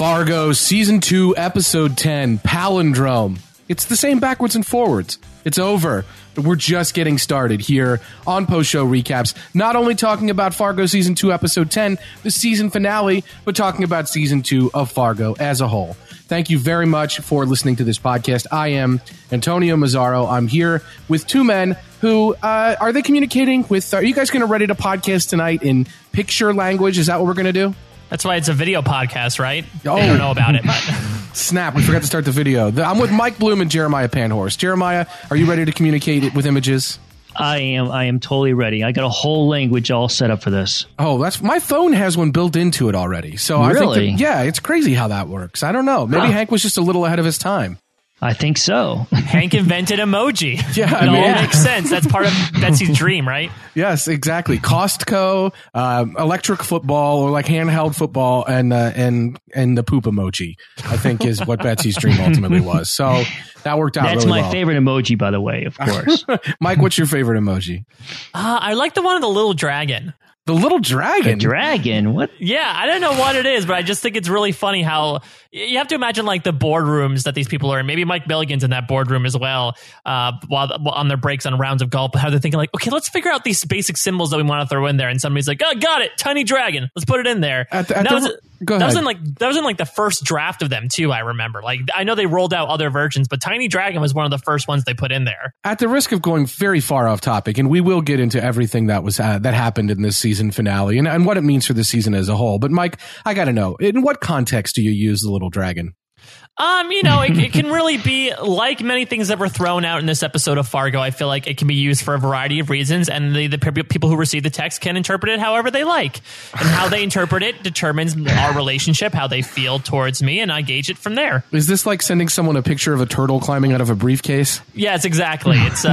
Fargo, Season 2, Episode 10, Palindrome. It's the same backwards and forwards. It's over. We're just getting started here on Post Show Recaps. Not only talking about Fargo Season 2, Episode 10, the season finale, but talking about Season 2 of Fargo as a whole. Thank you very much for listening to this podcast. I am Antonio Mazzaro. I'm here with two men who, are they communicating with, are you guys going to ready to podcast tonight in picture language? Is that what we're going to do? That's why it's a video podcast, right? Oh. They don't know about it. Snap, we forgot to start the video. I'm with Mike Bloom and Jeremiah Panhorse. Jeremiah, are you ready to communicate with images? I am totally ready. I got a whole language all set up for this. Oh, that's my phone has one built into it already. So really? I think that, yeah, it's crazy how that works. I don't know. Maybe Hank was just a little ahead of his time. I think so. Hank invented emoji. Yeah, it all makes sense. That's part of Betsy's dream, right? Yes, exactly. Costco, electric football, or like handheld football, and the poop emoji, I think, is what Betsy's dream ultimately was. So that worked out. That's really my favorite emoji, by the way. Of course, Mike. What's your favorite emoji? I like the one of the little dragon. The little dragon? The dragon? What? Yeah, I don't know what it is, but I just think it's really funny how you have to imagine like the boardrooms that these people are in. Maybe Mike Milligan's in that boardroom as well, while on their breaks on rounds of golf, but how they're thinking like, okay, let's figure out these basic symbols that we want to throw in there. And somebody's like, oh, got it. Tiny dragon. Let's put it in there. That was in like the first draft of them too, I remember. Like, I know they rolled out other versions, but Tiny Dragon was one of the first ones they put in there. At the risk of going very far off topic, and we will get into everything that was that happened in this season finale and what it means for the season as a whole. But Mike, I gotta know, in what context do you use the little dragon? It can really be like many things that were thrown out in this episode of Fargo. I feel like it can be used for a variety of reasons, and the people who receive the text can interpret it however they like. And how they interpret it determines our relationship, how they feel towards me, and I gauge it from there. Is this like sending someone a picture of a turtle climbing out of a briefcase? Yes, exactly. It's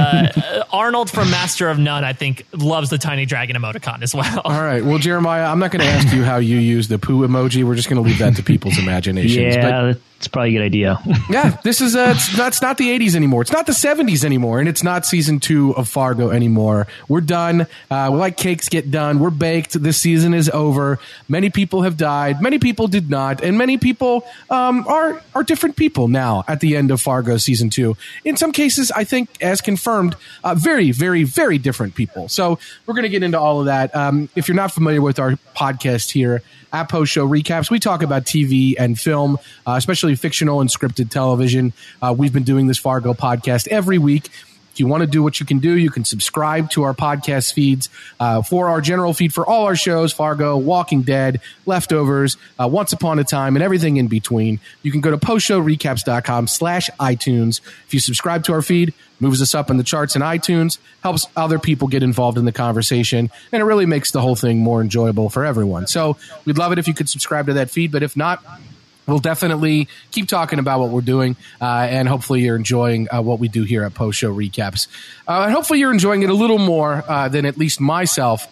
Arnold from Master of None, I think, loves the tiny dragon emoticon as well. All right. Well, Jeremiah, I'm not going to ask you how you use the poo emoji. We're just going to leave that to people's imaginations. Yeah, it's probably a good idea. Yeah, this is it's not the 80s anymore. It's not the 70s anymore, and it's not season 2 of Fargo anymore. We're done. We're like cakes get done. We're baked. This season is over. Many people have died. Many people did not, and many people are different people now at the end of Fargo season 2. In some cases, I think, as confirmed, very, very, very different people. So we're going to get into all of that. If you're not familiar with our podcast here at Post Show Recaps, we talk about TV and film, especially fictional and scripted television. We've been doing this Fargo podcast every week. If you want to do what you can do, you can subscribe to our podcast feeds for our general feed for all our shows, Fargo, Walking Dead, Leftovers, Once Upon a Time, and everything in between. You can go to postshowrecaps.com/iTunes. If you subscribe to our feed, moves us up in the charts in iTunes, helps other people get involved in the conversation, and it really makes the whole thing more enjoyable for everyone. So we'd love it if you could subscribe to that feed, but if not, we'll definitely keep talking about what we're doing, and hopefully you're enjoying what we do here at Post Show Recaps. And hopefully you're enjoying it a little more than at least myself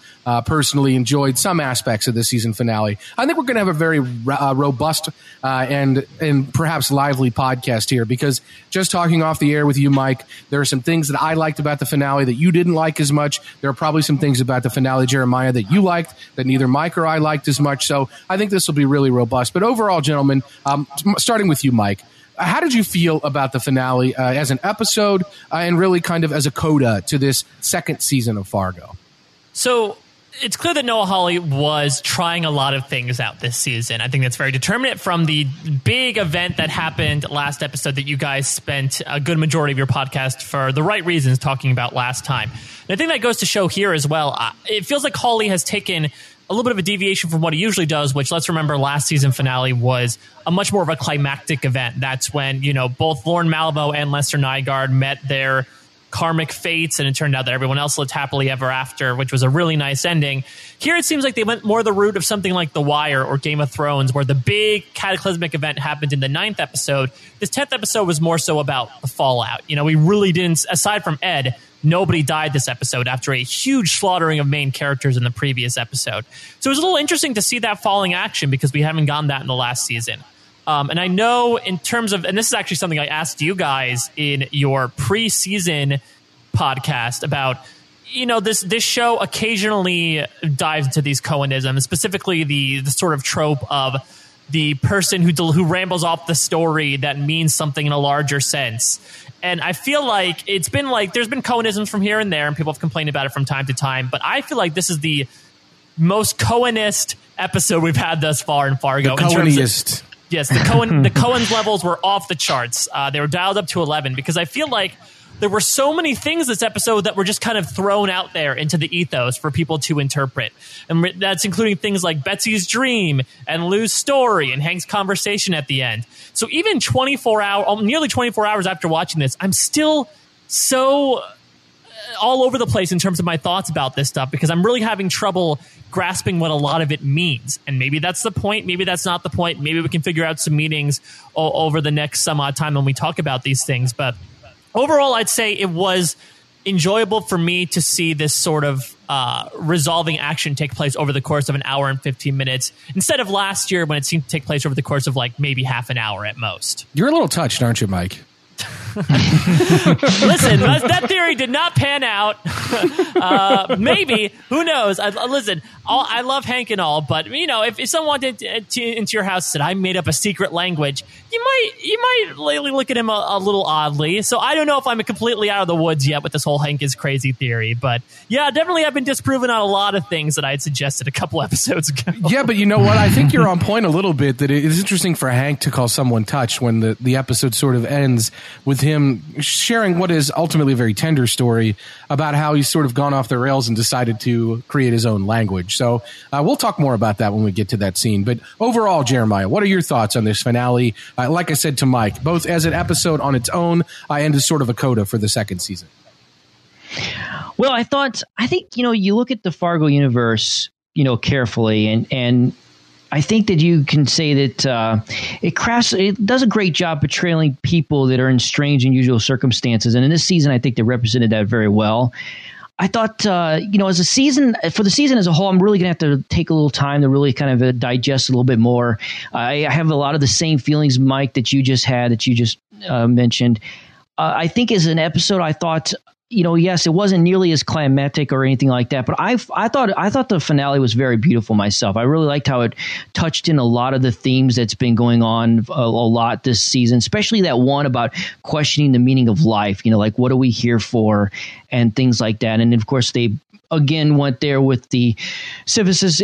personally enjoyed some aspects of the season finale. I think we're going to have a very robust and perhaps lively podcast here, because just talking off the air with you, Mike, there are some things that I liked about the finale that you didn't like as much. There are probably some things about the finale, Jeremiah, that you liked that neither Mike or I liked as much. So I think this will be really robust. But overall, gentlemen, starting with you, Mike, how did you feel about the finale as an episode and really kind of as a coda to this second season of Fargo? So it's clear that Noah Hawley was trying a lot of things out this season. I think that's very determinant from the big event that happened last episode that you guys spent a good majority of your podcast for the right reasons talking about last time. And I think that goes to show here as well. It feels like Hawley has taken a little bit of a deviation from what he usually does, which, let's remember, last season finale was a much more of a climactic event. That's when, you know, both Lorne Malvo and Lester Nygaard met their karmic fates, and it turned out that everyone else lived happily ever after, which was a really nice ending. Here it seems like they went more the route of something like The Wire or Game of Thrones, where the big cataclysmic event happened in the 9th episode. This 10th episode was more so about the fallout. You know, we really didn't, aside from Ed, nobody died this episode after a huge slaughtering of main characters in the previous episode. So it was a little interesting to see that falling action, because we haven't gotten that in the last season. And I know in terms of, and this is actually something I asked you guys in your preseason podcast about, you know, this show occasionally dives into these Cohenisms, specifically the sort of trope of the person who rambles off the story that means something in a larger sense. And I feel like it's been like there's been Cohenisms from here and there, and people have complained about it from time to time. But I feel like this is the most Cohenist episode we've had thus far in Fargo. The Coheniest. Yes, the Cohen's levels were off the charts. They were dialed up to 11 because I feel like there were so many things this episode that were just kind of thrown out there into the ethos for people to interpret. And that's including things like Betsy's dream and Lou's story and Hank's conversation at the end. So even nearly 24 hours after watching this, I'm still so all over the place in terms of my thoughts about this stuff because I'm really having trouble grasping what a lot of it means. And maybe that's the point. Maybe that's not the point. Maybe we can figure out some meanings over the next some odd time when we talk about these things. But overall, I'd say it was enjoyable for me to see this sort of resolving action take place over the course of an hour and 15 minutes instead of last year when it seemed to take place over the course of like maybe half an hour at most. You're a little touched, aren't you, Mike? Listen, that theory did not pan out. Maybe, who knows? I love Hank and all, but you know, if someone walked into your house and said, "I made up a secret language," you might look at him a little oddly. So I don't know if I'm completely out of the woods yet with this whole Hank is crazy theory, but yeah, definitely I've been disproven on a lot of things that I had suggested a couple episodes ago. Yeah, but you know what? I think you're on point a little bit. That it is interesting for Hank to call someone touched when the episode sort of ends with him sharing what is ultimately a very tender story about how he's sort of gone off the rails and decided to create his own language. So we'll talk more about that when we get to that scene. But overall, Jeremiah, what are your thoughts on this finale? Like I said to Mike, both as an episode on its own and as sort of a coda for the second season. Well, I think, you know, you look at the Fargo universe, you know, carefully and I think that you can say that it does a great job portraying people that are in strange, unusual circumstances. And in this season, I think they represented that very well. I thought, you know, the season as a whole, I'm really going to have to take a little time to really kind of digest a little bit more. I have a lot of the same feelings, Mike, that you just mentioned. I think as an episode, I thought, you know, yes, it wasn't nearly as climactic or anything like that, but I thought the finale was very beautiful myself. I really liked how it touched in a lot of the themes that's been going on a lot this season, especially that one about questioning the meaning of life, you know, like what are we here for and things like that. And of course, they again went there with the Sisyphus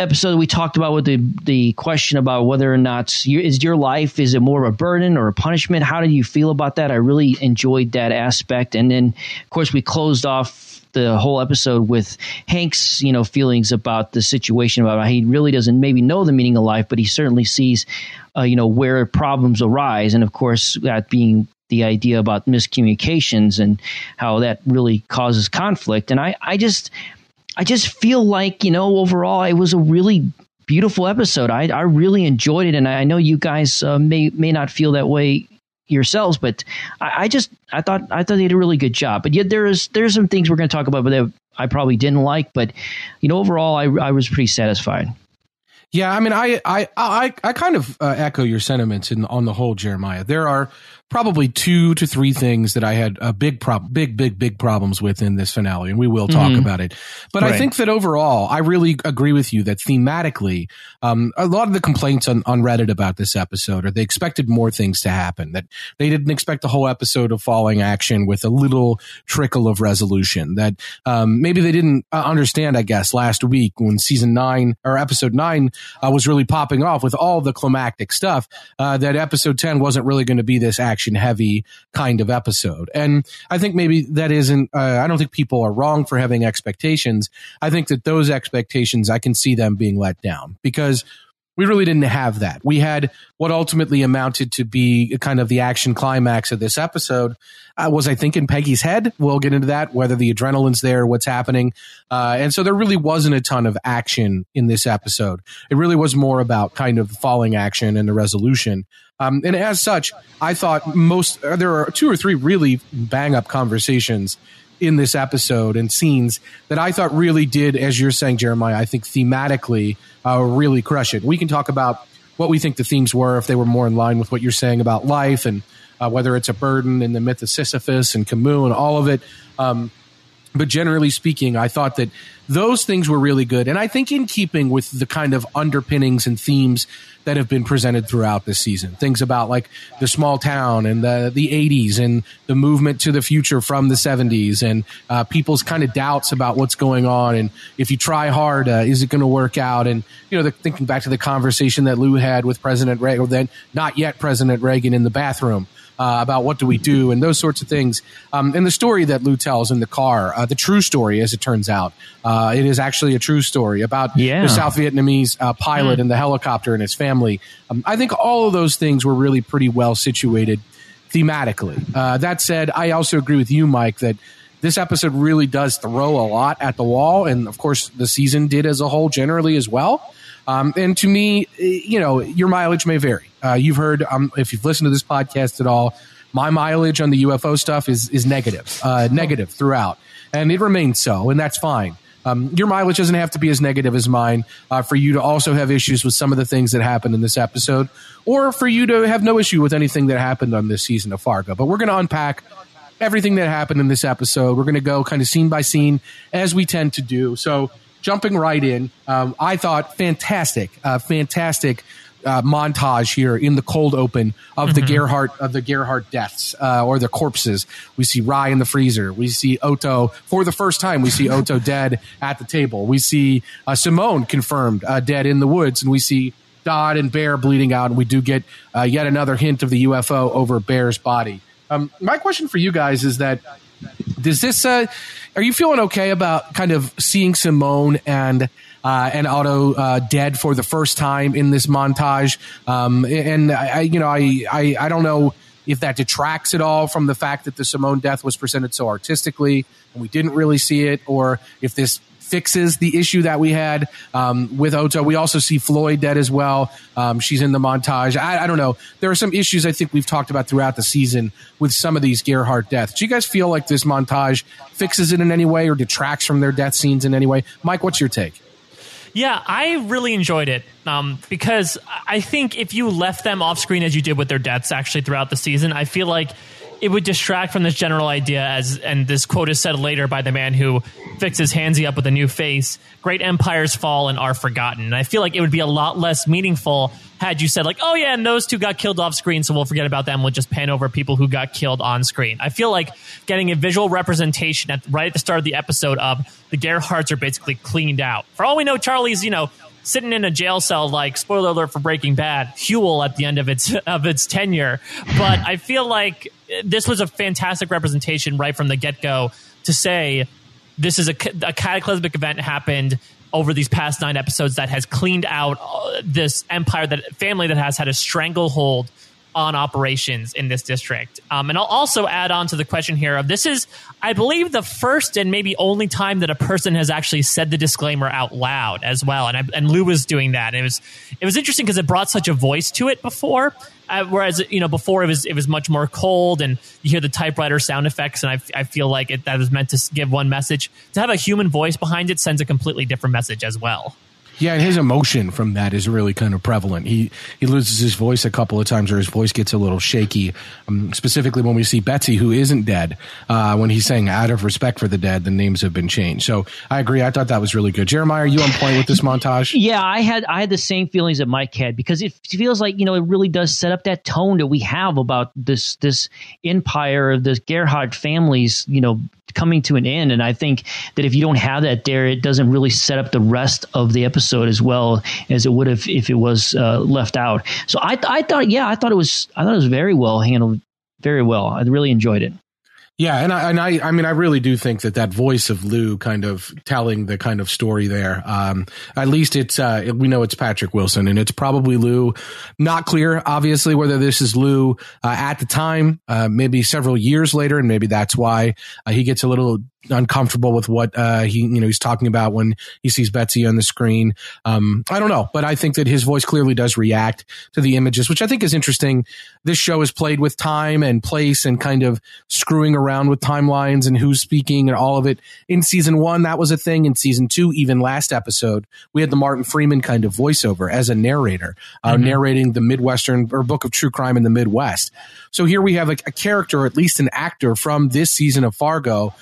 episode we talked about with the question about whether or not is your life, is it more of a burden or a punishment? How do you feel about that? I really enjoyed that aspect. And then, of course, we closed off the whole episode with Hank's, you know, feelings about the situation, about how he really doesn't maybe know the meaning of life, but he certainly sees, you know, where problems arise. And of course, that being the idea about miscommunications and how that really causes conflict. And I just feel like, you know, overall, it was a really beautiful episode. I really enjoyed it. And I know you guys may not feel that way yourselves, but I thought they did a really good job. But yet there's some things we're going to talk about that I probably didn't like, but you know, overall I was pretty satisfied. Yeah, I mean, I kind of echo your sentiments on the whole, Jeremiah. There are probably 2 to 3 things that I had a big problems with in this finale, and we will talk about it. But right. I think that overall, I really agree with you that thematically, a lot of the complaints on Reddit about this episode are they expected more things to happen, that they didn't expect a whole episode of falling action with a little trickle of resolution, that maybe they didn't understand, I guess, last week when episode 9 was really popping off with all the climactic stuff, that episode 10 wasn't really going to be this action-heavy kind of episode. And I think maybe that isn't, I don't think people are wrong for having expectations. I think that those expectations, I can see them being let down because we really didn't have that. We had what ultimately amounted to be kind of the action climax of this episode was, I think, in Peggy's head. We'll get into that, whether the adrenaline's there, what's happening. And so there really wasn't a ton of action in this episode. It really was more about kind of falling action and the resolution. And as such, I thought there are 2 or 3 really bang-up conversations in this episode and scenes that I thought really did, as you're saying, Jeremiah, I think thematically really crush it. We can talk about what we think the themes were, if they were more in line with what you're saying about life and whether it's a burden in the myth of Sisyphus and Camus and all of it. But generally speaking, I thought that those things were really good. And I think in keeping with the kind of underpinnings and themes that have been presented throughout this season, things about like the small town and the 80s and the movement to the future from the 70s and people's kind of doubts about what's going on. And if you try hard, is it going to work out? And, you know, thinking back to the conversation that Lou had with President Reagan, or then not yet President Reagan, in the bathroom. About what do we do and those sorts of things. And the story that Lou tells in the car, the true story, as it turns out, it is actually a true story about the South Vietnamese pilot and the helicopter and his family. I think all of those things were really pretty well situated thematically. That said, I also agree with you, Mike, that this episode really does throw a lot at the wall. And of course, the season did as a whole generally as well. And to me, you know, your mileage may vary. You've heard, if you've listened to this podcast at all, my mileage on the UFO stuff is negative throughout. And it remains so, and that's fine. Your mileage doesn't have to be as negative as mine for you to also have issues with some of the things that happened in this episode, or for you to have no issue with anything that happened on this season of Fargo. But we're going to unpack everything that happened in this episode. We're going to go kind of scene by scene, as we tend to do. So jumping right in, I thought fantastic montage here in the cold open of the Gerhardt deaths or the corpses. We see Rye in the freezer. We see Otto for the first time. We see Otto dead at the table. We see Simone confirmed dead in the woods, and we see Dodd and Bear bleeding out. And we do get yet another hint of the UFO over Bear's body. My question for you guys is that. Does this? Are you feeling okay about kind of seeing Simone and Otto dead for the first time in this montage? I don't know if that detracts at all from the fact that the Simone death was presented so artistically and we didn't really see it, or if this fixes the issue that we had with Otto. We also see Floyd dead as well. She's in the montage. I don't know. There are some issues I think we've talked about throughout the season with some of these Gerhardt deaths. Do you guys feel like this montage fixes it in any way or detracts from their death scenes in any way? Mike, what's your take? Yeah, I really enjoyed it because I think if you left them off screen as you did with their deaths actually throughout the season, I feel like it would distract from this general idea, and this quote is said later by the man who fixes Hanzee up with a new face, great empires fall and are forgotten. And I feel like it would be a lot less meaningful had you said like, oh yeah, and those two got killed off screen, so we'll forget about them. We'll just pan over people who got killed on screen. I feel like getting a visual representation right at the start of the episode of the Gerhardts are basically cleaned out. For all we know, Charlie's, you know, sitting in a jail cell, like, spoiler alert for Breaking Bad, Huel at the end of its tenure. But I feel like this was a fantastic representation right from the get-go to say this is a cataclysmic event happened over these past 9 episodes that has cleaned out this empire, that family that has had a stranglehold on operations in this district. And I'll also add on to the question here of this is, I believe, the first and maybe only time that a person has actually said the disclaimer out loud as well. And Lou was doing that. And it was interesting because it brought such a voice to it before. Whereas, you know, before it was much more cold and you hear the typewriter sound effects. And I feel like that was meant to give one message. To have a human voice behind it sends a completely different message as well. Yeah, and his emotion from that is really kind of prevalent. He loses his voice a couple of times, or his voice gets a little shaky, specifically when we see Betsy, who isn't dead, when he's saying, out of respect for the dead, the names have been changed. So I agree. I thought that was really good. Jeremiah, are you on point with this montage? Yeah, I had the same feelings that Mike had, because it feels like, you know, it really does set up that tone that we have about this empire of this Gerhardt family's, you know, coming to an end. And I think that if you don't have that there, it doesn't really set up the rest of the episode as well as it would have if it was left out. So I thought it was very well handled, very well. I really enjoyed it. Yeah, and I mean, I really do think that voice of Lou kind of telling the kind of story there, at least it's, we know it's Patrick Wilson, and it's probably Lou. Not clear, obviously, whether this is Lou at the time, maybe several years later, and maybe that's why he gets a little uncomfortable with what he's talking about when he sees Betsy on the screen. I don't know, but I think that his voice clearly does react to the images, which I think is interesting. This show has played with time and place and kind of screwing around with timelines and who's speaking and all of it. In season 1, that was a thing. In season 2, even last episode, we had the Martin Freeman kind of voiceover as a narrator, narrating the Midwestern or Book of True Crime in the Midwest. So here we have a character, at least an actor from this season of Fargo,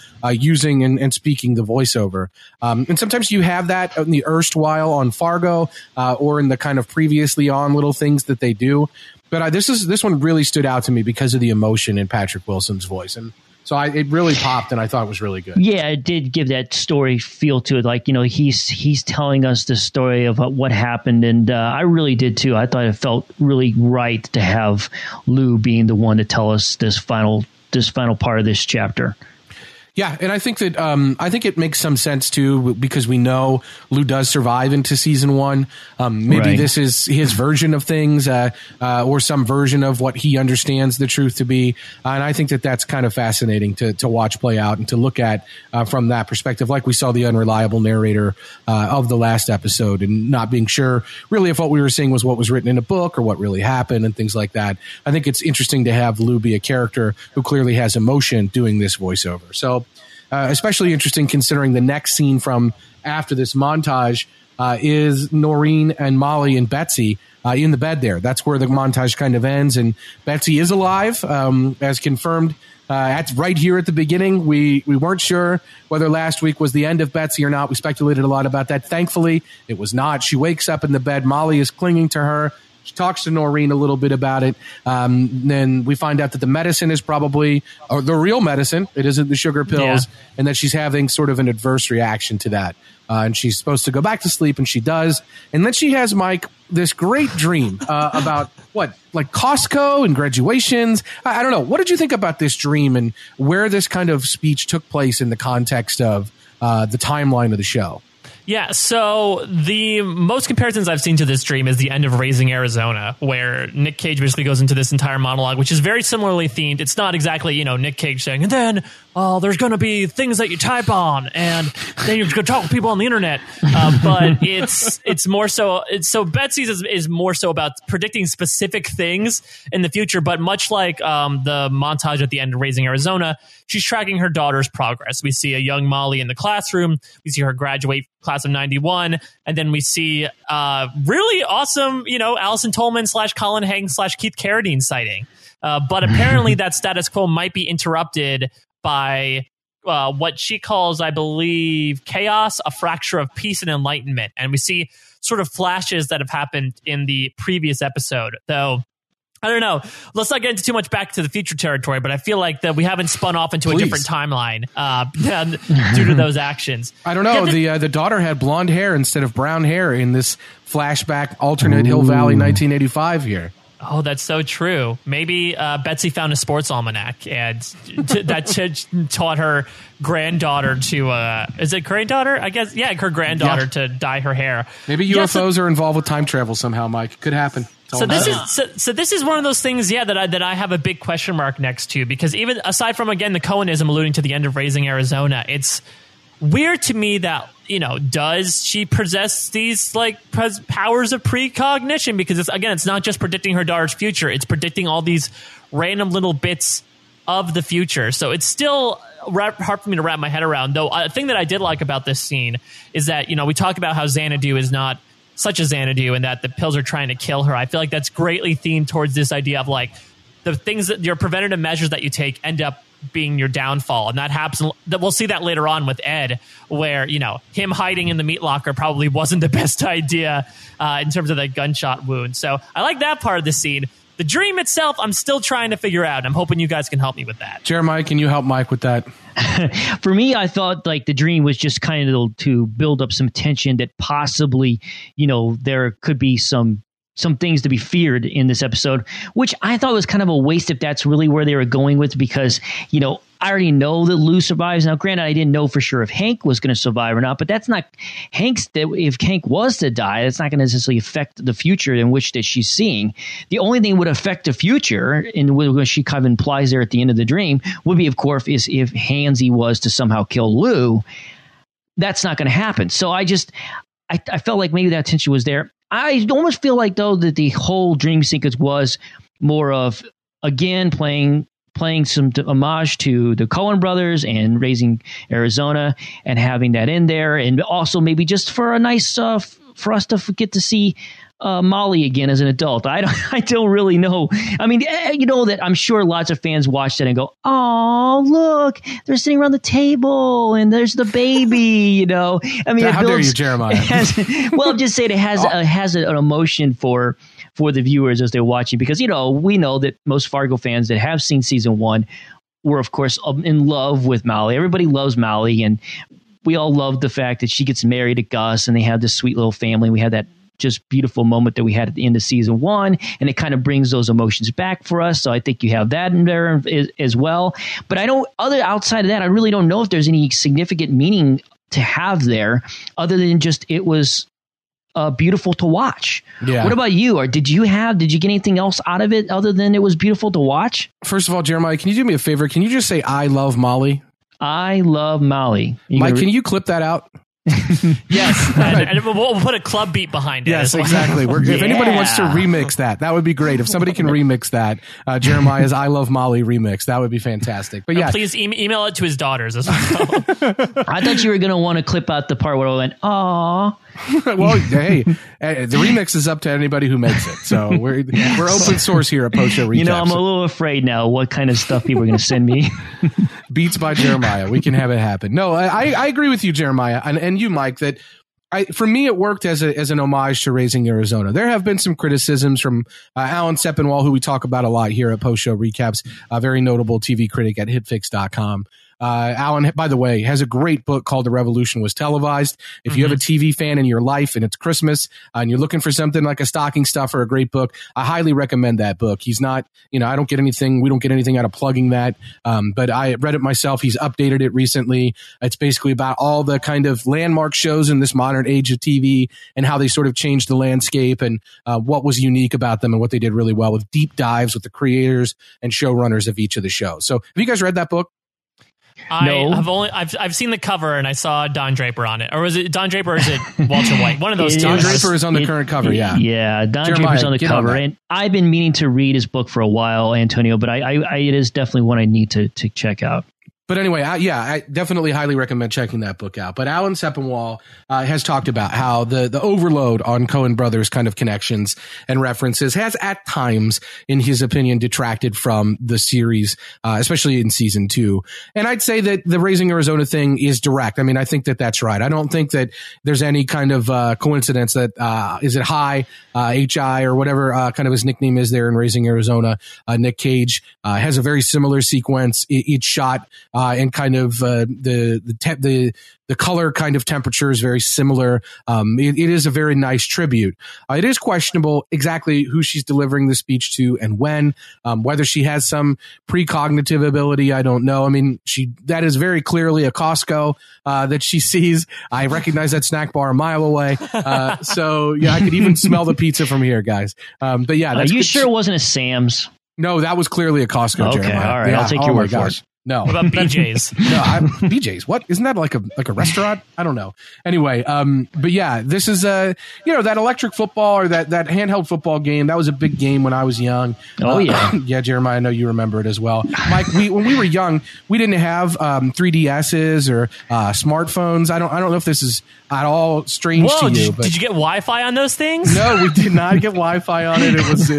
using and speaking the voiceover. And sometimes you have that in the erstwhile on Fargo or in the kind of previously on little things that they do. But this one really stood out to me because of the emotion in Patrick Wilson's voice. And so it really popped, and I thought it was really good. Yeah, it did give that story feel to it. Like, you know, he's telling us the story of what happened, and I really did too. I thought it felt really right to have Lou being the one to tell us this final part of this chapter. Yeah, and I think that it makes some sense too, because we know Lou does survive into season one. Maybe this is his version of things, or some version of what he understands the truth to be. And I think that that's kind of fascinating to watch play out and to look at from that perspective. Like we saw the unreliable narrator of the last episode, and not being sure really if what we were seeing was what was written in a book or what really happened and things like that. I think it's interesting to have Lou be a character who clearly has emotion doing this voiceover. So. Especially interesting considering the next scene from after this montage is Noreen and Molly and Betsy in the bed there. That's where the montage kind of ends, and Betsy is alive, as confirmed. That's right here at the beginning. We weren't sure whether last week was the end of Betsy or not. We speculated a lot about that. Thankfully, it was not. She wakes up in the bed. Molly is clinging to her. She talks to Noreen a little bit about it. Then we find out that the medicine is probably the real medicine. It isn't the sugar pills. Yeah. And that she's having sort of an adverse reaction to that. And she's supposed to go back to sleep, and she does. And then she has, Mike, this great dream about like Costco and graduations. I don't know. What did you think about this dream and where this kind of speech took place in the context of the timeline of the show? Yeah, so the most comparisons I've seen to this dream is the end of Raising Arizona, where Nick Cage basically goes into this entire monologue, which is very similarly themed. It's not exactly, you know, Nick Cage saying, and then there's going to be things that you type on, and then you're going to talk to people on the internet. But it's more so, Betsy's is more so about predicting specific things in the future, but much like the montage at the end of Raising Arizona, she's tracking her daughter's progress. We see a young Molly in the classroom. We see her graduate class of 91, and then we see really awesome, you know, Allison Tolman / Colin Hang / Keith Carradine sighting. But apparently that status quo might be interrupted by what she calls, I believe, chaos, a fracture of peace and enlightenment. And we see sort of flashes that have happened in the previous episode, though. I don't know. Let's not get into too much Back to the Future territory, but I feel like that we haven't spun off into a different timeline due to those actions. I don't know. The daughter had blonde hair instead of brown hair in this flashback alternate Hill Valley 1985 year. Oh, that's so true. Maybe Betsy found a sports almanac and taught her granddaughter to... is it granddaughter? I guess, yeah, her granddaughter to dye her hair. Maybe UFOs are involved with time travel somehow, Mike. Could happen. So this is one of those things, yeah, that I have a big question mark next to, because even aside from, again, the Cohenism alluding to the end of Raising Arizona, it's weird to me that, you know, does she possess these like powers of precognition? Because it's not just predicting her daughter's future; it's predicting all these random little bits of the future. So it's still hard for me to wrap my head around. Though a thing that I did like about this scene is that, you know, we talk about how Xanadu is not such as Xanadu, and that the pills are trying to kill her. I feel like that's greatly themed towards this idea of like the things that your preventative measures that you take end up being your downfall. And that happens, that we'll see that later on with Ed, where, you know, him hiding in the meat locker probably wasn't the best idea in terms of that gunshot wound. So I like that part of the scene. The dream itself, I'm still trying to figure out. I'm hoping you guys can help me with that. Jeremiah, can you help Mike with that? For me, I thought like the dream was just kind of to build up some tension that possibly, you know, there could be some things to be feared in this episode, which I thought was kind of a waste if that's really where they were going with, because, you know, I already know that Lou survives. Now, granted, I didn't know for sure if Hank was going to survive or not, but that's not Hank's. If Hank was to die, that's not going to necessarily affect the future in which that she's seeing. The only thing that would affect the future, and what she kind of implies there at the end of the dream, would be, of course, is if Hanzee was to somehow kill Lou. That's not going to happen. So I felt like maybe that tension was there. I almost feel like, though, that the whole dream sequence was more of, again, playing some homage to the Coen brothers and Raising Arizona, and having that in there. And also maybe just for a nice, for us to get to see Molly again as an adult. I don't really know. I mean, you know that I'm sure lots of fans watch that and go, "Oh, look, they're sitting around the table and there's the baby." You know, I mean, how dare you, Jeremiah? Well, just say it has an emotion for the viewers as they're watching, because, you know, we know that most Fargo fans that have seen season one were, of course, in love with Molly. Everybody loves Molly, and we all love the fact that she gets married to Gus and they have this sweet little family. We had that just beautiful moment that we had at the end of season one, and it kind of brings those emotions back for us. So I think you have that in there as well. But I don't, outside of that, I really don't know if there's any significant meaning to have there other than just it was beautiful to watch. Yeah. What about you? Or did you get anything else out of it other than it was beautiful to watch? First of all, Jeremiah, can you do me a favor? Can you just say, "I love Molly"? I love Molly. Mike, can you clip that out? Yes, and we'll put a club beat behind it. Yes, exactly. If anybody wants to remix that would be great. If somebody can remix that, Jeremiah's "I Love Molly" remix, that would be fantastic. But yeah, and please email it to his daughters as well. I thought you were going to want to clip out the part where I went, "Aww." Well, hey, the remix is up to anybody who makes it. So we're open source here at Post Show Recaps. You know, I'm a little afraid now what kind of stuff people are going to send me. Beats by Jeremiah. We can have it happen. No, I agree with you, Jeremiah, and you, Mike, that for me it worked as an homage to Raising Arizona. There have been some criticisms from Alan Sepinwall, who we talk about a lot here at Post Show Recaps, a very notable TV critic at HitFix.com. Alan, by the way, has a great book called The Revolution Was Televised. If you have a TV fan in your life and it's Christmas and you're looking for something like a stocking stuffer, a great book, I highly recommend that book. He's not, you know, we don't get anything out of plugging that. But I read it myself. He's updated it recently. It's basically about all the kind of landmark shows in this modern age of TV and how they sort of changed the landscape and what was unique about them and what they did really well, with deep dives with the creators and showrunners of each of the shows. So have you guys read that book? No. I've seen the cover, and I saw Don Draper on it. Or was it Don Draper or is it Walter White? One of those two. Don Draper is on the current cover, yeah. Yeah, Don Draper's on the cover. And I've been meaning to read his book for a while, Antonio, but it is definitely one I need to check out. But anyway, I definitely highly recommend checking that book out. But Alan Sepinwall has talked about how the overload on Coen Brothers kind of connections and references has at times, in his opinion, detracted from the series, especially in season two. And I'd say that the Raising Arizona thing is direct. I mean, I think that that's right. I don't think that there's any kind of coincidence that is it High, H.I. or whatever kind of his nickname is there in Raising Arizona. Nick Cage has a very similar sequence. Each shot and kind of the color kind of temperature is very similar. It is a very nice tribute. It is questionable exactly who she's delivering the speech to and when. Whether she has some precognitive ability, I don't know. I mean, that is very clearly a Costco that she sees. I recognize that snack bar a mile away. So yeah, I could even smell the pizza from here, guys. But yeah, that's sure it wasn't a Sam's? No, that was clearly a Costco. Okay, Jeremiah. All right, yeah, I'll take your word for it. No. What about BJ's? No, BJ's. What? Isn't that like a restaurant? I don't know. Anyway, but yeah, this is that electric football or that handheld football game. That was a big game when I was young. Oh yeah. Yeah, Jeremiah, I know you remember it as well. Mike, when we were young, we didn't have 3DSs or smartphones. I don't know if this is at all strange to you. Did you get Wi-Fi on those things? No, we did not get Wi-Fi on it.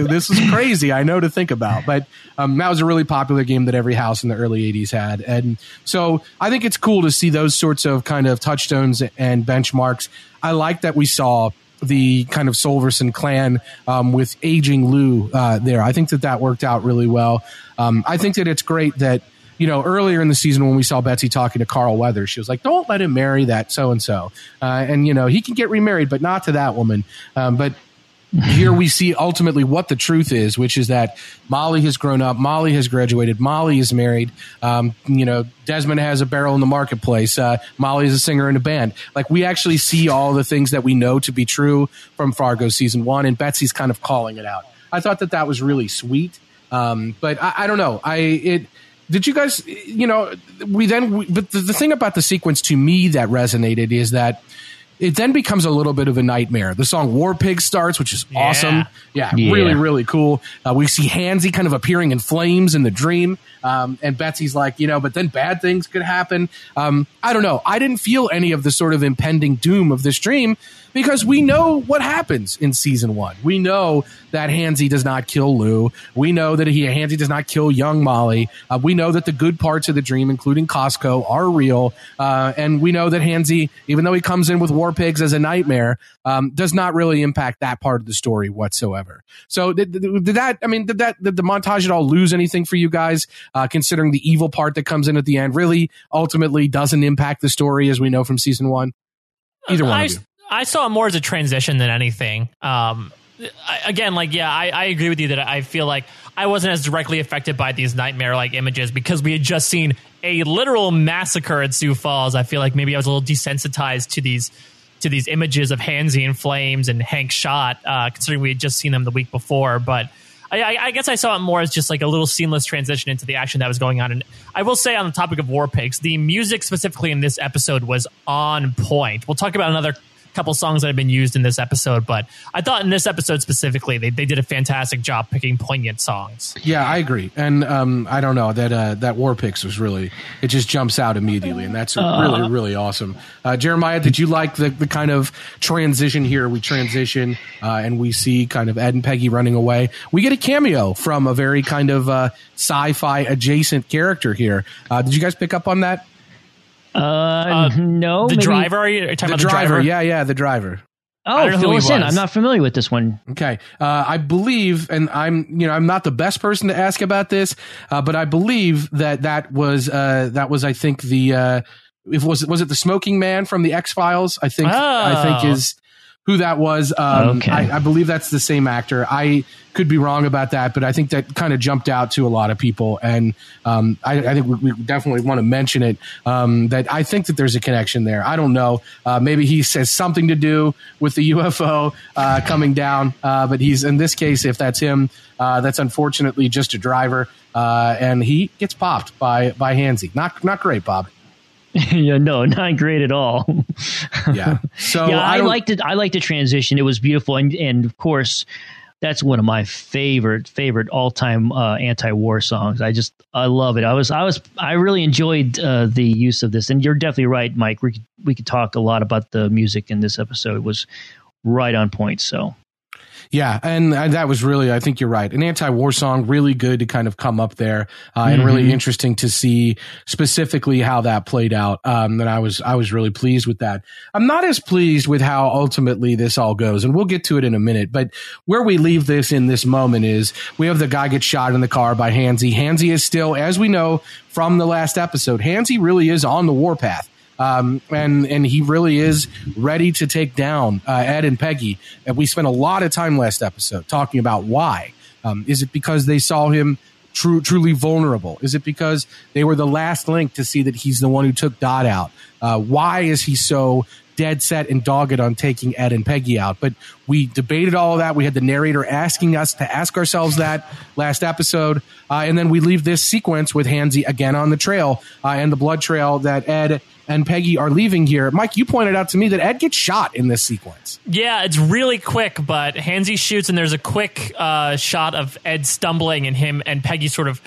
This was crazy, I know, to think about. But that was a really popular game that every house in the early 80s had. And so I think it's cool to see those sorts of kind of touchstones and benchmarks. I like that we saw the kind of Solverson clan with aging Lou there. I think that worked out really well. I think that it's great that, you know, earlier in the season when we saw Betsy talking to Carl Weathers, she was like, "Don't let him marry that so-and-so." And, you know, he can get remarried, but not to that woman. But here we see ultimately what the truth is, which is that Molly has grown up, Molly has graduated, Molly is married. You know, Desmond has a barrel in the marketplace. Molly is a singer in a band. Like, we actually see all the things that we know to be true from Fargo season one, and Betsy's kind of calling it out. I thought that was really sweet. But I don't know. Did you guys, you know, but the thing about the sequence to me that resonated is that it then becomes a little bit of a nightmare. The song War Pig starts, which is awesome. Yeah, really, really cool. We see Hanzee kind of appearing in flames in the dream. And Betsy's like, you know, but then bad things could happen. I don't know. I didn't feel any of the sort of impending doom of this dream because we know what happens in season one. We know that Hanzee does not kill Lou. We know that Hanzee does not kill young Molly. We know that the good parts of the dream, including Costco, are real. And we know that Hanzee, even though he comes in with war pigs as a nightmare, does not really impact that part of the story whatsoever. So did the montage at all lose anything for you guys, considering the evil part that comes in at the end really ultimately doesn't impact the story as we know from season one? Either one of you. I saw it more as a transition than anything. I agree with you that I feel like I wasn't as directly affected by these nightmare-like images because we had just seen a literal massacre at Sioux Falls. I feel like maybe I was a little desensitized to these images of Hanzee in flames and Hank shot, considering we had just seen them the week before. But I guess I saw it more as just like a little seamless transition into the action that was going on. And I will say, on the topic of war pigs, the music specifically in this episode was on point. We'll talk about another couple songs that have been used in this episode, but I thought in this episode specifically, they did a fantastic job picking poignant songs. Yeah, I agree. And I don't know, that War Pigs was really, it just jumps out immediately, and that's really, really awesome. Jeremiah, did you like the kind of transition here? We transition and we see kind of Ed and Peggy running away. We get a cameo from a very kind of sci-fi adjacent character here. Did you guys pick up on that? No. Driver? Are you talking about the driver? Yeah, the driver. Oh, fill us in. I'm not familiar with this one. Okay. I believe, and I'm not the best person to ask about this, but I believe that was, I think, was it the smoking man from the X-Files? I think is who that was. Okay. I believe that's the same actor. I could be wrong about that, but I think that kind of jumped out to a lot of people. And I think we definitely want to mention it, that I think that there's a connection there. I don't know. Maybe he says something to do with the UFO coming down, but he's, in this case, if that's him, that's unfortunately just a driver, and he gets popped by Hanzee. Not great, Bob. Yeah, no, not great at all. Yeah. So yeah, I liked it. I liked the transition. It was beautiful. And of course, that's one of my favorite all-time anti-war songs. I love it. I really enjoyed the use of this. And you're definitely right, Mike. We could talk a lot about the music in this episode. It was right on point. So. Yeah, and that was really, I think you're right, an anti-war song, really good to kind of come up there, and really interesting to see specifically how that played out. And I was really pleased with that. I'm not as pleased with how ultimately this all goes, and we'll get to it in a minute. But where we leave this in this moment is we have the guy get shot in the car by Hanzee. Hanzee is still, as we know from the last episode, Hanzee really is on the warpath. And he really is ready to take down Ed and Peggy. And we spent a lot of time last episode talking about why. Is it because they saw him truly vulnerable? Is it because they were the last link to see that he's the one who took Dot out? Why is he so dead set and dogged on taking Ed and Peggy out? But we debated all of that. We had the narrator asking us to ask ourselves that last episode. And then we leave this sequence with Hanzee again on the trail and the blood trail that Ed and Peggy are leaving here. Mike, you pointed out to me that Ed gets shot in this sequence. Yeah, it's really quick, but Hanzee shoots, and there's a quick shot of Ed stumbling and him and Peggy sort of,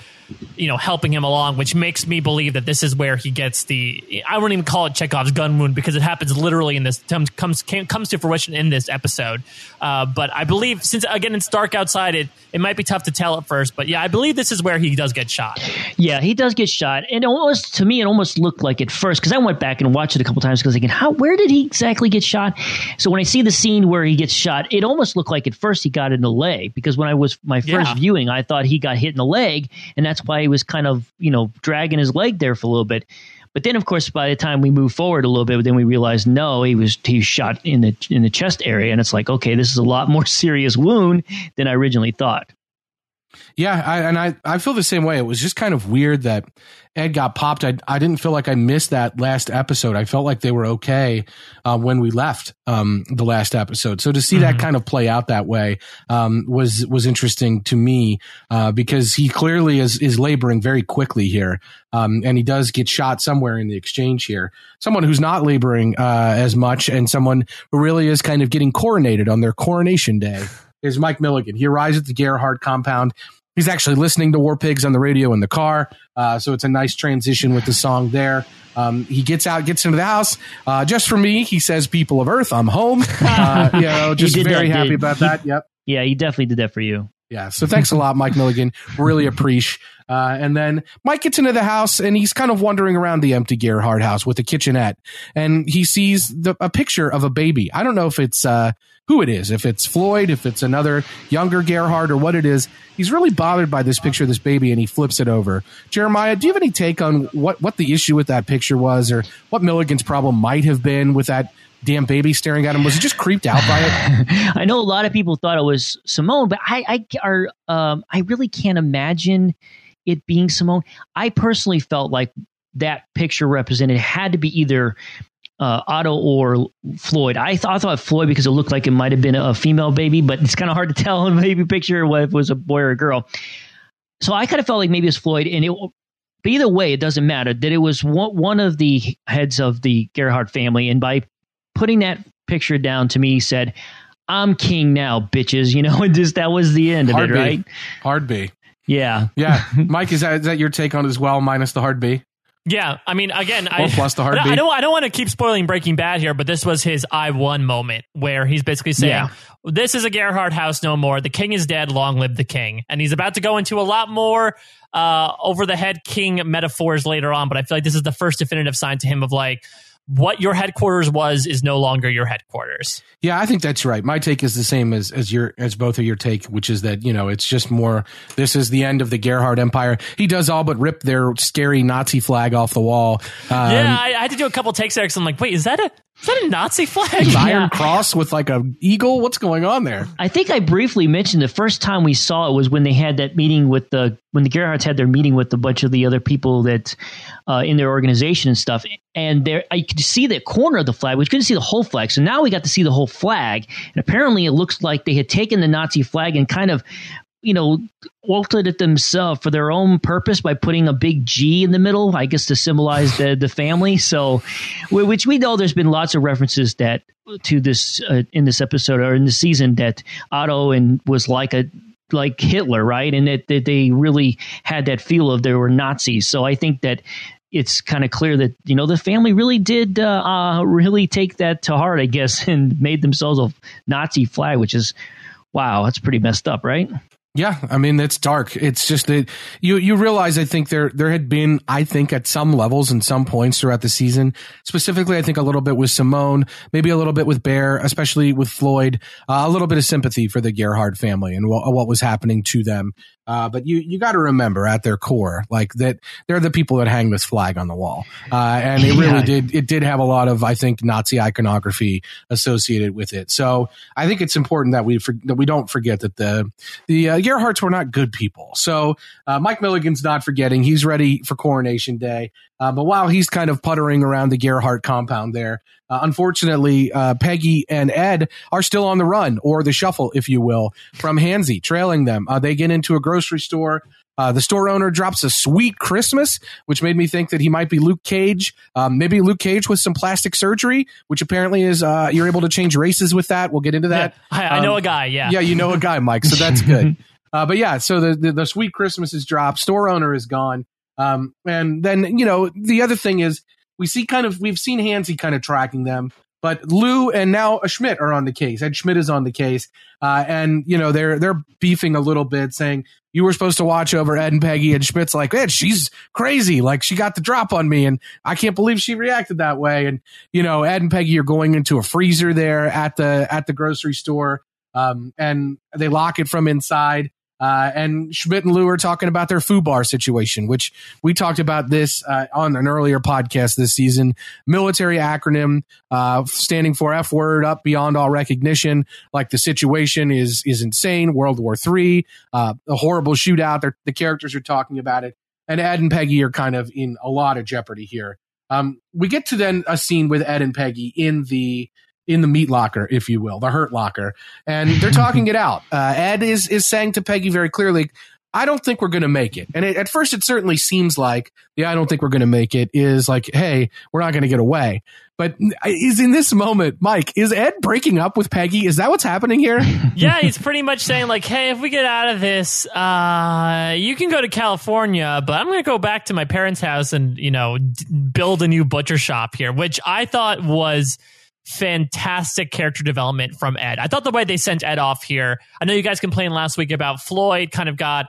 helping him along, which makes me believe that this is where he gets the, I wouldn't even call it Chekhov's gun wound, because it happens literally in this, comes to fruition in this episode. But I believe, since again it's dark outside, it might be tough to tell at first, but yeah, I believe this is where he does get shot. Yeah, he does get shot, and it almost looked like at first, because I went back and watched it a couple times because I was thinking, where did he exactly get shot? So when I see the scene where he gets shot, it almost looked like at first he got in the leg, because when I was my first viewing, I thought he got hit in the leg, and that's why he was kind of, dragging his leg there for a little bit. But then, of course, by the time we move forward a little bit, then we realize, no, he was shot in the chest area. And it's like, okay, this is a lot more serious wound than I originally thought. Yeah, I feel the same way. It was just kind of weird that Ed got popped. I didn't feel like I missed that last episode. I felt like they were okay when we left the last episode. So to see that kind of play out that way was interesting to me because he clearly is laboring very quickly here. And he does get shot somewhere in the exchange here. Someone who's not laboring as much and someone who really is kind of getting coronated on their coronation day is Mike Milligan. He arrives at the Gerhardt compound He's actually listening to War Pigs on the radio in the car. So it's a nice transition with the song there. He gets out, gets into the house. Just for me, he says, "People of Earth, I'm home." You know, just very happy about that. Yep. Yeah, he definitely did that for you. Yeah. So thanks a lot, Mike Milligan. Really appreciate. And then Mike gets into the house and he's kind of wandering around the empty Gerhardt house with the kitchenette. And he sees a picture of a baby. I don't know if it's who it is, if it's Floyd, if it's another younger Gerhardt or what it is. He's really bothered by this picture of this baby and he flips it over. Jeremiah, do you have any take on what the issue with that picture was or what Milligan's problem might have been with that damn baby staring at him? Was he just creeped out by it? I know a lot of people thought it was Simone, but I really can't imagine it being Simone. I personally felt like that picture represented had to be either Otto or Floyd. I thought Floyd because it looked like it might have been a female baby, but it's kind of hard to tell in a baby picture whether it was a boy or a girl. So I kind of felt like maybe it's Floyd, and but either way, it doesn't matter that it was one of the heads of the Gerhardt family, and by putting that picture down to me said, "I'm king now, bitches," you know, and just that was the end of it, right? Hard B. Yeah. Yeah. Mike, is that your take on it as well, minus the hard B? Yeah. I mean, again, plus the hard B. I don't want to keep spoiling Breaking Bad here, but this was his I won moment where he's basically saying, This is a Gerhardt house no more. The king is dead. Long live the king. And he's about to go into a lot more over the head king metaphors later on, but I feel like this is the first definitive sign to him of like, what your headquarters was is no longer your headquarters. Yeah, I think that's right. My take is the same as both of your take, which is that, you know, it's just more, this is the end of the Gerhardt empire. He does all but rip their scary Nazi flag off the wall. I had to do a couple takes there because I'm like, wait, is that a Nazi flag? An iron cross with like an eagle? What's going on there? I think I briefly mentioned the first time we saw it was when they had that meeting with when the Gerhardts had their meeting with a bunch of the other people that in their organization and stuff. And there, I could see the corner of the flag, which couldn't see the whole flag. So now we got to see the whole flag. And apparently it looks like they had taken the Nazi flag and kind of, you know, altered it themselves for their own purpose by putting a big G in the middle, I guess, to symbolize the family. So, which we know there's been lots of references that to this in this episode or in the season that Otto and was like Hitler, right? And that they really had that feel of they were Nazis. So I think that it's kind of clear that, you know, the family really did really take that to heart, I guess, and made themselves a Nazi flag, which is, wow, that's pretty messed up, right? Yeah, I mean, it's dark. It's just that you realize, I think there had been, I think at some levels and some points throughout the season, specifically, I think a little bit with Simone, maybe a little bit with Bear, especially with Floyd, a little bit of sympathy for the Gerhardt family and what was happening to them. But you got to remember at their core, like that they're the people that hang this flag on the wall. And it really did have a lot of, I think, Nazi iconography associated with it. So I think it's important that we don't forget that the Gerhardts were not good people. So Mike Milligan's not forgetting. He's ready for Coronation Day. But while he's kind of puttering around the Gerhardt compound there, unfortunately, Peggy and Ed are still on the run, or the shuffle, if you will, from Hanzee, trailing them. They get into a grocery store. The store owner drops a sweet Christmas, which made me think that he might be Luke Cage, maybe Luke Cage with some plastic surgery, which apparently is you're able to change races with that. We'll get into that. Yeah, I know a guy. Yeah. Yeah. You know a guy, Mike. So that's good. But yeah, so the sweet Christmas is dropped. Store owner is gone. And then, you know, the other thing is we've seen Hanzee kind of tracking them, but Lou and now Schmidt are on the case. Ed Schmidt is on the case. And, you know, they're beefing a little bit saying, you were supposed to watch over Ed and Peggy, and Schmidt's like, "Ed, she's crazy. Like, she got the drop on me, and I can't believe she reacted that way." And, you know, Ed and Peggy are going into a freezer there at the grocery store. And they lock it from inside. And Schmidt and Lou are talking about their FUBAR situation, which we talked about this on an earlier podcast this season. Military acronym standing for F word, up beyond all recognition. Like the situation is insane. World War III, a horrible shootout. The characters are talking about it. And Ed and Peggy are kind of in a lot of jeopardy here. We get to then a scene with Ed and Peggy in the meat locker, if you will, the hurt locker. And they're talking it out. Ed is saying to Peggy very clearly, I don't think we're going to make it. And at first, it certainly seems like the I don't think we're going to make it is like, hey, we're not going to get away. But is in this moment, Mike, is Ed breaking up with Peggy? Is that what's happening here? Yeah, he's pretty much saying like, hey, if we get out of this, you can go to California, but I'm going to go back to my parents' house and, you know, build a new butcher shop here, which I thought was fantastic character development from Ed. I thought the way they sent Ed off here, I know you guys complained last week about Floyd kind of got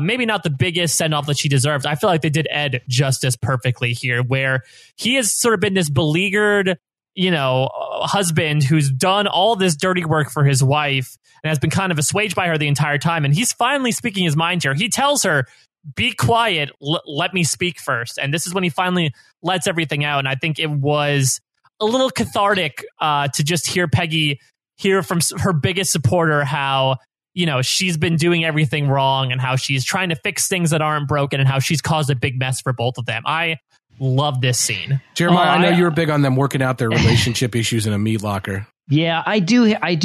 maybe not the biggest send-off that she deserves. I feel like they did Ed justice perfectly here, where he has sort of been this beleaguered, you know, husband who's done all this dirty work for his wife and has been kind of assuaged by her the entire time. And he's finally speaking his mind here. He tells her, be quiet, let me speak first. And this is when he finally lets everything out. And I think it was a little cathartic to just hear Peggy hear from her biggest supporter how, you know, she's been doing everything wrong and how she's trying to fix things that aren't broken and how she's caused a big mess for both of them. I love this scene. Jeremiah, I know you were big on them working out their relationship issues in a meat locker. Yeah, I do. I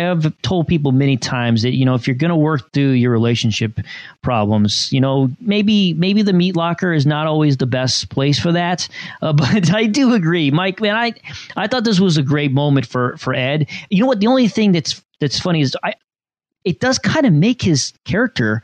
have told people many times that, you know, if you're going to work through your relationship problems, you know, maybe the meat locker is not always the best place for that. But I do agree, Mike, man, I thought this was a great moment for Ed. You know what? The only thing that's funny is it does kind of make his character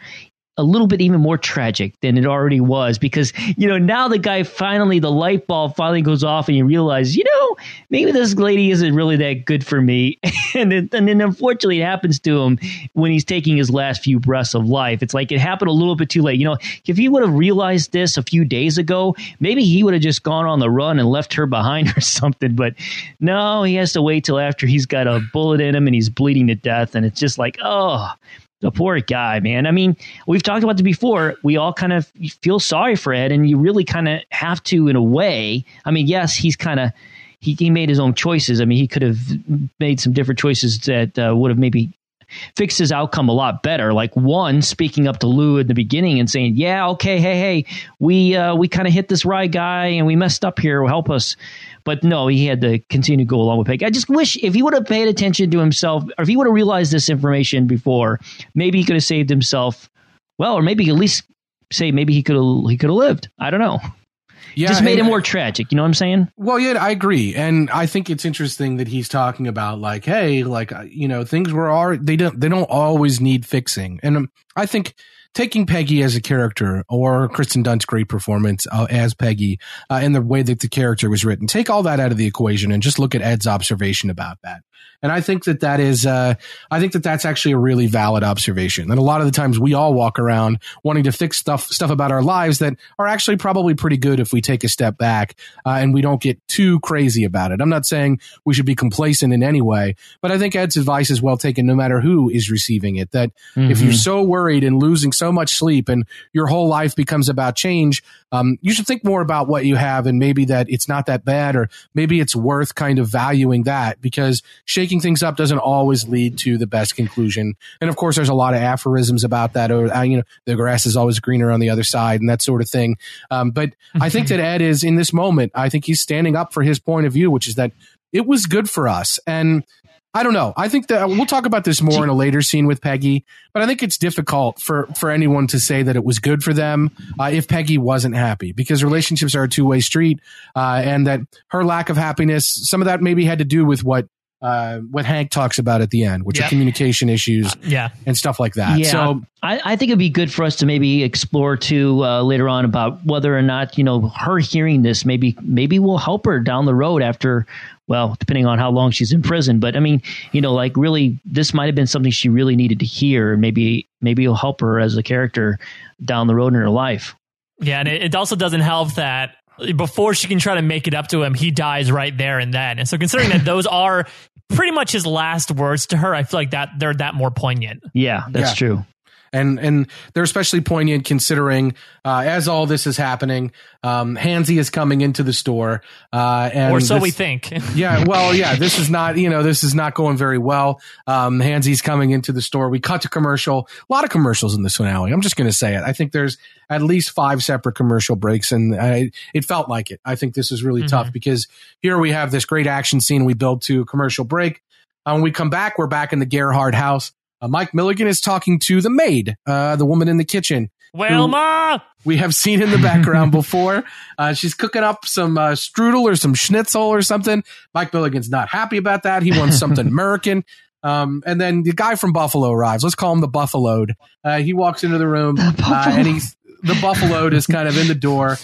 a little bit even more tragic than it already was, because, you know, now the light bulb finally goes off and you realize, you know, maybe this lady isn't really that good for me. and then unfortunately it happens to him when he's taking his last few breaths of life. It's like it happened a little bit too late. You know, if he would have realized this a few days ago, maybe he would have just gone on the run and left her behind or something. But no, he has to wait till after he's got a bullet in him and he's bleeding to death. And it's just like, oh, the poor guy, man. I mean, we've talked about this before. We all kind of feel sorry for Ed, and you really kind of have to in a way. I mean, yes, he's kind of he made his own choices. I mean, he could have made some different choices that would have maybe fixed his outcome a lot better. Like one, speaking up to Lou at the beginning and saying, yeah, okay, hey, we kind of hit this Rye guy and we messed up here. Help us. But no, he had to continue to go along with Peggy. I just wish if he would have paid attention to himself, or if he would have realized this information before, maybe he could have saved himself. Well, or maybe at least say maybe he could have lived. I don't know. Yeah, just made it more tragic. You know what I'm saying? Well, yeah, I agree. And I think it's interesting that he's talking about like, hey, like, you know, things were already they don't always need fixing. And I think taking Peggy as a character, or Kirsten Dunst's great performance as Peggy, and the way that the character was written, take all that out of the equation and just look at Ed's observation about that. And I think that's actually a really valid observation. And a lot of the times we all walk around wanting to fix stuff about our lives that are actually probably pretty good if we take a step back and we don't get too crazy about it. I'm not saying we should be complacent in any way, but I think Ed's advice is well taken no matter who is receiving it, that if you're so worried and losing so much sleep and your whole life becomes about change, you should think more about what you have, and maybe that it's not that bad, or maybe it's worth kind of valuing that, because shaking things up doesn't always lead to the best conclusion. And of course, there's a lot of aphorisms about that, or, you know, the grass is always greener on the other side and that sort of thing. But I think that Ed is in this moment, I think he's standing up for his point of view, which is that it was good for us. And I don't know. I think that we'll talk about this more in a later scene with Peggy, but I think it's difficult for anyone to say that it was good for them if Peggy wasn't happy, because relationships are a two-way street, and that her lack of happiness, some of that maybe had to do with what Hank talks about at the end, which are communication issues and stuff like that. Yeah. So I think it'd be good for us to maybe explore too later on about whether or not, you know, her hearing this maybe will help her down the road after, well, depending on how long she's in prison. But I mean, you know, like really this might have been something she really needed to hear. Maybe it'll help her as a character down the road in her life. Yeah. And it also doesn't help that before she can try to make it up to him, he dies right there and then. And so considering that those are pretty much his last words to her, I feel like that they're that more poignant. Yeah, that's true. And they're especially poignant considering as all this is happening, Hanzee is coming into the store. We think. Yeah. Well, yeah, this is not going very well. Hanzee's coming into the store. We cut to commercial. A lot of commercials in this finale. I'm just going to say it. I think there's at least 5 separate commercial breaks, and it felt like it. I think this is really tough, because here we have this great action scene. We build to a commercial break. When we come back, we're back in the Gerhardt house. Mike Milligan is talking to the maid, the woman in the kitchen. Wilma! We have seen in the background before. She's cooking up some strudel or some schnitzel or something. Mike Milligan's not happy about that. He wants something American. And then the guy from Buffalo arrives. Let's call him the Buffaloed. He walks into the room, and he's the Buffaloed is kind of in the door.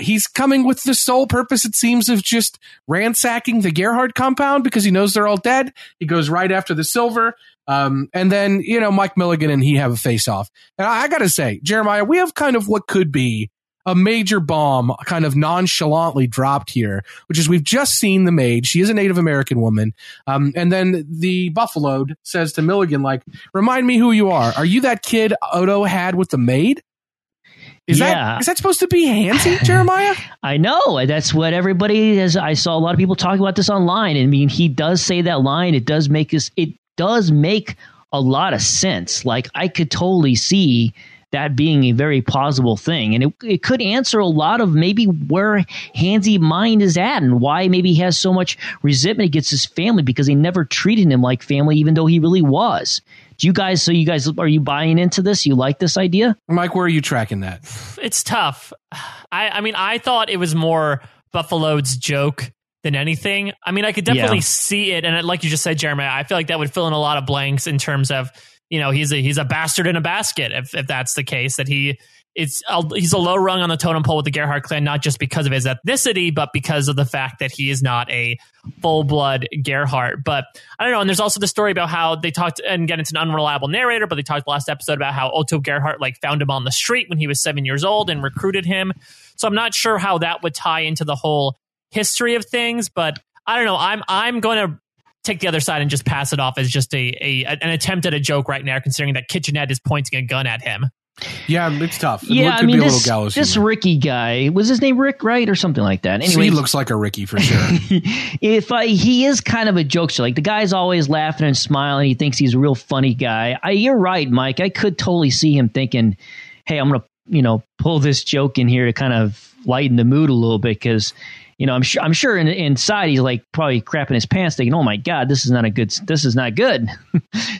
He's coming with the sole purpose, it seems, of just ransacking the Gerhardt compound because he knows they're all dead. He goes right after the silver. And then, you know, Mike Milligan and he have a face off. And I got to say, Jeremiah, we have kind of what could be a major bomb kind of nonchalantly dropped here, which is we've just seen the maid. She is a Native American woman. And then the Buffaloed says to Milligan, like, remind me who you are. Are you that kid Otto had with the maid? Is that supposed to be Hanzee, Jeremiah? I know. That's what everybody has. I saw a lot of people talking about this online. I mean, he does say that line. It does make a lot of sense. Like, I could totally see that being a very plausible thing. And it could answer a lot of maybe where Hanzee's mind is at and why maybe he has so much resentment against his family because they never treated him like family, even though he really was. So you guys, are you buying into this? You like this idea? Mike, where are you tracking that? It's tough. I mean, I thought it was more Buffalo's joke than anything. I mean, I could definitely see it. And like you just said, Jeremiah, I feel like that would fill in a lot of blanks in terms of, you know, he's a bastard in a basket. If that's the case, that he's a low rung on the totem pole with the Gerhardt clan, not just because of his ethnicity, but because of the fact that he is not a full blood Gerhardt. But I don't know. And there's also the story about how they talked, and again, it's an unreliable narrator, but they talked last episode about how Otto Gerhardt like found him on the street when he was 7 years old and recruited him. So I'm not sure how that would tie into the whole history of things, but I don't know. I'm going to take the other side and just pass it off as just an attempt at a joke right now, considering that Kitchenette is pointing a gun at him. Yeah, it's tough. Yeah, I mean, this Ricky guy, was his name Rick, right? Or something like that. Anyway, he looks like a Ricky for sure. He is kind of a jokester. Like, the guy's always laughing and smiling. He thinks he's a real funny guy. You're right, Mike. I could totally see him thinking, hey, I'm going to, you know, pull this joke in here to kind of lighten the mood a little bit because, you know, I'm sure inside he's like probably crapping his pants thinking, oh my God, this is not good.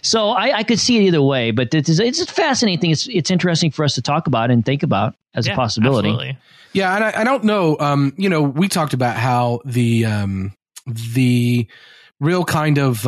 So I could see it either way, but it's a fascinating thing. It's interesting for us to talk about and think about as a possibility. Absolutely. Yeah. And I don't know, you know, we talked about how the real kind of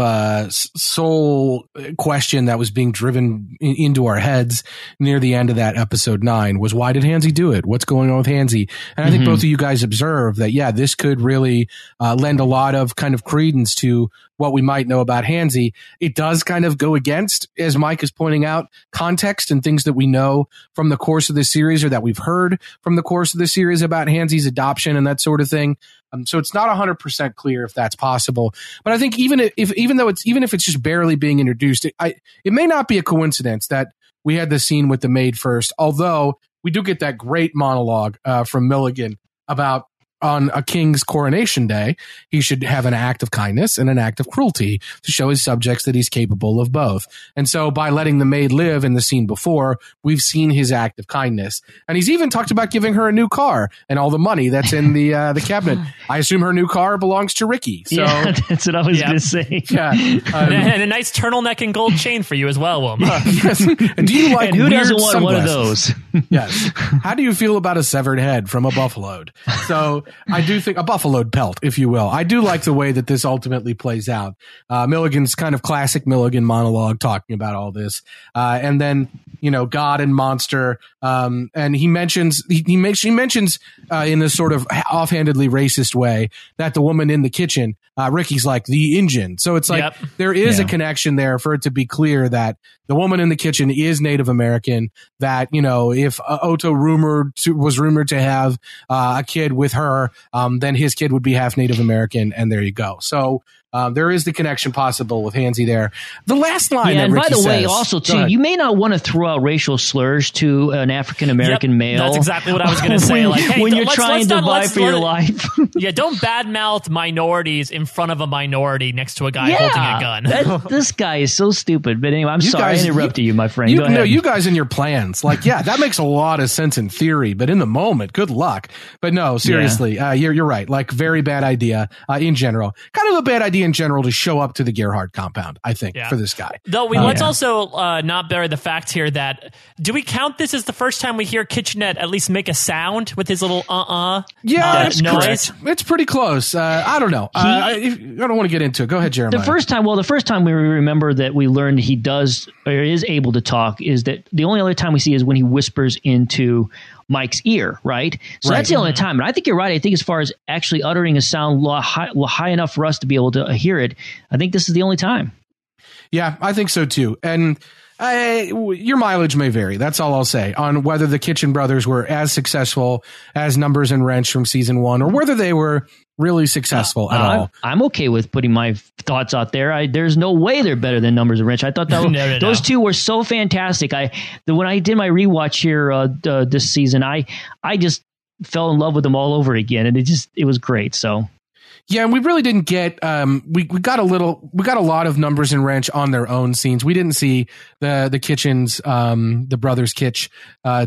soul question that was being driven into our heads near the end of that episode 9 was, why did Hanzee do it? What's going on with Hanzee? And I think both of you guys observed that, yeah, this could really lend a lot of kind of credence to what we might know about Hanzee. It does kind of go against, as Mike is pointing out, context and things that we know from the course of this series or that we've heard from the course of the series about Hanzee's adoption and that sort of thing. So it's not 100% clear if that's possible. But I think even if it's just barely being introduced, it may not be a coincidence that we had the scene with the maid first, although we do get that great monologue from Milligan about, on a king's coronation day, he should have an act of kindness and an act of cruelty to show his subjects that he's capable of both. And so by letting the maid live in the scene before, we've seen his act of kindness. And he's even talked about giving her a new car and all the money that's in the cabinet. I assume her new car belongs to Ricky. So yeah, that's what I was going to say. Yeah. And a nice turtleneck and gold chain for you as well, Wilma. Yes. And do you like and who doesn't want one of those? Yes. How do you feel about a severed head from a buffaloed? So I do think a buffaloed pelt, if you will. I do like the way that this ultimately plays out. Milligan's kind of classic Milligan monologue talking about all this. And then, you know, God and monster. And he mentions in a sort of offhandedly racist way that the woman in the kitchen, Ricky's like the engine. So it's like there is a connection there for it to be clear that the woman in the kitchen is Native American, that, you know, if Otto was rumored to have a kid with her, then his kid would be half Native American. And there you go. So there is the connection possible with Hanzee there. The last line that Ricky says. And by the way, also, too, you may not want to throw out racial slurs to an African-American male. That's exactly what I was going to say. Like, hey, when you're trying to vie for your life. Yeah, don't badmouth minorities in front of a minority next to a guy holding a gun. This guy is so stupid. But anyway, I'm sorry I interrupted you, my friend. Go ahead. No, you guys and your plans. Like, yeah, that makes a lot of sense in theory, but in the moment, good luck. But no, seriously, you're right. Like, very bad idea in general. Kind of a bad idea in general to show up to the Gerhardt compound, I think, for this guy. Though let's also not bury the fact here that, do we count this as the first time we hear Kitchenette at least make a sound with his little noise? It's pretty close. I don't know. I don't want to get into it. Go ahead, Jeremiah. The first time we remember that we learned he does or is able to talk is that the only other time we see is when he whispers into Mike's ear, right? So that's the only time. And I think you're right. I think as far as actually uttering a sound high enough for us to be able to hear it, I think this is the only time. Yeah, I think so too. And your mileage may vary. That's all I'll say on whether the Kitchen Brothers were as successful as Numbers and Wrench from season one, or whether they were really successful at all. I'm okay with putting my thoughts out there. There's no way they're better than Numbers and Wrench. I thought that those two were so fantastic. When I did my rewatch here this season, I just fell in love with them all over again, and it was great. So. Yeah, and we really didn't get we got a lot of Numbers and Wrench on their own scenes. We didn't see the Kitchens, the brothers Kitch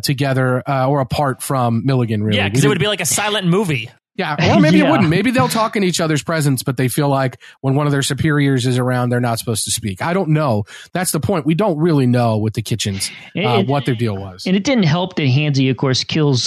together or apart from Milligan, really. Yeah, because it would be like a silent movie. Yeah, or maybe it wouldn't. Maybe they'll talk in each other's presence, but they feel like when one of their superiors is around, they're not supposed to speak. I don't know. That's the point. We don't really know with the Kitchens what their deal was. And it didn't help that Hanzee, of course, kills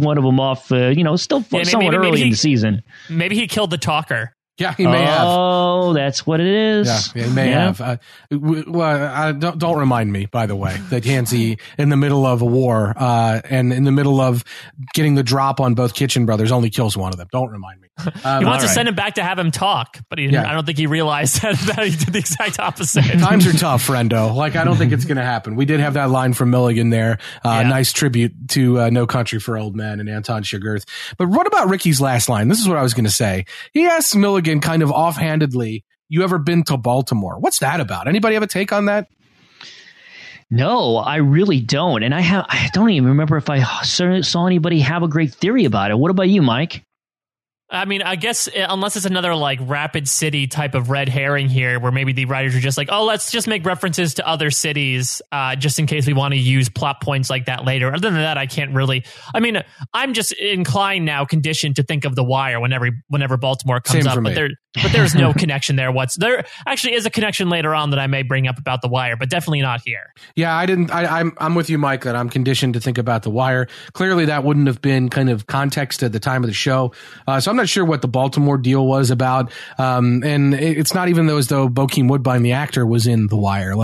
one of them off, still somewhat early in the season. Maybe he killed the talker. Yeah, he may have. Oh, that's what it is. Yeah, he may have. Don't remind me, by the way, that Hanzee, in the middle of a war and in the middle of getting the drop on both Kitchen Brothers, only kills one of them. Don't remind me. He wants to send him back to have him talk, but I don't think he realized that he did the exact opposite. Times are tough, friendo. I don't think it's going to happen. We did have that line from Milligan there. Nice tribute to No Country for Old Men and Anton Chigurh. But what about Ricky's last line? This is what I was going to say. He asks Milligan kind of offhandedly, "You ever been to Baltimore?" What's that about? Anybody have a take on that? No, I really don't. And I don't even remember if I saw anybody have a great theory about it. What about you, Mike? I mean, I guess unless it's another Rapid City type of red herring here where maybe the writers are just like, oh, let's just make references to other cities just in case we want to use plot points like that later. Other than that, I can't really. I mean, I'm just inclined now, conditioned to think of The Wire whenever Baltimore comes up. But there's no connection there. There actually is a connection later on that I may bring up about The Wire, but definitely not here. Yeah, I'm with you, Mike, that I'm conditioned to think about The Wire. Clearly, that wouldn't have been kind of context at the time of the show. So I'm not sure what the Baltimore deal was about. And it's not even as though Bokeem Woodbine, the actor, was in The Wire.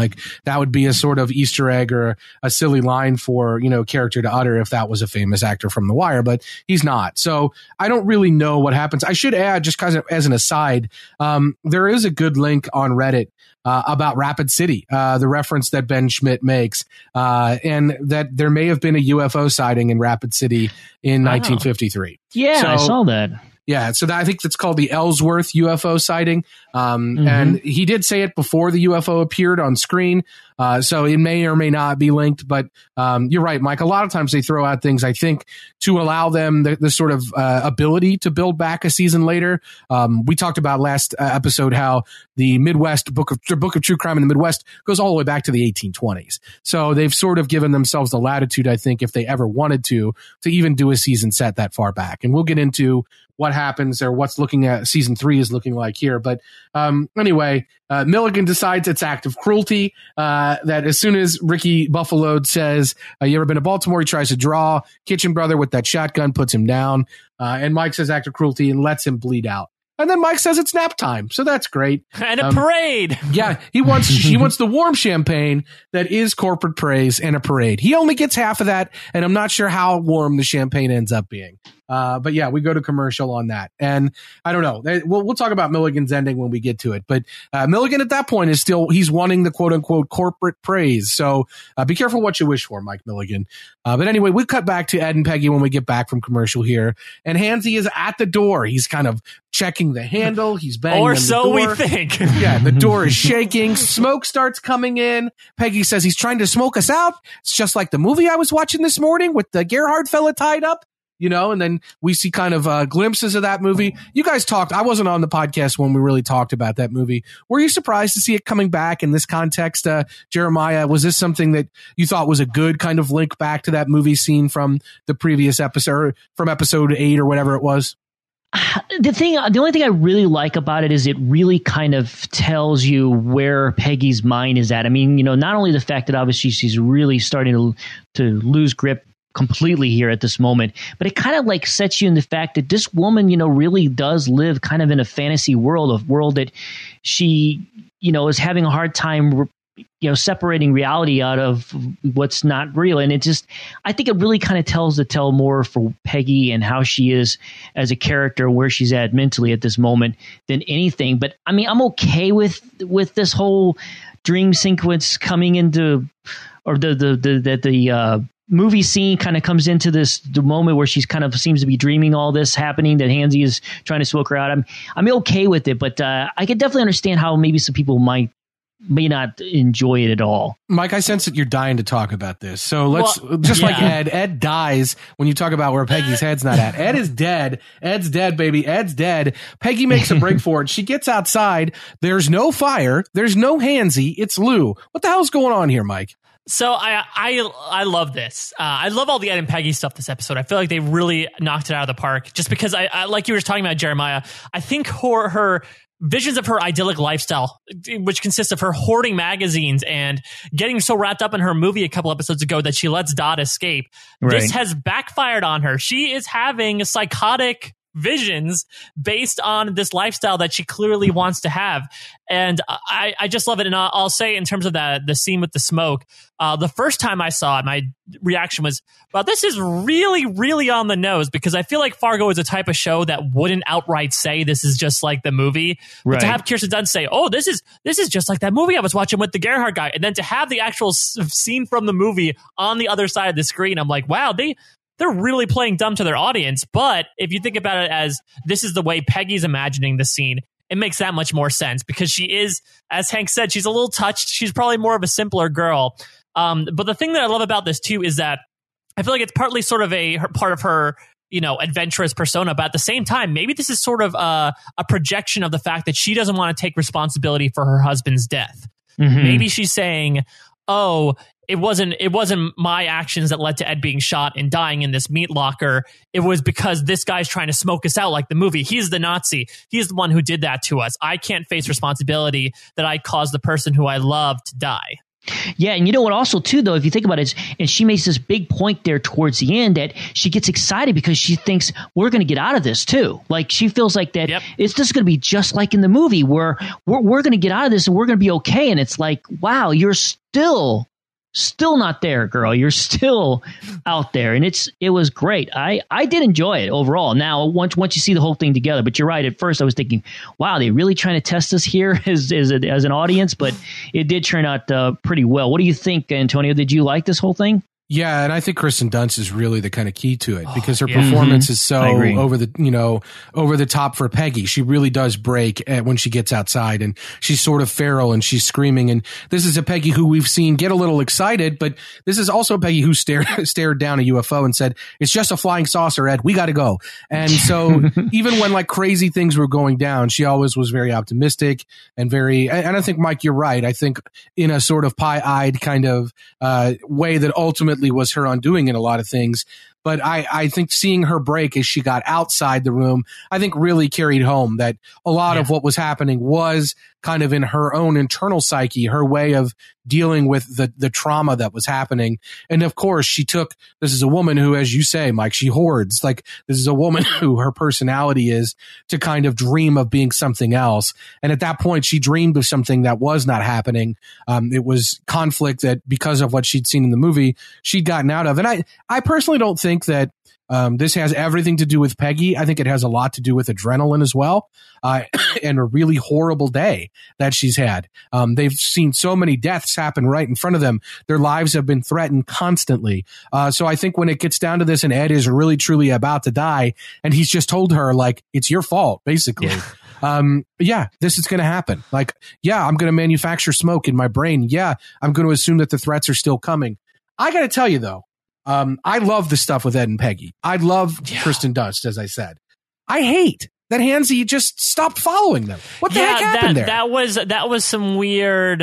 That would be a sort of Easter egg or a silly line for, character to utter if that was a famous actor from The Wire, but he's not. So I don't really know what happens. I should add, just as an aside, there is a good link on Reddit about Rapid City, the reference that Ben Schmidt makes, and that there may have been a UFO sighting in Rapid City in 1953. Yeah, I saw that. Yeah, so I think that's called the Ellsworth UFO sighting. And he did say it before the UFO appeared on screen. So it may or may not be linked, but you're right, Mike. A lot of times they throw out things, I think, to allow them the sort of ability to build back a season later. We talked about last episode how the Midwest Book of True Crime in the Midwest goes all the way back to the 1820s. So they've sort of given themselves the latitude, I think, if they ever wanted to even do a season set that far back. And we'll get into what happens or what's looking at season three is looking like here. But anyway, Milligan decides it's act of cruelty, that as soon as Ricky Buffalo says, you ever been to Baltimore? He tries to draw. Kitchen Brother with that shotgun puts him down. And Mike says act of cruelty and lets him bleed out. And then Mike says it's nap time. So that's great. And a parade. Yeah. He wants the warm champagne that is corporate praise and a parade. He only gets half of that. And I'm not sure how warm the champagne ends up being. But yeah, we go to commercial on that. And I don't know. We'll talk about Milligan's ending when we get to it. But Milligan at that point is still, he's wanting the quote unquote corporate praise. So be careful what you wish for, Mike Milligan. But anyway, we cut back to Ed and Peggy when we get back from commercial here. And Hanzee is at the door. He's kind of checking the handle. He's banging on the door. Or so we think. Yeah, the door is shaking. Smoke starts coming in. Peggy says he's trying to smoke us out. It's just like the movie I was watching this morning with the Gerhardt fella tied up. And then we see kind of glimpses of that movie. You guys talked. I wasn't on the podcast when we really talked about that movie. Were you surprised to see it coming back in this context, Jeremiah? Was this something that you thought was a good kind of link back to that movie scene from the previous episode, from episode 8 or whatever it was? The only thing I really like about it is it really kind of tells you where Peggy's mind is at. I mean, you know, not only the fact that obviously she's really starting to lose grip completely here at this moment, but it kind of like sets you in the fact that this woman, you know, really does live kind of in a fantasy world, a world that she, you know, is having a hard time, you know, separating reality out of what's not real. And it just, I think it really kind of tells the tale more for Peggy and how she is as a character, where she's at mentally at this moment than anything. But I mean, I'm okay with this whole dream sequence coming into, or the movie scene kind of comes into this, the moment where she's kind of seems to be dreaming all this happening, that Hanzee is trying to smoke her out. I'm okay with it, but I could definitely understand how maybe some people may not enjoy it at all. Mike, I sense that you're dying to talk about this. So let's, like Ed dies when you talk about where Peggy's head's not at. Ed is dead. Ed's dead, baby. Ed's dead. Peggy makes a break for it. She gets outside. There's no fire. There's no Hanzee. It's Lou. What the hell's going on here, Mike? So I love this. I love all the Ed and Peggy stuff this episode. I feel like they really knocked it out of the park, just because I like you were talking about, Jeremiah, I think her visions of her idyllic lifestyle, which consists of her hoarding magazines and getting so wrapped up in her movie a couple episodes ago that she lets Dot escape. Right. This has backfired on her. She is having psychotic visions based on this lifestyle that she clearly wants to have. And I just love it. And I'll say, in terms of the scene with the smoke, the first time I saw it, my reaction was, wow, this is really, really on the nose, because I feel like Fargo is a type of show that wouldn't outright say this is just like the movie. Right. But to have Kirsten Dunst say, oh, this is just like that movie I was watching with the Gerhardt guy, and then to have the actual scene from the movie on the other side of the screen, I'm like, wow, they're really playing dumb to their audience. But if you think about it as this is the way Peggy's imagining the scene, it makes that much more sense, because she is, as Hank said, she's a little touched. She's probably more of a simpler girl. But the thing that I love about this, too, is that I feel like it's partly sort of part of her, you know, adventurous persona. But at the same time, maybe this is sort of a projection of the fact that she doesn't want to take responsibility for her husband's death. Mm-hmm. Maybe she's saying, oh, it wasn't my actions that led to Ed being shot and dying in this meat locker. It was because this guy's trying to smoke us out like the movie. He's the Nazi. He's the one who did that to us. I can't face responsibility that I caused the person who I love to die. Yeah, and you know what also, too, though, if you think about it, and she makes this big point there towards the end that she gets excited because she thinks we're going to get out of this, too. Like, she feels like that It's just going to be just like in the movie where we're going to get out of this and we're going to be okay. And it's like, wow, you're still not there, girl. You're still out there. And it was great. I did enjoy it overall. Now, once you see the whole thing together, but you're right. At first I was thinking, wow, they really trying to test us here as an audience, but it did turn out pretty well. What do you think, Antonio? Did you like this whole thing? Yeah, and I think Kirsten Dunst is really the kind of key to it, because her performance is so over the top for Peggy. She really does break when she gets outside, and she's sort of feral and she's screaming. And this is a Peggy who we've seen get a little excited, but this is also Peggy who stared down a UFO and said, "It's just a flying saucer, Ed. We got to go." And so even when like crazy things were going down, she always was very optimistic and very. And I think, Mike, you're right. I think in a sort of pie-eyed kind of way that ultimately was her undoing in a lot of things. But I think seeing her break as she got outside the room, I think really carried home that a lot of what was happening was kind of in her own internal psyche, her way of dealing with the trauma that was happening. And of course, this is a woman who, as you say, Mike, she hoards. Like, this is a woman who her personality is to kind of dream of being something else. And at that point, she dreamed of something that was not happening. It was conflict that, because of what she'd seen in the movie, she'd gotten out of. And I personally don't think that this has everything to do with Peggy. I think it has a lot to do with adrenaline as well, and a really horrible day that she's had. They've seen so many deaths happen right in front of them. Their lives have been threatened constantly. So I think when it gets down to this, and Ed is really, truly about to die, and he's just told her, like, it's your fault, basically. Yeah. This is going to happen. Like, yeah, I'm going to manufacture smoke in my brain. Yeah, I'm going to assume that the threats are still coming. I got to tell you, though, I love the stuff with Ed and Peggy. I love Kirsten Dunst, as I said. I hate that Hanzee just stopped following them. What the heck happened there? That was some weird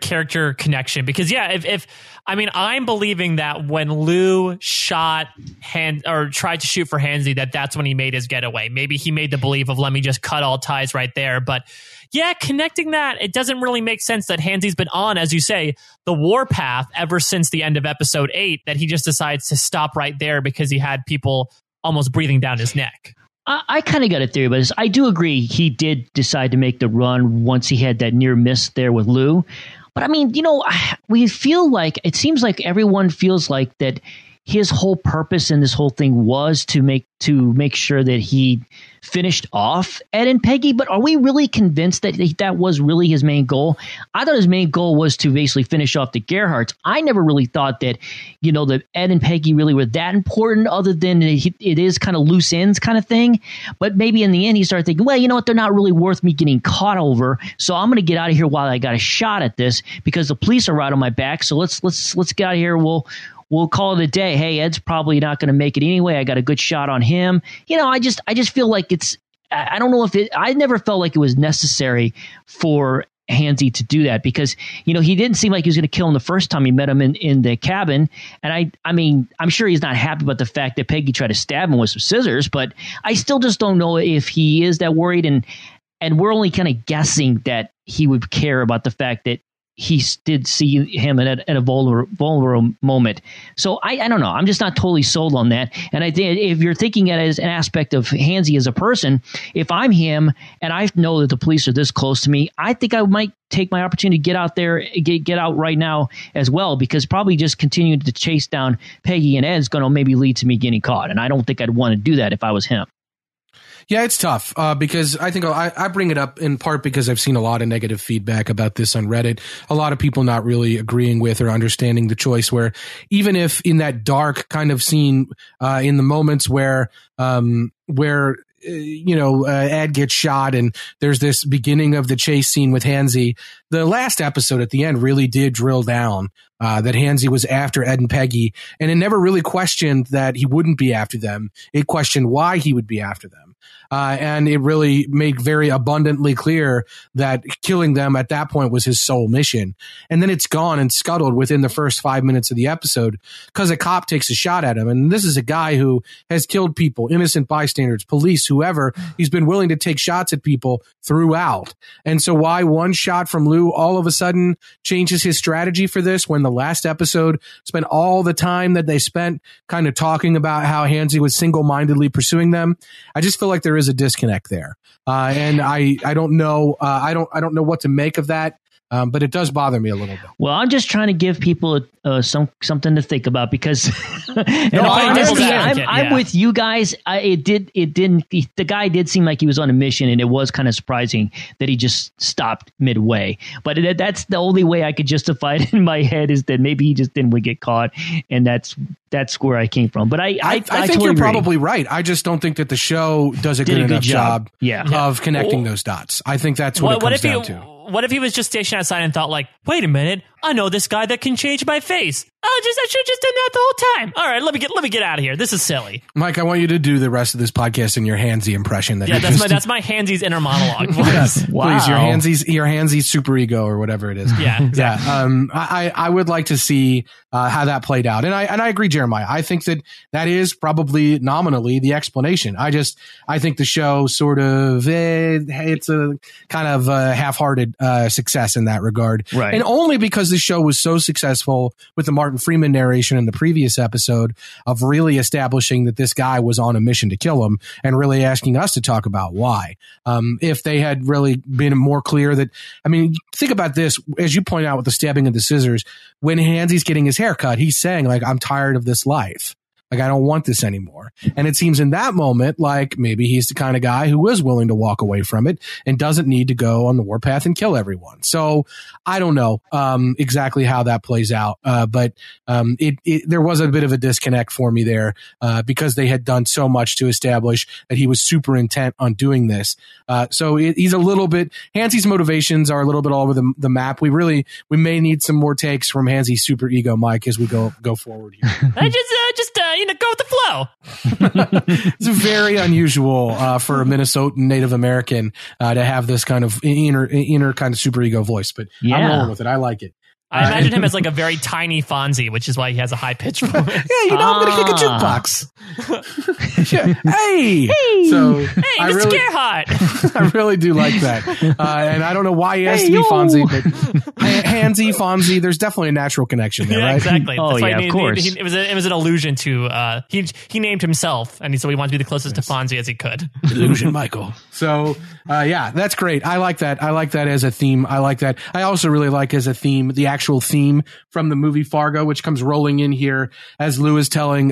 character connection, because if I'm believing that when Lou shot tried to shoot for Hanzee, that's when he made his getaway. Maybe he made the belief of, let me just cut all ties right there. But yeah, connecting that, it doesn't really make sense that Hanzee's been on, as you say, the warpath ever since the end of episode 8, that he just decides to stop right there because he had people almost breathing down his neck. I kind of got it through, but I do agree he did decide to make the run once he had that near miss there with Lou. But I mean, we feel like, it seems like everyone feels like that his whole purpose in this whole thing was to make sure that he finished off Ed and Peggy. But are we really convinced that that was really his main goal? I thought his main goal was to basically finish off the Gerhardts. I never really thought that, that Ed and Peggy really were that important, other than it is kind of loose ends kind of thing. But maybe in the end, he started thinking, well, you know what? They're not really worth me getting caught over. So I'm going to get out of here while I got a shot at this, because the police are right on my back. So let's get out of here. We'll call it a day. Hey, Ed's probably not going to make it anyway. I got a good shot on him. I just feel like I never felt like it was necessary for Hanzee to do that, because, he didn't seem like he was going to kill him the first time he met him in the cabin. And I'm sure he's not happy about the fact that Peggy tried to stab him with some scissors, but I still just don't know if he is that worried. And we're only kind of guessing that he would care about the fact that he did see him at a vulnerable moment. So I don't know. I'm just not totally sold on that. And I think if you're thinking at it as an aspect of Hanzee as a person, if I'm him and I know that the police are this close to me, I think I might take my opportunity to get out there, get out right now as well, because probably just continuing to chase down Peggy and Ed is going to maybe lead to me getting caught. And I don't think I'd want to do that if I was him. Yeah, it's tough because I think I bring it up in part because I've seen a lot of negative feedback about this on Reddit. A lot of people not really agreeing with or understanding the choice, where even if in that dark kind of scene in the moments where Ed gets shot and there's this beginning of the chase scene with Hanzee, the last episode at the end really did drill down that Hanzee was after Ed and Peggy, and it never really questioned that he wouldn't be after them. It questioned why he would be after them. And it really made very abundantly clear that killing them at that point was his sole mission. And then it's gone and scuttled within the first 5 minutes of the episode because a cop takes a shot at him. And this is a guy who has killed people, innocent bystanders, police, whoever. He's been willing to take shots at people throughout. And so why one shot from Lou all of a sudden changes his strategy for this, when the last episode spent all the time that they spent kind of talking about how Hanzee was single-mindedly pursuing them? I just feel like there is a disconnect there. And I don't know. I don't know what to make of that. But it does bother me a little bit. Well, I'm just trying to give people something to think about, because I'm with you guys. The guy did seem like he was on a mission, and it was kind of surprising that he just stopped midway. But that's the only way I could justify it in my head, is that maybe he just didn't get caught, and that's where I came from. But I think totally probably right. I just don't think that the show does a good enough job of connecting those dots. I think that's what it comes down to. What if he was just stationed outside and thought, like, wait a minute, I know this guy that can change my face. I should have just done that the whole time. All right, let me get out of here. This is silly. Mike, I want you to do the rest of this podcast in your Hanzee impression. That's my Hanzee's inner monologue. Yes, wow. Please, your Hanzee's superego or whatever it is. Yeah, exactly. Yeah. I would like to see how that played out, and I agree, Jeremiah. I think that is probably nominally the explanation. I think the show sort of it's a kind of half-hearted success in that regard, right? And only because the show was so successful with the Martin Freeman narration in the previous episode of really establishing that this guy was on a mission to kill him, and really asking us to talk about why. If they had really been more clear that, think about this, as you point out with the stabbing of the scissors, when Hanzee's getting his hair cut, he's saying, like, I'm tired of this life. Like, I don't want this anymore. And it seems in that moment, like, maybe he's the kind of guy who is willing to walk away from it and doesn't need to go on the warpath and kill everyone. So I don't know exactly how that plays out. But there was a bit of a disconnect for me there because they had done so much to establish that he was super intent on doing this. He's a little bit, Hanzee's motivations are a little bit all over the map. We may need some more takes from Hanzee's super ego, Mike, as we go forward here. I just go with the flow. It's very unusual for a Minnesotan Native American to have this kind of inner kind of superego voice, but yeah. I'm rolling with it. I like it. I imagine him as like a very tiny Fonzie, which is why he has a high pitch voice. Yeah, you know, I'm going to kick a jukebox. Yeah. Hey! So, hey, Mr. Gerhardt! I really do like that. And I don't know why he has to be Fonzie, but Hanzee, Fonzie, there's definitely a natural connection there, right? Yeah, exactly. Oh, yeah, of course. It was an allusion to, he named himself, and so he wanted to be the closest to Fonzie as he could. Illusion Michael. So, yeah, that's great. I like that. I like that as a theme. I like that. I also really like as a theme the actual theme from the movie Fargo, which comes rolling in here as Lou is telling,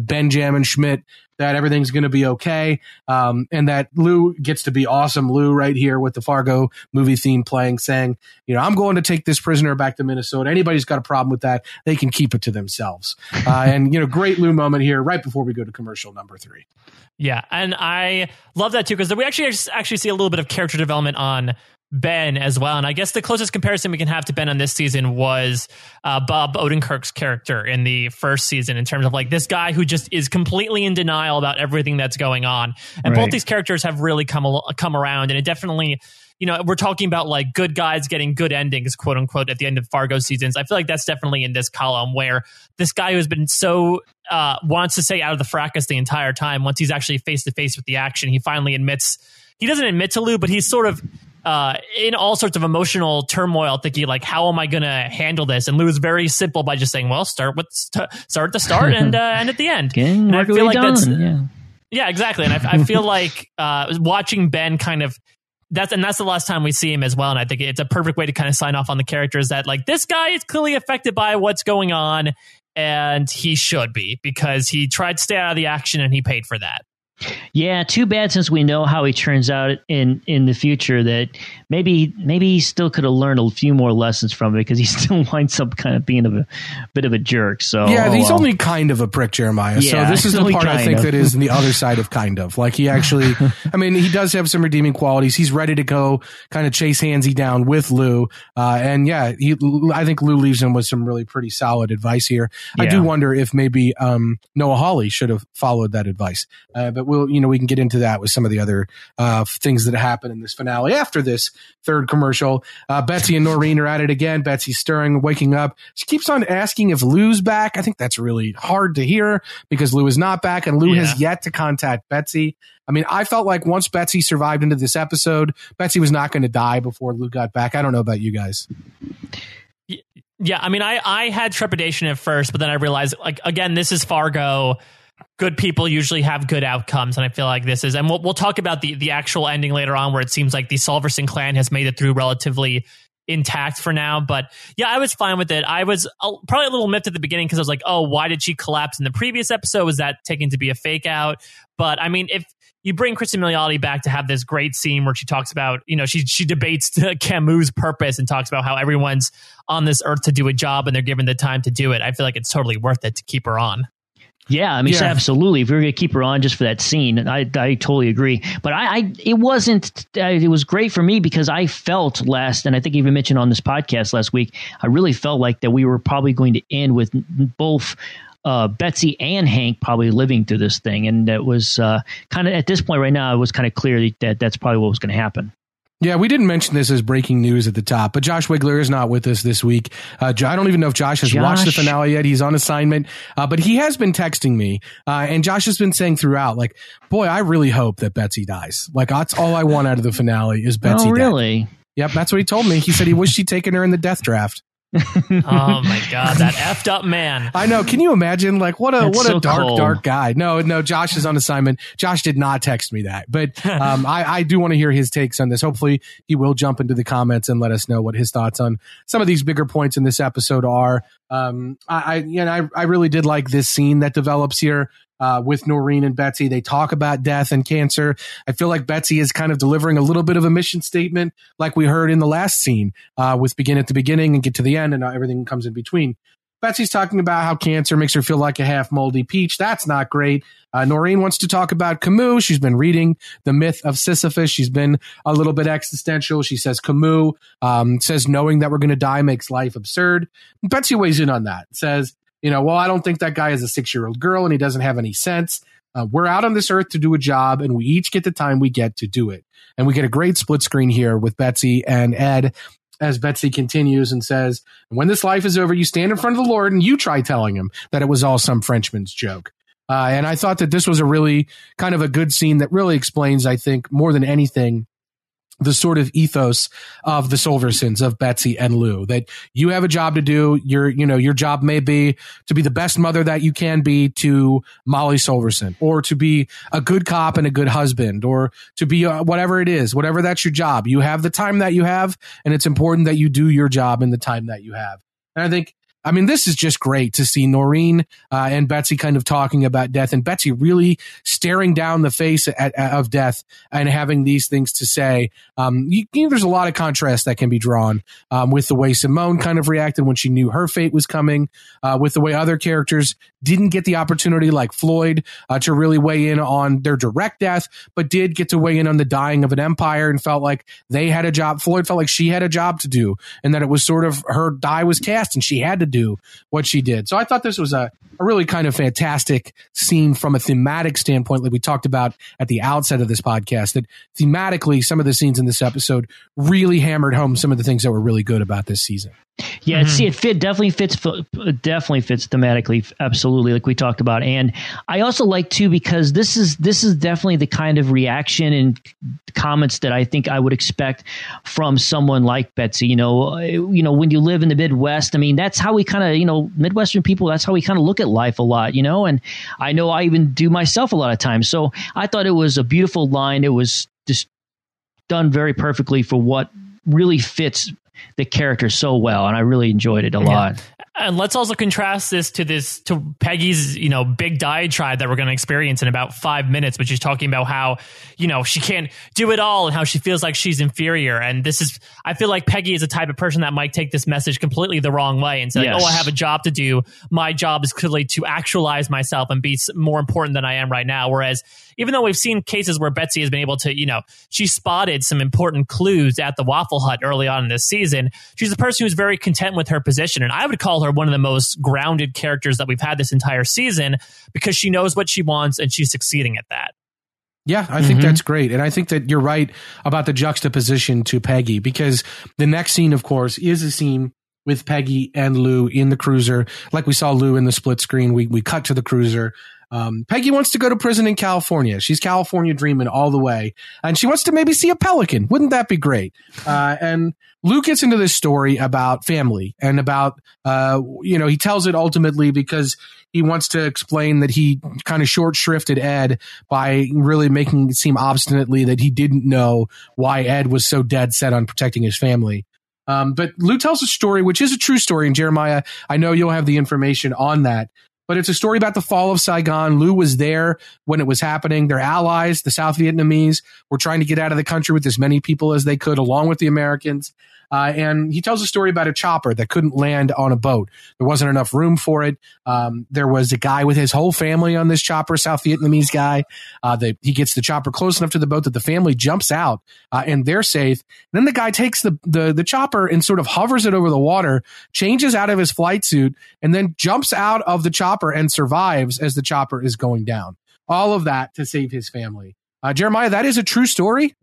Benjamin Schmidt that everything's going to be okay. And that Lou gets to be awesome Lou right here with the Fargo movie theme playing, saying, you know, I'm going to take this prisoner back to Minnesota. Anybody's got a problem with that, they can keep it to themselves. And, you know, great Lou moment here right before we go to commercial number 3. Yeah. And I love that too, because we actually see a little bit of character development on Ben as well. And I guess the closest comparison we can have to Ben on this season was Bob Odenkirk's character in the first season, in terms of like this guy who just is completely in denial about everything that's going on. And both these characters have really come around, and it definitely, you know, we're talking about like good guys getting good endings, quote unquote, at the end of Fargo seasons. I feel like that's definitely in this column, where this guy who's been so wants to stay out of the fracas the entire time, once he's actually face to face with the action, he finally admits, he doesn't admit to Lou, but he's sort of in all sorts of emotional turmoil, thinking like, how am I going to handle this? And Lou is very simple by just saying, well, start at the start and end at the end. And I feel like that's, yeah, exactly. And I feel like watching Ben kind of, that's the last time we see him as well. And I think it's a perfect way to kind of sign off on the characters, that like this guy is clearly affected by what's going on, and he should be, because he tried to stay out of the action and he paid for that. Yeah, too bad, since we know how he turns out in the future, that maybe he still could have learned a few more lessons from it, because he still winds up kind of being a bit of a jerk. So yeah, he's only kind of a prick, Jeremiah. Yeah, so this is the part I think that is the other side of kind of. Like he actually, I mean, he does have some redeeming qualities. He's ready to go kind of chase Hanzee down with Lou. And yeah, I think Lou leaves him with some really pretty solid advice here. Yeah. I do wonder if maybe Noah Hawley should have followed that advice. But we can get into that with some of the other things that happen in this finale. After this third commercial, Betsy and Noreen are at it again. Betsy's stirring, waking up. She keeps on asking if Lou's back. I think that's really hard to hear, because Lou is not back, and Lou has yet to contact Betsy. I mean, I felt like once Betsy survived into this episode, Betsy was not going to die before Lou got back. I don't know about you guys. Yeah, I mean, I had trepidation at first, but then I realized, like, again, this is Fargo. Good people usually have good outcomes, and I feel like this is, and we'll talk about the actual ending later on, where it seems like the Solverson clan has made it through relatively intact for now. But yeah, I was fine with it. I was probably a little miffed at the beginning, because I was like, oh, why did she collapse in the previous episode? Was that taken to be a fake out? But I mean, if you bring Kristen Milioti back to have this great scene where she talks about, you know, she debates Camus' purpose and talks about how everyone's on this earth to do a job and they're given the time to do it, I feel like it's totally worth it to keep her on. Yeah, I mean, yeah. Absolutely. If we were going to keep her on just for that scene, I totally agree. But it was great for me, because I felt last, and I think I even mentioned on this podcast last week, I really felt like that we were probably going to end with both Betsy and Hank probably living through this thing. And that was kind of, at this point right now, it was kind of clear that that's probably what was going to happen. Yeah, we didn't mention this as breaking news at the top, but Josh Wigler is not with us this week. I don't even know if Josh has watched the finale yet. He's on assignment, but he has been texting me, and Josh has been saying throughout, like, boy, I really hope that Betsy dies. Like, that's all I want out of the finale is Betsy dead. Oh, really? Yep, that's what he told me. He said he wished he'd taken her in the death draft. Oh my god, that effed up man. I know, can you imagine? Like, what a dark guy. No, Josh is on assignment. Josh did not text me that, but I do want to hear his takes on this. Hopefully he will jump into the comments and let us know what his thoughts on some of these bigger points in this episode are. I really did like this scene that develops here with Noreen and Betsy. They talk about death and cancer. I feel like Betsy is kind of delivering a little bit of a mission statement, like we heard in the last scene, with begin at the beginning and get to the end, and everything comes in between. Betsy's talking about how cancer makes her feel like a half moldy peach. That's not great. Noreen wants to talk about Camus. She's been reading The Myth of Sisyphus. She's been a little bit existential. She says Camus says knowing that we're going to die makes life absurd. Betsy weighs in on that. Says, you know, well, I don't think that guy is a 6-year-old girl and he doesn't have any sense. We're out on this earth to do a job, and we each get the time we get to do it. And we get a great split screen here with Betsy and Ed as Betsy continues and says, when this life is over, you stand in front of the Lord and you try telling him that it was all some Frenchman's joke. And I thought that this was a really kind of a good scene that really explains, I think, more than anything, the sort of ethos of the Solversons, of Betsy and Lou, that you have a job to do. Your job may be to be the best mother that you can be to Molly Solverson, or to be a good cop and a good husband, or to be whatever it is, whatever that's your job. You have the time that you have, and it's important that you do your job in the time that you have. And I think, I mean, this is just great to see Noreen and Betsy kind of talking about death, and Betsy really staring down the face of death and having these things to say. There's a lot of contrast that can be drawn with the way Simone kind of reacted when she knew her fate was coming, with the way other characters didn't get the opportunity, like Floyd, to really weigh in on their direct death, but did get to weigh in on the dying of an empire and felt like they had a job. Floyd felt like she had a job to do, and that it was sort of her die was cast and she had to do what she did. So I thought this was a really kind of fantastic scene from a thematic standpoint, like we talked about at the outset of this podcast, that thematically some of the scenes in this episode really hammered home some of the things that were really good about this season. Yeah, mm-hmm. It definitely fits thematically, absolutely, like we talked about. And I also like, too, because this is definitely the kind of reaction and comments that I think I would expect from someone like Betsy. You know, when you live in the Midwest, I mean, that's how we kind of, you know, Midwestern people, that's how we kind of look at life a lot, you know, and I know I even do myself a lot of times. So I thought it was a beautiful line. It was just done very perfectly for what really fits the character so well, and I really enjoyed it a lot. And let's also contrast this to Peggy's, you know, big diatribe that we're going to experience in about 5 minutes, but she's talking about how, you know, she can't do it all and how she feels like she's inferior. And this is, I feel like Peggy is a type of person that might take this message completely the wrong way and say, yes, oh, I have a job to do. My job is clearly to actualize myself and be more important than I am right now. Whereas, even though we've seen cases where Betsy has been able to, you know, she spotted some important clues at the Waffle Hut early on in this season, she's a person who's very content with her position. And I would call her one of the most grounded characters that we've had this entire season, because she knows what she wants and she's succeeding at that. Yeah, I think that's great. And I think that you're right about the juxtaposition to Peggy, because the next scene, of course, is a scene with Peggy and Lou in the cruiser. Like we saw Lou in the split screen, we cut to the cruiser. Peggy wants to go to prison in California. She's California dreaming all the way. And she wants to maybe see a pelican. Wouldn't that be great? And Lou gets into this story about family and about, you know, he tells it ultimately because he wants to explain that he kind of short shrifted Ed by really making it seem obstinately that he didn't know why Ed was so dead set on protecting his family. But Lou tells a story, which is a true story. And Jeremiah, I know you'll have the information on that. But it's a story about the fall of Saigon. Lou was there when it was happening. Their allies, the South Vietnamese, were trying to get out of the country with as many people as they could, along with the Americans. And he tells a story about a chopper that couldn't land on a boat. There wasn't enough room for it. There was a guy with his whole family on this chopper, South Vietnamese guy. He gets the chopper close enough to the boat that the family jumps out and they're safe. And then the guy takes the chopper and sort of hovers it over the water, changes out of his flight suit, and then jumps out of the chopper and survives as the chopper is going down. All of that to save his family. Jeremiah, that is a true story.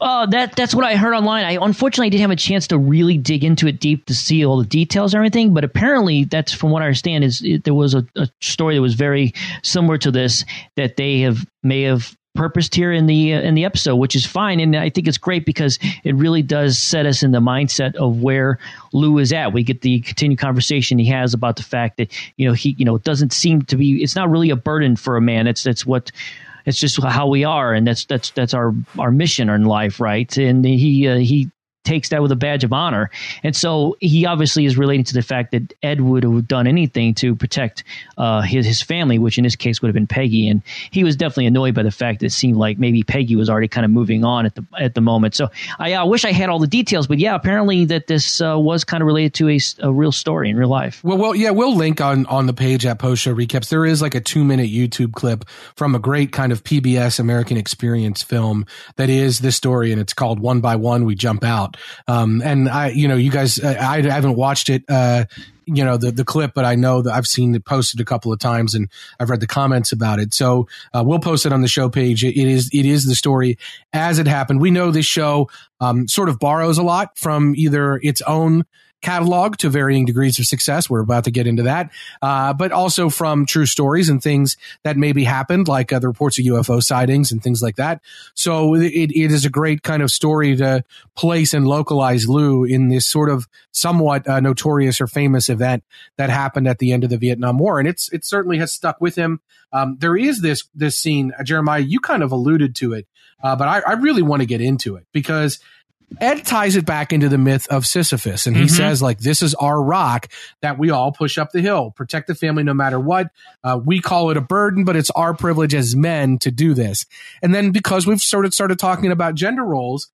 That's what I heard online. I unfortunately didn't have a chance to really dig into it deep to see all the details and everything, but apparently that's, from what I understand, there was a story that was very similar to this that they may have purposed here in the episode, which is fine, and I think it's great because it really does set us in the mindset of where Lou is at. We get the continued conversation he has about the fact that, you know, he, you know, it doesn't seem to be, it's not really a burden for a man. It's just how we are, and that's our mission in life, right? And he takes that with a badge of honor, and so he obviously is relating to the fact that Ed would have done anything to protect his family, which in this case would have been Peggy, and he was definitely annoyed by the fact that it seemed like maybe Peggy was already kind of moving on at the moment. So I wish I had all the details, but yeah, apparently that this was kind of related to a real story in real life. Well, yeah, we'll link on the page at Post Show Recaps. There is like a 2-minute YouTube clip from a great kind of PBS American Experience film that is this story, and it's called One by One We Jump Out. out. And I, you know, you guys, I haven't watched it, you know, the clip, but I know that I've seen it posted a couple of times and I've read the comments about it. So we'll post it on the show page. It is the story as it happened. We know this show sort of borrows a lot from either its own catalog to varying degrees of success. We're about to get into that. But also from true stories and things that maybe happened, like the reports of UFO sightings and things like that. So it is a great kind of story to place and localize Lou in this sort of somewhat notorious or famous event that happened at the end of the Vietnam War. And it certainly has stuck with him. There is this scene, Jeremiah, you kind of alluded to it, but I really want to get into it because Ed ties it back into the myth of Sisyphus, and he says, like, this is our rock that we all push up the hill, protect the family no matter what. We call it a burden, but it's our privilege as men to do this. And then because we've sort of started talking about gender roles,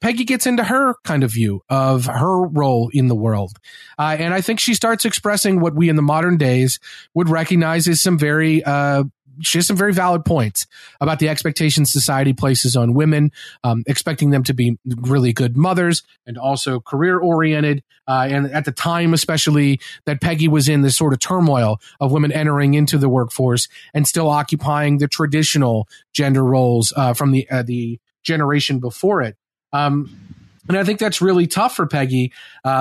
Peggy gets into her kind of view of her role in the world. And I think she starts expressing what we in the modern days would recognize as some very she has some very valid points about the expectations society places on women, expecting them to be really good mothers and also career oriented. And at the time, especially, that Peggy was in this sort of turmoil of women entering into the workforce and still occupying the traditional gender roles from the generation before it. And I think that's really tough for Peggy.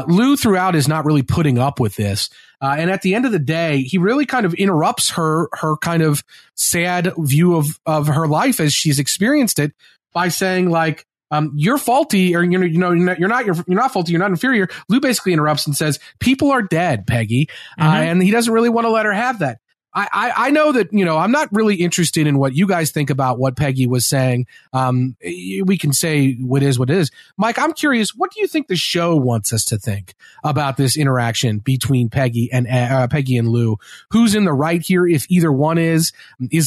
Lou throughout is not really putting up with this. And at the end of the day, he really kind of interrupts her kind of sad view of her life as she's experienced it by saying, like, you're faulty, or, you're not faulty. You're not inferior. Lou basically interrupts and says, people are dead, Peggy. And he doesn't really want to let her have that. I know that, you know, I'm not really interested in what you guys think about what Peggy was saying. We can say what it is. Mike, I'm curious, what do you think the show wants us to think about this interaction between Peggy and Lou? Who's in the right here? If either one is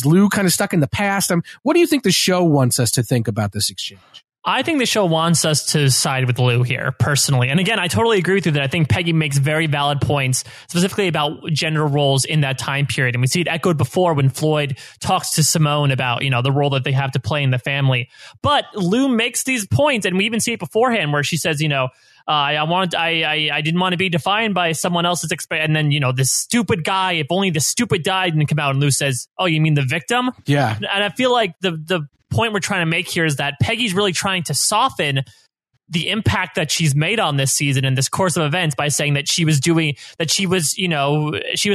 Lou kind of stuck in the past? What do you think the show wants us to think about this exchange? I think the show wants us to side with Lou here, personally. And again, I totally agree with you that I think Peggy makes very valid points, specifically about gender roles in that time period. And we see it echoed before when Floyd talks to Simone about, you know, the role that they have to play in the family. But Lou makes these points, and we even see it beforehand where she says, you know, I didn't want to be defined by someone else's and then, you know, this stupid guy, if only the stupid guy didn't come out. And Lou says, oh, you mean the victim? Yeah. And I feel like the point we're trying to make here is that Peggy's really trying to soften the impact that she's made on this season and this course of events by saying that she was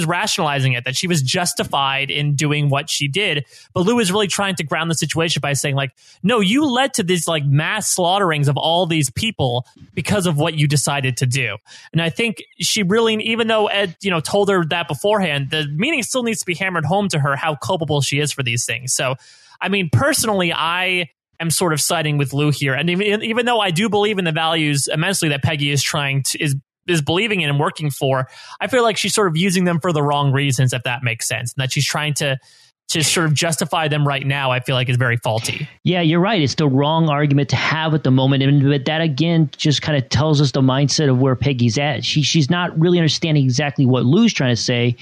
rationalizing it, that she was justified in doing what she did. But Lou is really trying to ground the situation by saying, like, no, you led to these, like, mass slaughterings of all these people because of what you decided to do. And I think she really, even though Ed, you know, told her that beforehand, the meaning still needs to be hammered home to her how culpable she is for these things. So, I mean, personally, I am sort of siding with Lou here. And even though I do believe in the values immensely that Peggy is is believing in and working for, I feel like she's sort of using them for the wrong reasons, if that makes sense, and that she's trying to sort of justify them right now, I feel like is very faulty. Yeah, you're right. It's the wrong argument to have at the moment. But that, again, just kind of tells us the mindset of where Peggy's at. She's not really understanding exactly what Lou's trying to say.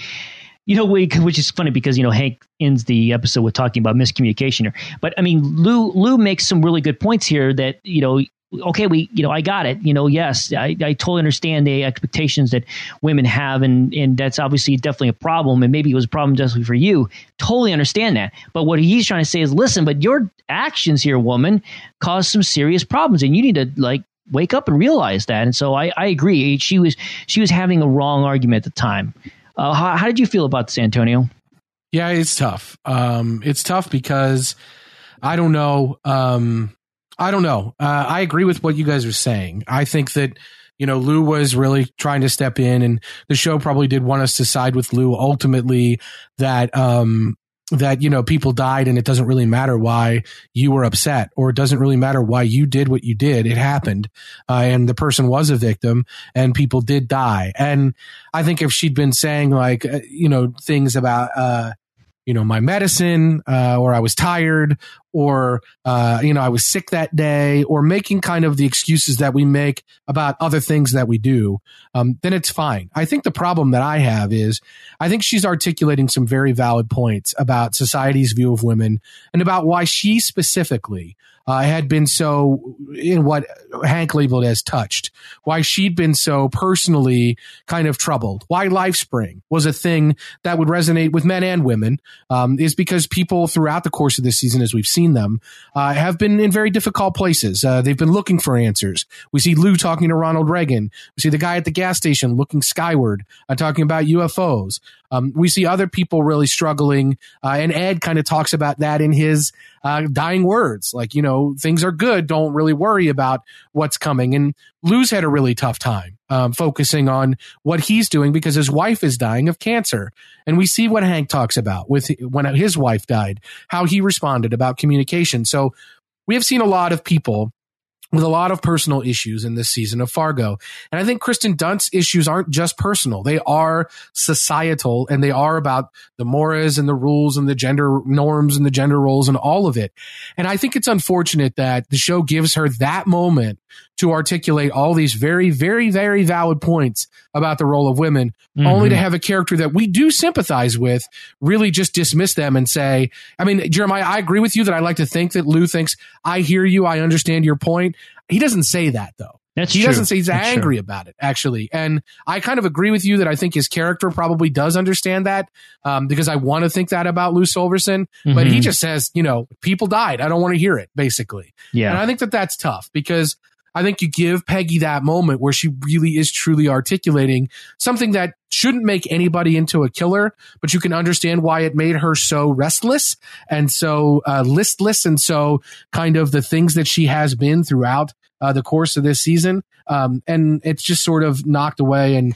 You know, which is funny because, you know, Hank ends the episode with talking about miscommunication here. But I mean, Lou makes some really good points here that, you know, okay, I got it. You know, yes, I totally understand the expectations that women have. And that's obviously definitely a problem. And maybe it was a problem definitely for you. Totally understand that. But what he's trying to say is, listen, but your actions here, woman, caused some serious problems. And you need to, like, wake up and realize that. And so I agree. She was having a wrong argument at the time. How did you feel about this, Antonio? Yeah, it's tough. It's tough because I don't know. I agree with what you guys are saying. I think that, you know, Lou was really trying to step in, and the show probably did want us to side with Lou ultimately, that that, you know, people died and it doesn't really matter why you were upset, or it doesn't really matter why you did what you did. It happened. And the person was a victim and people did die. And I think if she'd been saying, like, things about, my medicine, or I was tired, or, I was sick that day, or making kind of the excuses that we make about other things that we do, then it's fine. I think the problem that I have is I think she's articulating some very valid points about society's view of women and about why she specifically had been so, in what Hank labeled as touched, why she'd been so personally kind of troubled, why LifeSpring was a thing that would resonate with men and women, is because people throughout the course of this season, as we've seen them, have been in very difficult places. They've been looking for answers. We see Lou talking to Ronald Reagan. We see the guy at the gas station looking skyward, talking about UFOs. We see other people really struggling, and Ed kind of talks about that in his dying words. Like, things are good. Don't really worry about what's coming. And Lou's had a really tough time focusing on what he's doing because his wife is dying of cancer. And we see what Hank talks about with when his wife died, how he responded about communication. So we have seen a lot of people with a lot of personal issues in this season of Fargo. And I think Kirsten Dunst's issues aren't just personal. They are societal, and they are about the mores and the rules and the gender norms and the gender roles and all of it. And I think it's unfortunate that the show gives her that moment to articulate all these very, very, very valid points about the role of women, only to have a character that we do sympathize with really just dismiss them and say, Jeremiah, I agree with you that I like to think that Lou thinks, I hear you, I understand your point. He doesn't say that, though. He doesn't say he's angry about it, actually. And I kind of agree with you that I think his character probably does understand that, because I want to think that about Lou Solverson. But he just says, people died. I don't want to hear it, basically. Yeah. And I think that that's tough because I think you give Peggy that moment where she really is truly articulating something that shouldn't make anybody into a killer, but you can understand why it made her so restless and so listless and so kind of the things that she has been throughout the course of this season. And it's just sort of knocked away and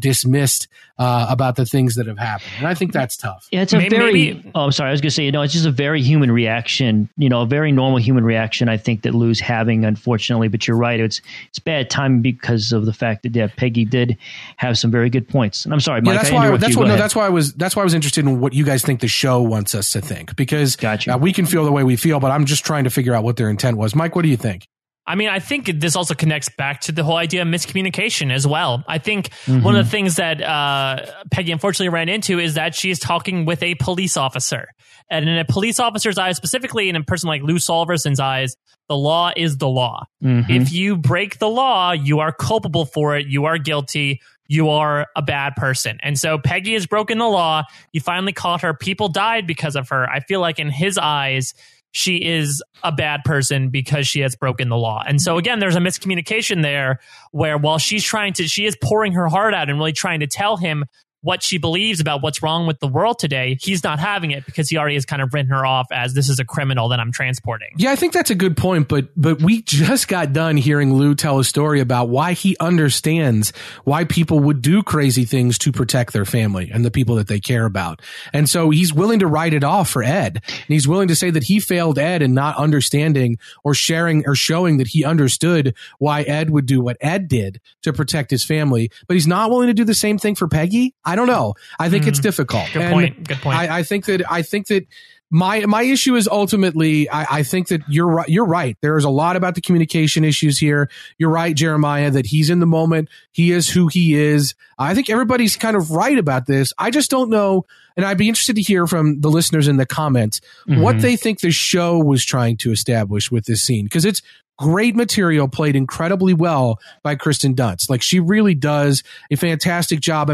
dismissed about the things that have happened. And I think that's tough. Yeah, it's I was going to say, it's just a very human reaction, a very normal human reaction, I think, that Lou's having, unfortunately. But you're right. It's bad timing because of the fact that Peggy did have some very good points. And I'm sorry, Mike. That's why I was interested in what you guys think the show wants us to think, because we can feel the way we feel, but I'm just trying to figure out what their intent was. Mike, what do you think? I think this also connects back to the whole idea of miscommunication as well. I think one of the things that Peggy unfortunately ran into is that she's talking with a police officer. And in a police officer's eyes, specifically in a person like Lou Solverson's eyes, the law is the law. If you break the law, you are culpable for it. You are guilty. You are a bad person. And so Peggy has broken the law. You finally caught her. People died because of her. I feel like in his eyes, she is a bad person because she has broken the law. And so again, there's a miscommunication there where while she is pouring her heart out and really trying to tell him what she believes about what's wrong with the world today, he's not having it because he already has kind of written her off as this is a criminal that I'm transporting. Yeah, I think that's a good point, but we just got done hearing Lou tell a story about why he understands why people would do crazy things to protect their family and the people that they care about. And so he's willing to write it off for Ed. And he's willing to say that he failed Ed in not understanding or sharing or showing that he understood why Ed would do what Ed did to protect his family, but he's not willing to do the same thing for Peggy. I don't know. I think it's difficult. Good point. I think that my issue is ultimately, I think that you're right. There is a lot about the communication issues here. You're right, Jeremiah, that he's in the moment. He is who he is. I think everybody's kind of right about this. I just don't know. And I'd be interested to hear from the listeners in the comments what they think the show was trying to establish with this scene. Because it's great material played incredibly well by Kirsten Dunst. Like, she really does a fantastic job.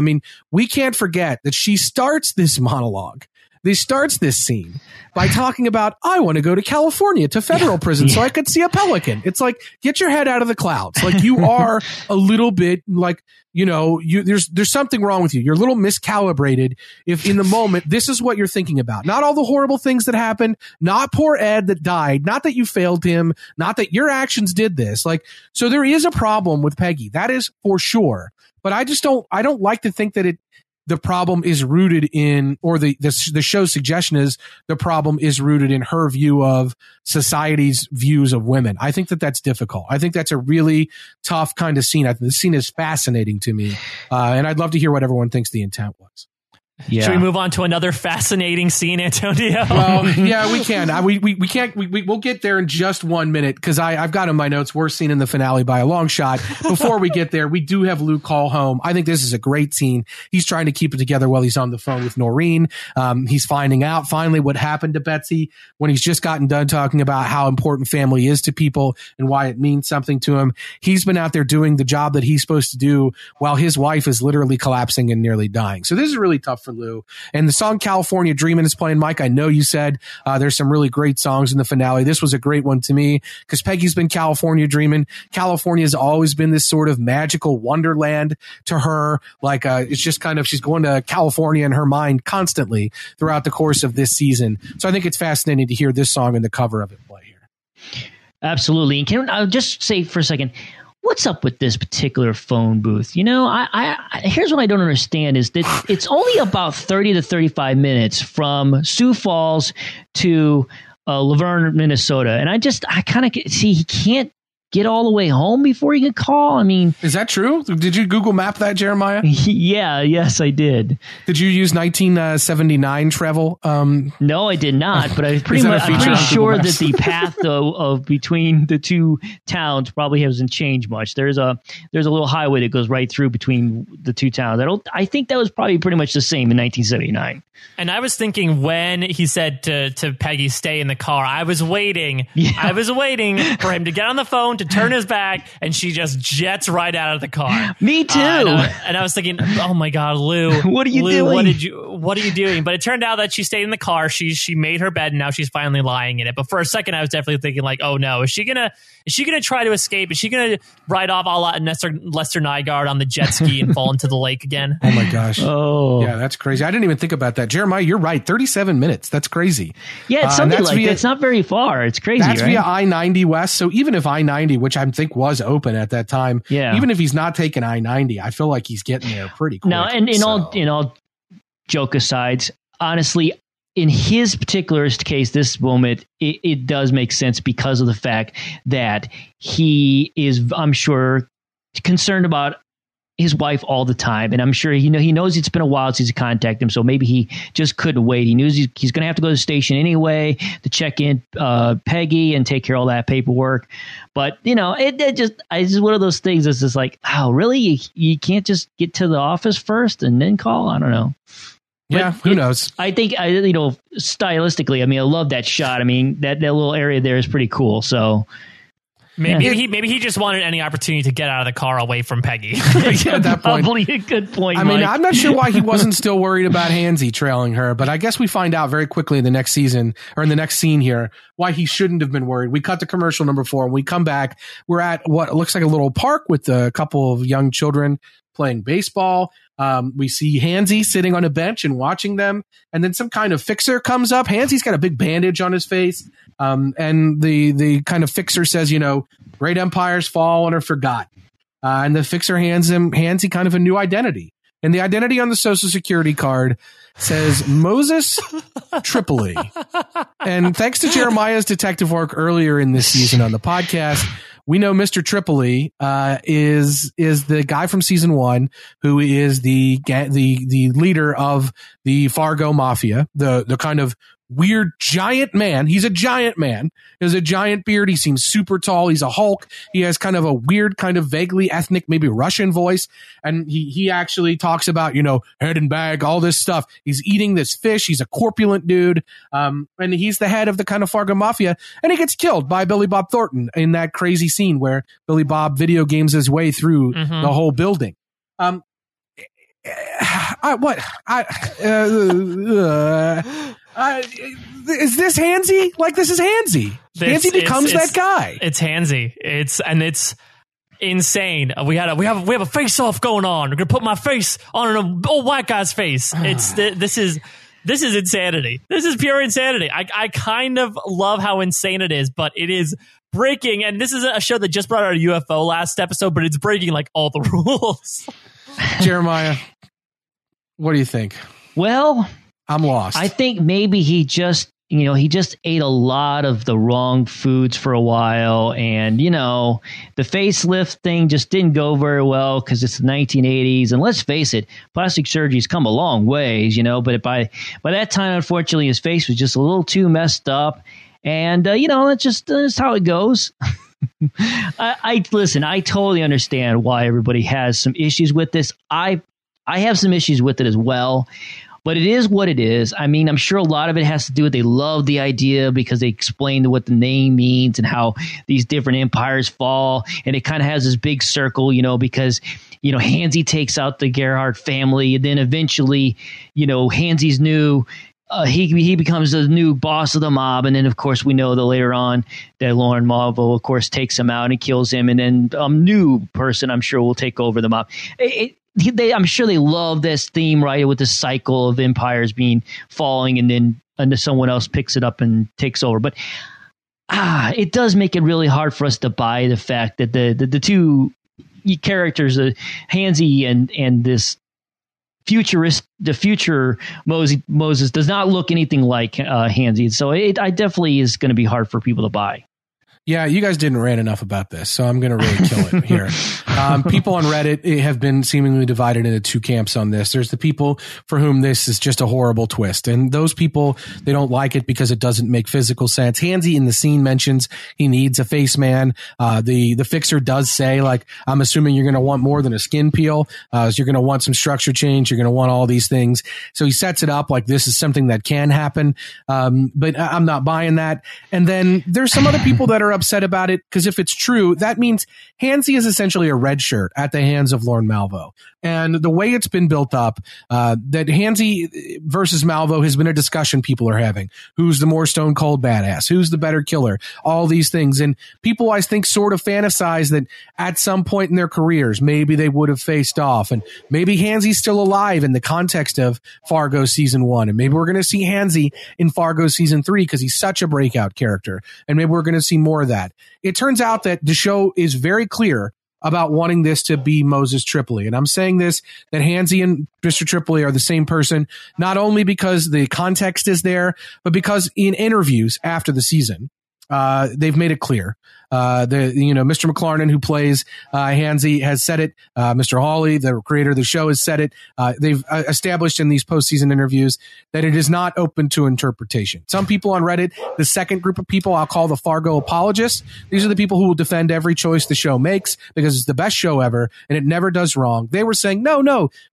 We can't forget that she starts this monologue. They starts this scene by talking about, I want to go to California to federal prison so I could see a pelican. It's like, get your head out of the clouds. Like, you are a little bit like, there's something wrong with you. You're a little miscalibrated. If in the moment, this is what you're thinking about. Not all the horrible things that happened, not poor Ed that died, not that you failed him, not that your actions did this. Like, so there is a problem with Peggy. That is for sure. But I don't like to think that the problem is rooted in, or the show's suggestion is the problem is rooted in her view of society's views of women. I think that that's difficult. I think that's a really tough kind of scene. The scene is fascinating to me. And I'd love to hear what everyone thinks the intent was. Yeah. Should we move on to another fascinating scene, Antonio? Well, yeah, we can. We'll get there in just 1 minute because I've got in my notes worst scene in the finale by a long shot. Before we get there, we do have Lou call home. I think this is a great scene. He's trying to keep it together while he's on the phone with Noreen. He's finding out finally what happened to Betsy when he's just gotten done talking about how important family is to people and why it means something to him. He's been out there doing the job that he's supposed to do while his wife is literally collapsing and nearly dying. So this is really tough for Lou. And the song California Dreamin' is playing. Mike, I know you said there's some really great songs in the finale. This was a great one to me because Peggy's been California dreamin'. California's always been this sort of magical wonderland to her. Like it's just kind of, she's going to California in her mind constantly throughout the course of this season. So I think it's fascinating to hear this song and the cover of it play here. Absolutely. And can I just say for a second, what's up with this particular phone booth? You know, here's what I don't understand is that it's only about 30 to 35 minutes from Sioux Falls to Laverne, Minnesota. And I kind of see he can't get all the way home before he can call. I mean, is that true? Did you Google map that, Jeremiah? Yeah. Yes, I did. Did you use 1979 travel? No, I did not. But I'm pretty sure that the path of between the two towns probably hasn't changed much. There's a little highway that goes right through between the two towns. I think that was probably pretty much the same in 1979. And I was thinking when he said to Peggy, stay in the car, I was waiting. Yeah. I was waiting for him to get on the phone, to turn his back, and she just jets right out of the car. Me too. And I was thinking, oh my God, Lou, what are you doing? What are you doing? But it turned out that she stayed in the car. She made her bed, and now she's finally lying in it. But for a second, I was definitely thinking, like, oh no, is she gonna try to escape? Is she gonna ride off a lot of Lester Nygaard on the jet ski and fall into the lake again? Oh my gosh. Oh yeah, that's crazy. I didn't even think about that, Jeremiah. You're right. 37 minutes. That's crazy. Yeah, it's something like that. It's not very far. It's crazy. That's right? Via I-90 West. So even if I-90, which I think was open at that time, yeah, even if he's not taking I-90, I feel like he's getting there pretty quick. No, and in all joke aside, honestly, in his particular case, this moment, it does make sense because of the fact that he is, I'm sure, concerned about his wife all the time. And I'm sure he knows it's been a while since he contacted him, so maybe he just couldn't wait. He knew he's going to have to go to the station anyway to check in Peggy and take care of all that paperwork. But, you know, it's just one of those things that's just like, oh, really? You can't just get to the office first and then call? I don't know. But yeah, who knows? I think, stylistically, I mean, I love that shot. I mean, that little area there is pretty cool. So Maybe he just wanted any opportunity to get out of the car away from Peggy. Yeah, at that point. Probably a good point. I mean, I'm not sure why he wasn't still worried about Hanzee trailing her, but I guess we find out very quickly in the next season or in the next scene here why he shouldn't have been worried. We cut to commercial number 4. When we come back, we're at what looks like a little park with a couple of young children playing baseball. We see Hanzee sitting on a bench and watching them, and then some kind of fixer comes up. Hanzee's got a big bandage on his face, and the kind of fixer says, you know, great empires fall and are forgotten. And the fixer hands Hanzee kind of a new identity. And the identity on the Social Security card says Moses Tripoli. And thanks to Jeremiah's detective work earlier in this season on the podcast, we know Mr. Tripoli is the guy from season 1 who is the leader of the Fargo mafia, the kind of weird giant man. He's a giant man. He has a giant beard. He seems super tall. He's a Hulk. He has kind of a weird, kind of vaguely ethnic, maybe Russian voice. And he actually talks about, you know, head and bag, all this stuff. He's eating this fish. He's a corpulent dude. And he's the head of the kind of Fargo mafia. And he gets killed by Billy Bob Thornton in that crazy scene where Billy Bob video games his way through the whole building. Is this Hanzee? Like, this is Hanzee. Hanzee becomes that guy. It's Hanzee. It's insane. We have a face off going on. We're gonna put my face on an old white guy's face. This is insanity. This is pure insanity. I kind of love how insane it is, but it is breaking. And this is a show that just brought out a UFO last episode, but it's breaking like all the rules. Jeremiah, what do you think? Well, I'm lost. I think maybe he just you know, he just ate a lot of the wrong foods for a while. And, you know, the facelift thing just didn't go very well because it's the 1980s. And let's face it, plastic surgery's come a long ways, you know, but by that time, unfortunately, his face was just a little too messed up. And, you know, that's just that's how it goes. I listen, I totally understand why everybody has some issues with this. I have some issues with it as well. But it is what it is. I mean, I'm sure a lot of it has to do with they love the idea because they explain what the name means and how these different empires fall. And it kind of has this big circle, you know, because, you know, Hanzee takes out the Gerhardt family. And then eventually, you know, Hanzee's new he becomes the new boss of the mob. And then, of course, we know that later on that Lorne Malvo, of course, takes him out and kills him. And then a new person, I'm sure, will take over the mob. I'm sure they love this theme, right, with the cycle of empires being falling and then someone else picks it up and takes over. But it does make it really hard for us to buy the fact that the two characters, Hanzee and this futurist, the future Moses does not look anything like Hanzee. So I definitely is going to be hard for people to buy. Yeah, you guys didn't rant enough about this, so I'm going to really kill it here. People on Reddit have been seemingly divided into two camps on this. There's the people for whom this is just a horrible twist, and those people, they don't like it because it doesn't make physical sense. Hanzee in the scene mentions he needs a face man. The fixer does say, like, I'm assuming you're going to want more than a skin peel. So you're going to want some structure change. You're going to want all these things. So he sets it up like this is something that can happen, but I'm not buying that. And then there's some other people that are upset about it because if it's true, that means Hanzee is essentially a red shirt at the hands of Lorne Malvo. And the way it's been built up, that Hanzee versus Malvo has been a discussion people are having. Who's the more stone cold badass? Who's the better killer? All these things. And people, I think, sort of fantasize that at some point in their careers, maybe they would have faced off. And maybe Hanzee's still alive in the context of Fargo season 1. And maybe we're going to see Hanzee in Fargo season 3 because he's such a breakout character. And maybe we're going to see more of that. It turns out that the show is very clear about wanting this to be Moses Tripoli. And I'm saying this, that Hanzee and Mr. Tripoli are the same person, not only because the context is there, but because in interviews after the season, they've made it clear. Mr. McLarnon, who plays Hanzee, has said it. Mr. Hawley, the creator of the show, has said it. They've established in these postseason interviews that it is not open to interpretation. Some people on Reddit, the second group of people I'll call the Fargo apologists, these are the people who will defend every choice the show makes because it's the best show ever and it never does wrong. They were saying, no,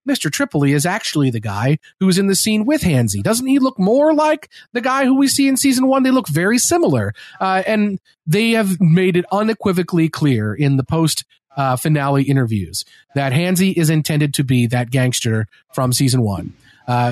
Mr. Tripoli is actually the guy who was in the scene with Hanzee. Doesn't he look more like the guy who we see in season 1? They look very similar. And they have made it unequivocally clear in the post-finale interviews that Hanzee is intended to be that gangster from season 1,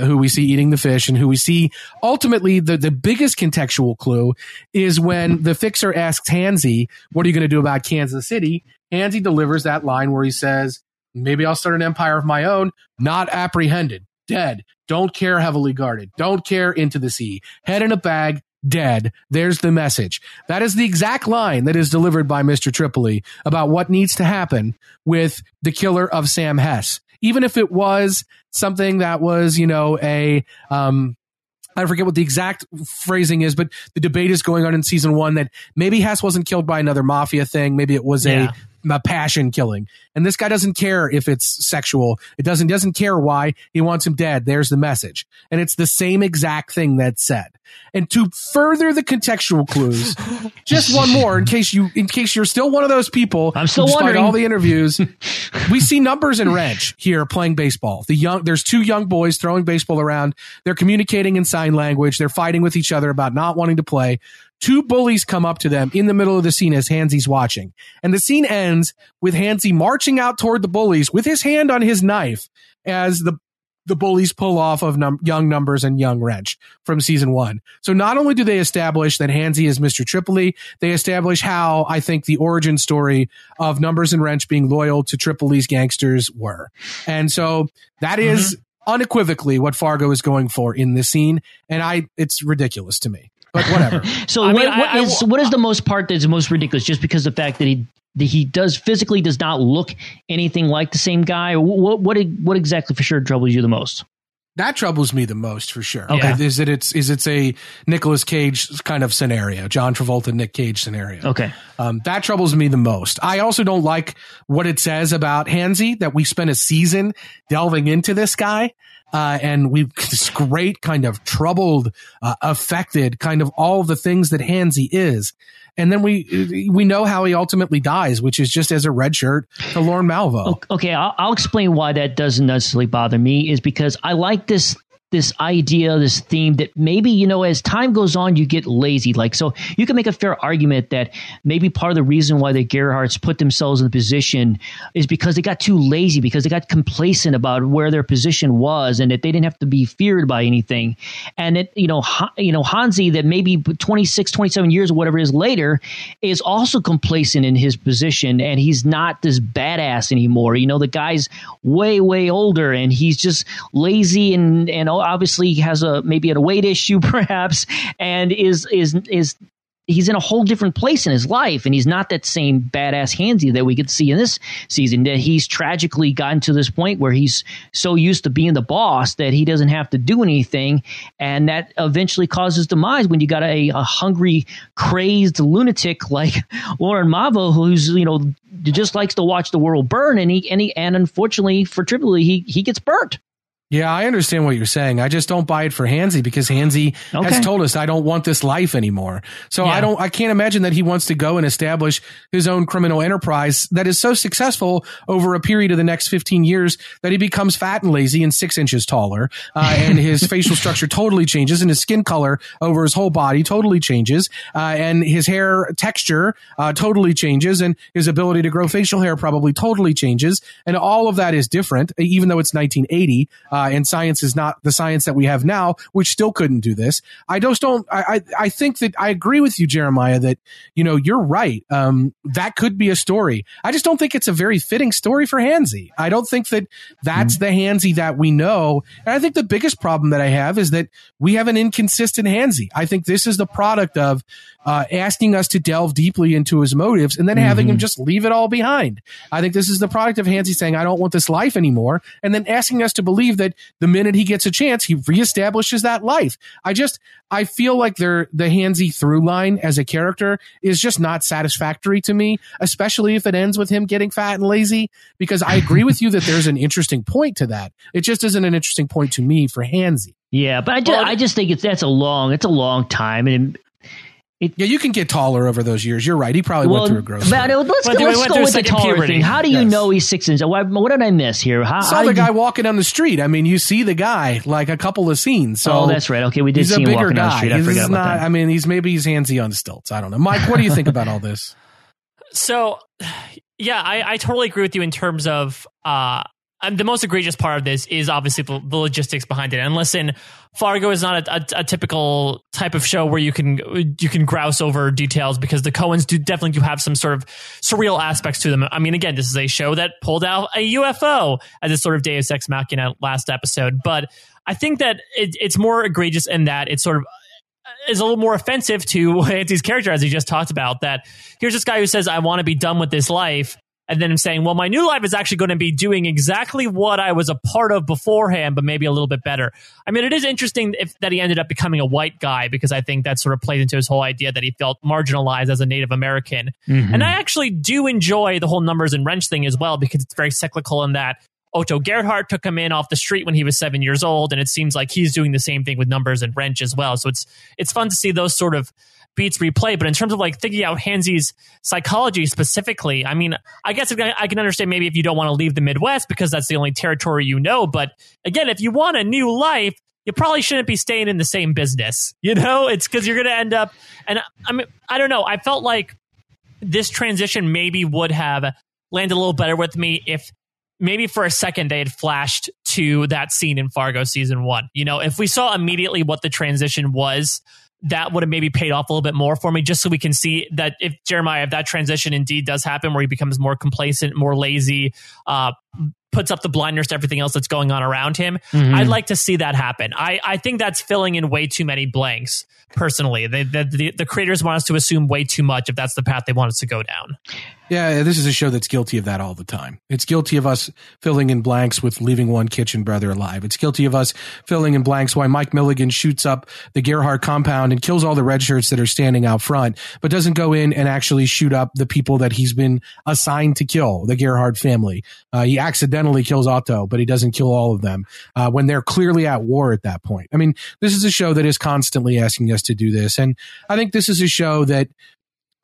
who we see eating the fish and who we see ultimately the biggest contextual clue is when the fixer asks Hanzee, what are you going to do about Kansas City? Hanzee delivers that line where he says, maybe I'll start an empire of my own, not apprehended, dead, don't care, heavily guarded, don't care, into the sea, head in a bag, dead. There's the message. That is the exact line that is delivered by Mr. Tripoli about what needs to happen with the killer of Sam Hess. Even if it was something that was, you know, I forget what the exact phrasing is, but the debate is going on in season 1 that maybe Hess wasn't killed by another mafia thing. Maybe it was a passion killing. And this guy doesn't care if it's sexual. It doesn't care why. He wants him dead. There's the message. And it's the same exact thing that's said. And to further the contextual clues, just one more in case you're still one of those people. I'm still wondering all the interviews. We see Numbers and Wrench here playing baseball. There's two young boys throwing baseball around. They're communicating in sign language. They're fighting with each other about not wanting to play. Two bullies come up to them in the middle of the scene as Hanzee's watching. And the scene ends with Hanzee marching out toward the bullies with his hand on his knife as the bullies pull off of young Numbers and young Wrench from season 1. So not only do they establish that Hanzee is Mr. Tripoli, they establish how I think the origin story of Numbers and Wrench being loyal to Tripoli's gangsters were. And so that is unequivocally what Fargo is going for in this scene. And it's ridiculous to me. But whatever. So I mean, what is the most part that's most ridiculous? Just because the fact that he does physically does not look anything like the same guy. What exactly for sure troubles you the most? That troubles me the most, for sure. Okay. Yeah. Is it a Nicolas Cage kind of scenario, John Travolta, Nick Cage scenario? Okay. That troubles me the most. I also don't like what it says about Hanzee, that we spent a season delving into this guy. And we've this great kind of troubled, affected kind of all the things that Hanzee is. And then we know how he ultimately dies, which is just as a red shirt to Lorne Malvo. Okay. I'll explain why that doesn't necessarily bother me is because I like this idea, this theme that maybe, you know, as time goes on, you get lazy. Like, so you can make a fair argument that maybe part of the reason why the Gerhardts put themselves in the position is because they got too lazy, because they got complacent about where their position was and that they didn't have to be feared by anything. And it, you know, Hanzee, that maybe 26, 27 years or whatever it is later, is also complacent in his position. And he's not this badass anymore. You know, the guy's way, way older and he's just lazy and obviously he has maybe a weight issue perhaps, and is he's in a whole different place in his life, and he's not that same badass Hanzee that we could see in this season, that he's tragically gotten to this point where he's so used to being the boss that he doesn't have to do anything, and that eventually causes demise when you got a hungry, crazed lunatic like Lorne Malvo, who's, you know, just likes to watch the world burn, and unfortunately for Tripoli, he gets burnt. Yeah, I understand what you're saying. I just don't buy it for Hanzee because Hanzee has told us, I don't want this life anymore. So yeah. I can't imagine that he wants to go and establish his own criminal enterprise that is so successful over a period of the next 15 years that he becomes fat and lazy and 6 inches taller. And his facial structure totally changes and his skin color over his whole body totally changes. And his hair texture totally changes and his ability to grow facial hair probably totally changes. And all of that is different, even though it's 1980. And science is not the science that we have now, which still couldn't do this. I just don't. I think that I agree with you, Jeremiah, that, you know, you're right. That could be a story. I just don't think it's a very fitting story for Hanzee. I don't think that that's the Hanzee that we know. And I think the biggest problem that I have is that we have an inconsistent Hanzee. I think this is the product of asking us to delve deeply into his motives and then having him just leave it all behind. I think this is the product of Hanzee saying, I don't want this life anymore. And then asking us to believe that the minute he gets a chance, he reestablishes that life. I feel like the Hanzee through line as a character is just not satisfactory to me, especially if it ends with him getting fat and lazy, because I agree with you that there's an interesting point to that. It just isn't an interesting point to me for Hanzee. Yeah, but I just think it's a long time. And you can get taller over those years. You're right. He probably went through a growth. Let's go with the taller thing. How do you know he's 6 inches? What did I miss here? I saw the guy walking down the street. I mean, you see the guy like a couple of scenes. So that's right. Okay, we did see him walking down the street. I forgot about that. I mean, he's Hanzee on stilts. I don't know. Mike, what do you think about all this? So, yeah, I totally agree with you in terms of the most egregious part of this is obviously the logistics behind it. And listen, Fargo is not a typical type of show where you can grouse over details, because the Coens definitely do have some sort of surreal aspects to them. I mean, again, this is a show that pulled out a UFO as a sort of Deus Ex Machina last episode. But I think that it's more egregious in that it's sort of is a little more offensive to Hanzee's character, as he just talked about, that here's this guy who says, I want to be done with this life. And then I'm saying, well, my new life is actually going to be doing exactly what I was a part of beforehand, but maybe a little bit better. I mean, it is interesting that he ended up becoming a white guy, because I think that sort of plays into his whole idea that he felt marginalized as a Native American. Mm-hmm. And I actually do enjoy the whole Numbers and Wrench thing as well, because it's very cyclical in that Otto Gerhardt took him in off the street when he was 7 years old. And it seems like he's doing the same thing with Numbers and Wrench as well. So it's fun to see those sort of beats replay. But in terms of like thinking out Hanzee's psychology specifically, I mean, I guess I can understand maybe if you don't want to leave the Midwest because that's the only territory you know. But again, if you want a new life, you probably shouldn't be staying in the same business. You know, it's because you're going to end up. And I mean, I don't know. I felt like this transition maybe would have landed a little better with me if maybe for a second they had flashed to that scene in Fargo season one. You know, if we saw immediately what the transition was, that would have maybe paid off a little bit more for me, just so we can see that if Jeremiah, if that transition indeed does happen where he becomes more complacent, more lazy, puts up the blinders to everything else that's going on around him, I'd like to see that happen. I think that's filling in way too many blanks personally. The creators want us to assume way too much if that's the path they want us to go down. Yeah, this is a show that's guilty of that all the time. It's guilty of us filling in blanks with leaving one kitchen brother alive. It's guilty of us filling in blanks why Mike Milligan shoots up the Gerhardt compound and kills all the red shirts that are standing out front, but doesn't go in and actually shoot up the people that he's been assigned to kill, the Gerhardt family. He accidentally kills Otto, but he doesn't kill all of them when they're clearly at war at that point. I mean, this is a show that is constantly asking us to do this. And I think this is a show that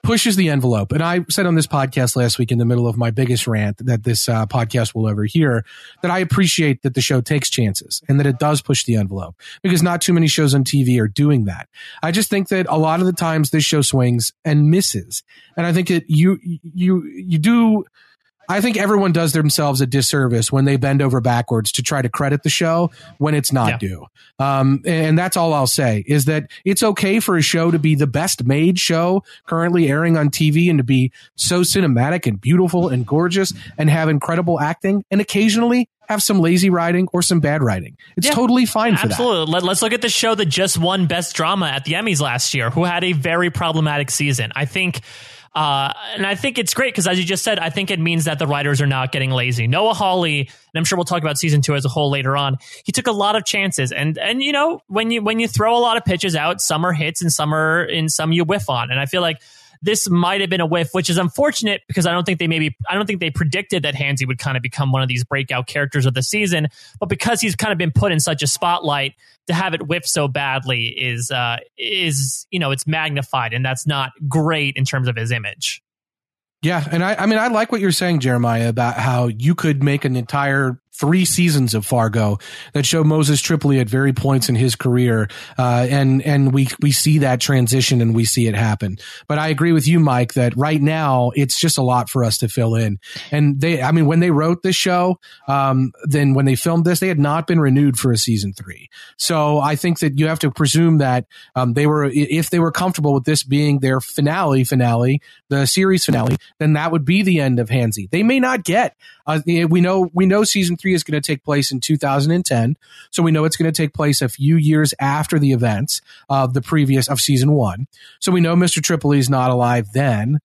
pushes the envelope. And I said on this podcast last week in the middle of my biggest rant that this podcast will overhear, that I appreciate that the show takes chances and that it does push the envelope because not too many shows on TV are doing that. I just think that a lot of the times this show swings and misses. And I think that you do. I think everyone does themselves a disservice when they bend over backwards to try to credit the show when it's not due. And that's all I'll say is that it's okay for a show to be the best made show currently airing on TV and to be so cinematic and beautiful and gorgeous and have incredible acting and occasionally have some lazy writing or some bad writing. It's totally fine for that. Let's look at the show that just won Best Drama at the Emmys last year, who had a very problematic season. I think... and I think it's great because, as you just said, I think it means that the writers are not getting lazy. Noah Hawley, and I'm sure we'll talk about season 2 as a whole later on, he took a lot of chances. And you know, when you throw a lot of pitches out, some are hits and some you whiff on. And I feel like this might have been a whiff, which is unfortunate because I don't think they predicted that Hanzee would kind of become one of these breakout characters of the season. But because he's kind of been put in such a spotlight, to have it whiff so badly is you know, it's magnified, and that's not great in terms of his image. Yeah, and I mean, I like what you're saying, Jeremiah, about how you could make an entire 3 seasons of Fargo that show Moses Tripoli at various points in his career, and we see that transition and we see it happen. But I agree with you, Mike, that right now it's just a lot for us to fill in. And they, I mean, when they wrote this show, then when they filmed this, they had not been renewed for a season 3. So I think that you have to presume that they were, if they were comfortable with this being their finale, the series finale, then that would be the end of Hanzee. They may not get. We know season 3 is going to take place in 2010, so we know it's going to take place a few years after the events of the previous season 1. So we know Mr. Tripoli is not alive then.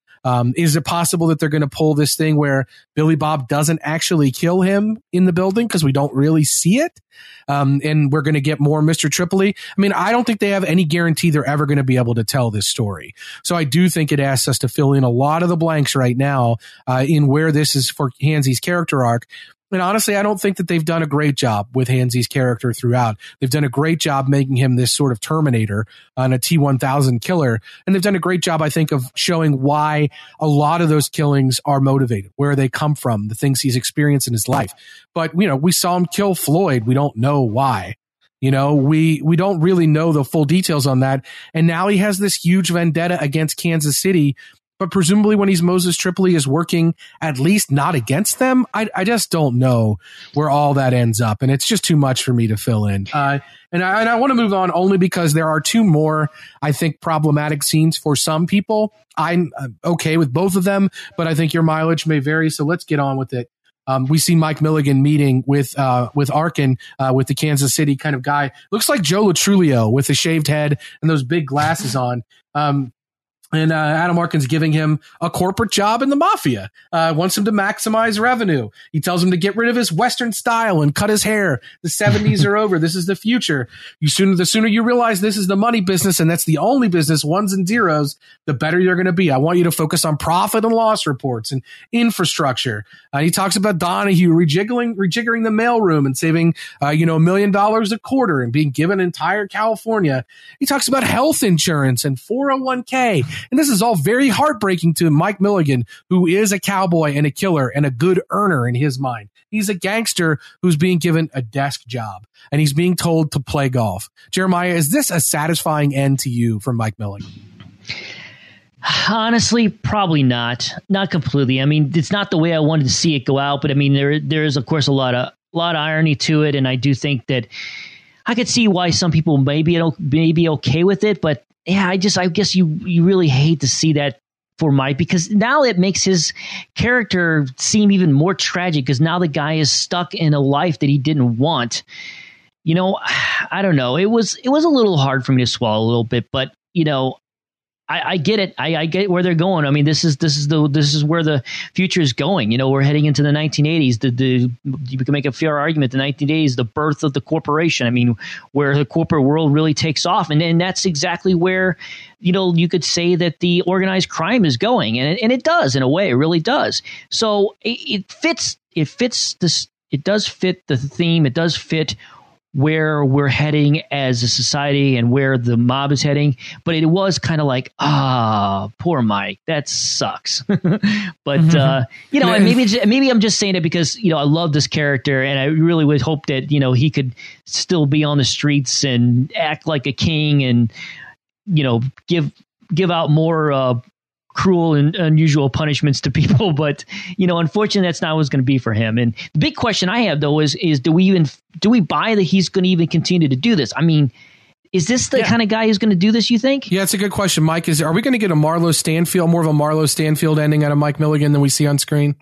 Is it possible that they're going to pull this thing where Billy Bob doesn't actually kill him in the building because we don't really see it? And we're going to get more Mr. Tripoli. I mean, I don't think they have any guarantee they're ever going to be able to tell this story. So I do think it asks us to fill in a lot of the blanks right now in where this is for Hanzee's character arc. And honestly, I don't think that they've done a great job with Hanzee's character throughout. They've done a great job making him this sort of Terminator on a T-1000 killer. And they've done a great job, I think, of showing why a lot of those killings are motivated, where they come from, the things he's experienced in his life. But, you know, we saw him kill Floyd. We don't know why. You know, we don't really know the full details on that. And now he has this huge vendetta against Kansas City. But presumably when he's Moses Tripoli is working at least not against them. I just don't know where all that ends up. And it's just too much for me to fill in. And I want to move on only because there are 2 more, I think, problematic scenes for some people. I'm okay with both of them, but I think your mileage may vary. So let's get on with it. We see Mike Milligan meeting with Arkin, with the Kansas City kind of guy. Looks like Joe Latrulio with a shaved head and those big glasses on. And Adam Arkin's giving him a corporate job in the mafia, wants him to maximize revenue. He tells him to get rid of his Western style and cut his hair. The 70s are over. This is the future. The sooner you realize this is the money business and that's the only business, ones and zeros, the better you're going to be. I want you to focus on profit and loss reports and infrastructure. He talks about Donahue rejiggering the mailroom and saving, $1 million a quarter and being given entire California. He talks about health insurance and 401k. And this is all very heartbreaking to Mike Milligan, who is a cowboy and a killer and a good earner in his mind. He's a gangster who's being given a desk job, and he's being told to play golf. Jeremiah, is this a satisfying end to you from Mike Milligan? Honestly, probably not. Not completely. I mean, it's not the way I wanted to see it go out, but I mean, there is, of course, a lot of irony to it, and I do think that I could see why some people may be okay with it, but yeah, I guess you really hate to see that for Mike, because now it makes his character seem even more tragic because now the guy is stuck in a life that he didn't want. you know, I don't know. It was a little hard for me to swallow a little bit, but you know, I get it. I get where they're going. I mean, this is where the future is going. You know, we're heading into the 1980s. You can make a fair argument. The 1980s, the birth of the corporation. I mean, where the corporate world really takes off, and that's exactly where, you know, you could say that the organized crime is going, and it does in a way. It really does. So it fits. It fits this. It does fit the theme. It does fit where we're heading as a society and where the mob is heading. But it was kind of like, poor Mike, that sucks. But, you know, and maybe I'm just saying it because, you know, I love this character and I really would hope that, you know, he could still be on the streets and act like a king and, you know, give out more, cruel and unusual punishments to people. But, you know, unfortunately, that's not what's going to be for him. And the big question I have, though, is do we buy that he's going to even continue to do this? I mean, is this the kind of guy who's going to do this, you think? Yeah, it's a good question, Mike. Are we going to get a Marlo Stanfield ending out of Mike Milligan than we see on screen?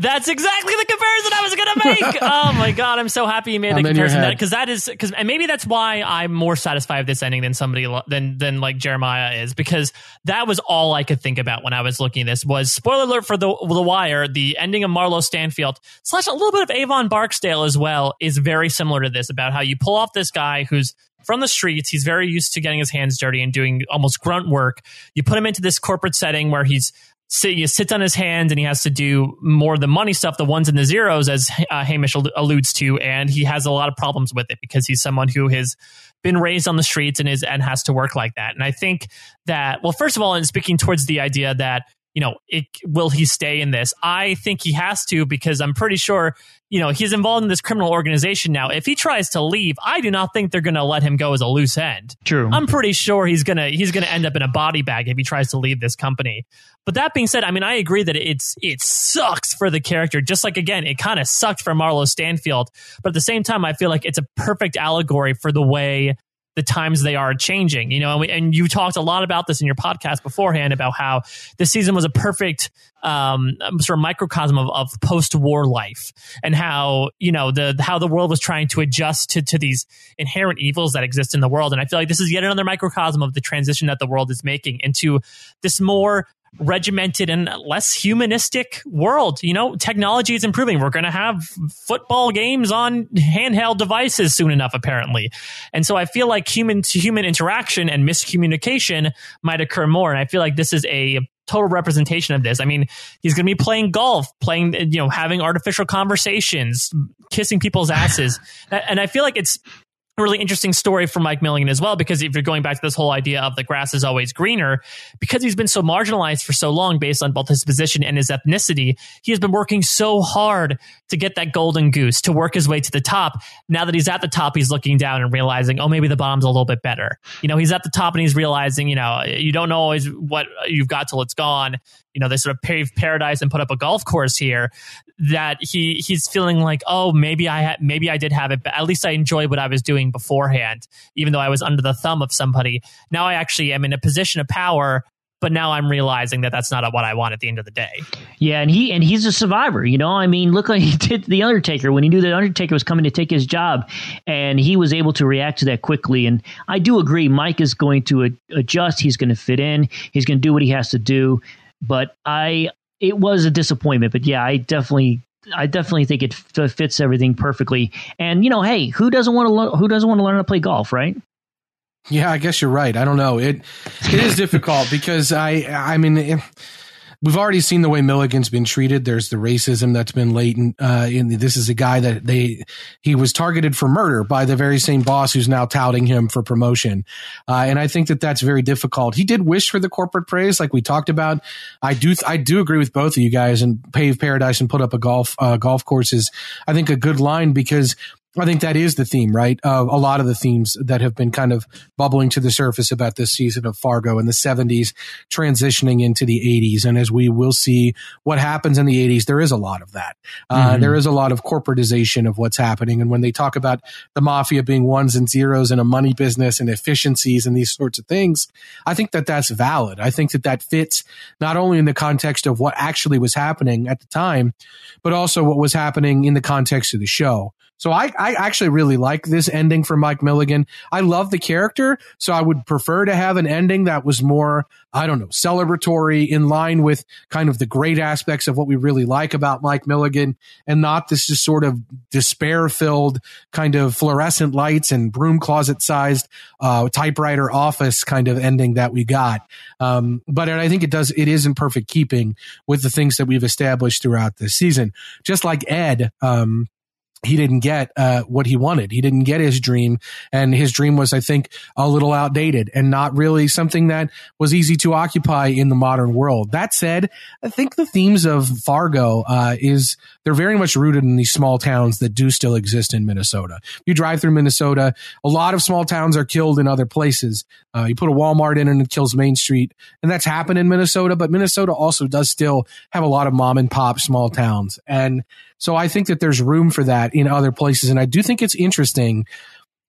That's exactly the comparison I was going to make. Oh my God, I'm so happy you made the comparison because maybe that's why I'm more satisfied with this ending than than like Jeremiah is, because that was all I could think about when I was looking at this was, spoiler alert for The Wire, the ending of Marlo Stanfield / a little bit of Avon Barksdale as well is very similar to this, about how you pull off this guy who's from the streets. He's very used to getting his hands dirty and doing almost grunt work. You put him into this corporate setting where he sits on his hands and he has to do more of the money stuff, the ones and the zeros, as Hamish alludes to. And he has a lot of problems with it because he's someone who has been raised on the streets and has to work like that. And I think that, well, first of all, and speaking towards the idea that, you know, will he stay in this? I think he has to, because I'm pretty sure, you know, he's involved in this criminal organization now. If he tries to leave, I do not think they're going to let him go as a loose end. True. I'm pretty sure he's going to end up in a body bag if he tries to leave this company. But that being said, I mean, I agree that it sucks for the character. Just like, again, it kind of sucked for Marlo Stanfield. But at the same time, I feel like it's a perfect allegory for the way the times they are changing, you know, and you talked a lot about this in your podcast beforehand about how this season was a perfect sort of microcosm of post-war life and how, you know, how the world was trying to adjust to these inherent evils that exist in the world. And I feel like this is yet another microcosm of the transition that the world is making into this more regimented and less humanistic world. You know, technology is improving. We're going to have football games on handheld devices soon enough, apparently. And so I feel like human to human interaction and miscommunication might occur more. And I feel like this is a total representation of this. I mean, he's going to be playing golf, you know, having artificial conversations, kissing people's asses. And I feel like it's really interesting story for Mike Milligan as well, because if you're going back to this whole idea of the grass is always greener, because he's been so marginalized for so long based on both his position and his ethnicity, he has been working so hard to get that golden goose, to work his way to the top. Now that he's at the top, he's looking down and realizing, oh, maybe the bottom's a little bit better. You know, he's at the top and he's realizing, you know, you don't know always what you've got till it's gone. You know, they sort of paved paradise and put up a golf course here, that he's feeling like, oh, maybe I did have it, but at least I enjoyed what I was doing beforehand, even though I was under the thumb of somebody. Now I actually am in a position of power, but now I'm realizing that that's not what I want at the end of the day. Yeah, and he's a survivor, you know? I mean, look what he did to The Undertaker when he knew that Undertaker was coming to take his job, and he was able to react to that quickly. And I do agree, Mike is going to adjust. He's going to fit in. He's going to do what he has to do. But it was a disappointment. But yeah, I definitely think it fits everything perfectly. And you know, hey, who doesn't want to learn how to play golf, right? Yeah, I guess you're right. I don't know. It is difficult because I mean, we've already seen the way Milligan's been treated. There's the racism that's been latent. This is a guy that he was targeted for murder by the very same boss who's now touting him for promotion. And I think that's very difficult. He did wish for the corporate praise, like we talked about. I do agree with both of you guys, and pave paradise and put up a golf course is, I think, a good line, because I think that is the theme, right? A lot of the themes that have been kind of bubbling to the surface about this season of Fargo in the 70s, transitioning into the 80s. And as we will see what happens in the 80s, there is a lot of that. There is a lot of corporatization of what's happening. And when they talk about the mafia being ones and zeros and a money business and efficiencies and these sorts of things, I think that that's valid. I think that that fits not only in the context of what actually was happening at the time, but also what was happening in the context of the show. So I actually really like this ending for Mike Milligan. I love the character, so I would prefer to have an ending that was more, I don't know, celebratory, in line with kind of the great aspects of what we really like about Mike Milligan, and not this just sort of despair-filled kind of fluorescent lights and broom closet-sized typewriter office kind of ending that we got. But I think it is in perfect keeping with the things that we've established throughout this season. Just like Ed, he didn't get what he wanted. He didn't get his dream. And his dream was, I think, a little outdated and not really something that was easy to occupy in the modern world. That said, I think the themes of Fargo they're very much rooted in these small towns that do still exist in Minnesota. You drive through Minnesota, a lot of small towns are killed in other places. You put a Walmart in and it kills Main Street. And that's happened in Minnesota, but Minnesota also does still have a lot of mom and pop small towns. And so I think that there's room for that in other places. And I do think it's interesting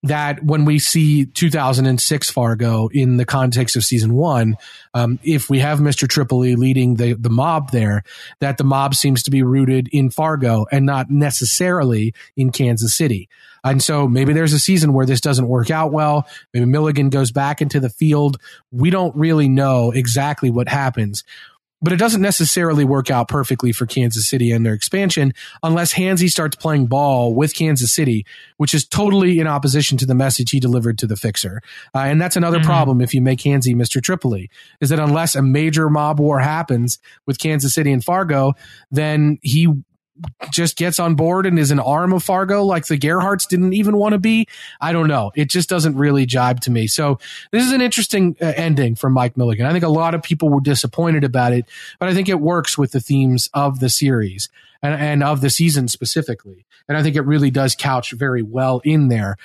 that when we see 2006 Fargo in the context of season one, if we have Mr. Tripoli leading the mob there, that the mob seems to be rooted in Fargo and not necessarily in Kansas City. And so maybe there's a season where this doesn't work out well. Maybe Milligan goes back into the field. We don't really know exactly what happens. But it doesn't necessarily work out perfectly for Kansas City and their expansion unless Hanzee starts playing ball with Kansas City, which is totally in opposition to the message he delivered to the Fixer. And that's another problem if you make Hanzee Mr. Tripoli, is that unless a major mob war happens with Kansas City and Fargo, then he just gets on board and is an arm of Fargo like the Gerhardts didn't even want to be. I don't know. It just doesn't really jibe to me. So this is an interesting ending from Mike Milligan. I think a lot of people were disappointed about it, but I think it works with the themes of the series and of the season specifically. And I think it really does couch very well in there.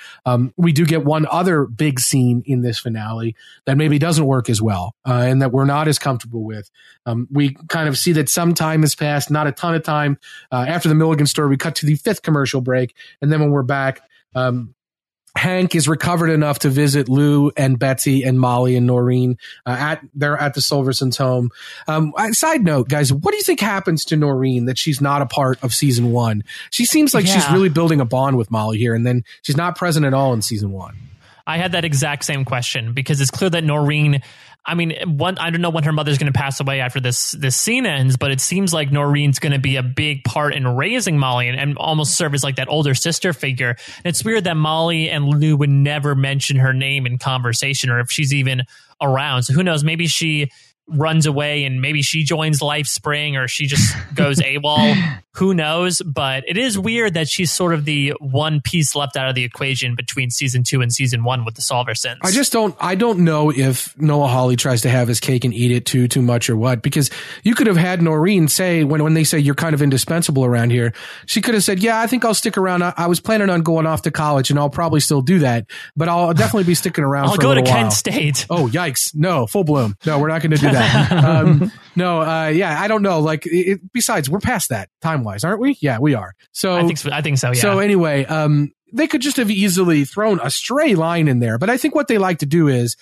We do get one other big scene in this finale that maybe doesn't work as well and that we're not as comfortable with. We kind of see that some time has passed, not a ton of time. After the Milligan story, we cut to the 5th commercial break. And then when we're back, Hank is recovered enough to visit Lou and Betsy and Molly and Noreen at the Solverson's home. Side note, guys, what do you think happens to Noreen that she's not a part of season one? She seems like she's really building a bond with Molly here, and then she's not present at all in season one. I had that exact same question because it's clear that Noreen, I don't know when her mother's going to pass away after this scene ends, but it seems like Noreen's going to be a big part in raising Molly and almost serve as like that older sister figure. And it's weird that Molly and Lou would never mention her name in conversation or if she's even around. So who knows? Maybe she runs away and maybe she joins Life Spring or she just goes AWOL. Who knows? But it is weird that she's sort of the one piece left out of the equation between season two and season one with the Solversons. I don't know if Noah Hawley tries to have his cake and eat it too much or what, because you could have had Noreen say when they say you're kind of indispensable around here, she could have said, yeah, I think I'll stick around. I was planning on going off to college and I'll probably still do that, but I'll definitely be sticking around. I'll go to Kent State. Oh, yikes. No, full bloom. No, we're not going to do that. I don't know. Like, besides, we're past that time-wise, aren't we? Yeah, we are. So I think so. Yeah. So anyway, they could just have easily thrown a stray line in there, but I think what they like to do is